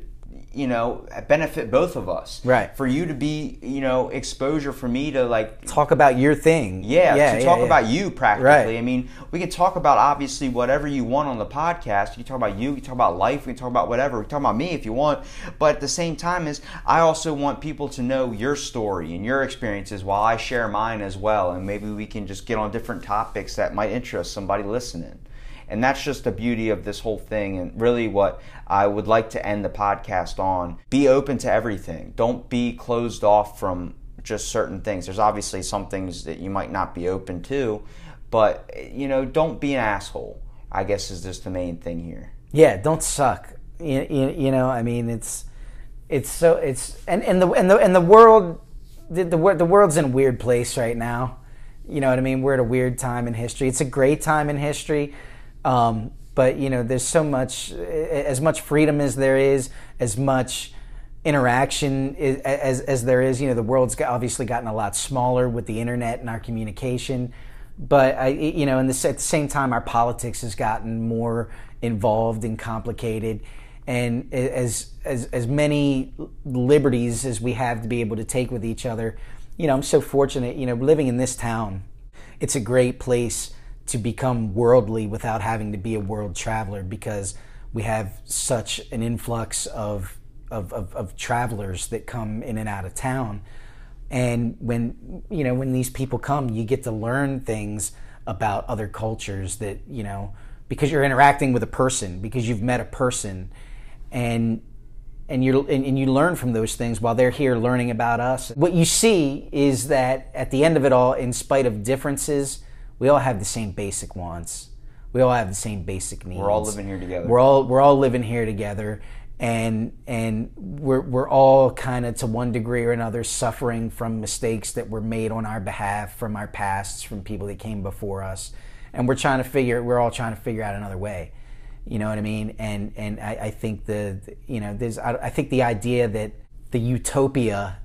you know, benefit both of us. Right. For you to be, you know, exposure for me to, like... Talk about your thing. Yeah, yeah to yeah, talk yeah. about you, practically. Right. I mean, we can talk about, obviously, whatever you want on the podcast. You can talk about you, we can talk about life, we can talk about whatever. We can talk about me if you want. But at the same time is, I also want people to know your story and your experiences while I share mine as well. And maybe we can just get on different topics that might interest somebody listening. And that's just the beauty of this whole thing, and really what I would like to end the podcast on. Be open to everything. Don't be closed off from just certain things. There's obviously some things that you might not be open to, but, you know, don't be an asshole, I guess, is just the main thing here. Yeah, don't suck. You, you, you know, I mean, it's it's so it's and, and the and the and the world the, the the world's in a weird place right now. You know what I mean? We're at a weird time in history. It's a great time in history, um, but you know, there's so much, as much freedom as there is, as much interaction is, as as there is. You know, the world's obviously gotten a lot smaller with the internet and our communication. But I, you know, and this, at the same time, our politics has gotten more involved and complicated. And as as as many liberties as we have to be able to take with each other, you know, I'm so fortunate. You know, living in this town, it's a great place to become worldly without having to be a world traveler, because we have such an influx of of of, of travelers that come in and out of town. And when, you know, when these people come, you get to learn things about other cultures that, you know, because you're interacting with a person, because you've met a person, and and you and, and you learn from those things while they're here learning about us. What you see is that at the end of it all, in spite of differences, we all have the same basic wants. We all have the same basic needs. We're all living here together. We're all we're all living here together. And and we're we're all kind of, to one degree or another, suffering from mistakes that were made on our behalf, from our pasts, from people that came before us, and we're trying to figure we're all trying to figure out another way, you know what I mean? And and I, I think the, the you know there's I, I think the idea that the utopia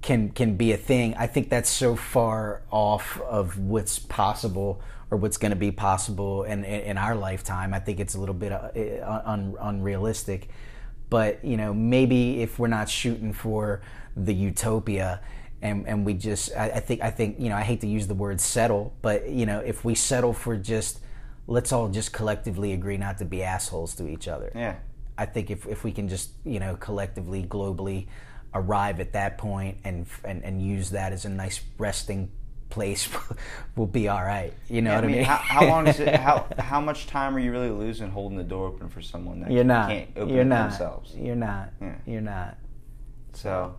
can can be a thing, I think that's so far off of what's possible or what's going to be possible in, in, in our lifetime. I think it's a little bit uh, un, unrealistic. But, you know, maybe if we're not shooting for the utopia and, and we just, I, I think, I think, you know, I hate to use the word settle, but, you know, if we settle for just, let's all just collectively agree not to be assholes to each other. Yeah. I think if, if we can just, you know, collectively, globally arrive at that point and and, and use that as a nice resting place, will be all right. You know yeah, what I mean? I mean? How, how long is it? How how much time are you really losing holding the door open for someone that you're not, can't open you're not, themselves? You're not. Yeah. You're not. So,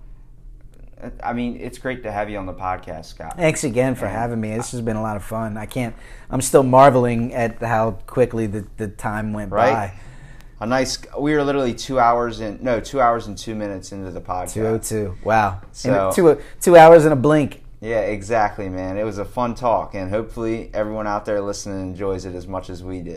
I mean, it's great to have you on the podcast, Scott. Thanks again for and having me. This has been a lot of fun. I can't. I'm still marveling at how quickly the the time went right? by. A nice. We were literally two hours in. No, two hours and two minutes into the podcast. Two oh two. Wow. So in two two hours in a blink. Yeah, exactly, man. It was a fun talk, and hopefully everyone out there listening enjoys it as much as we did.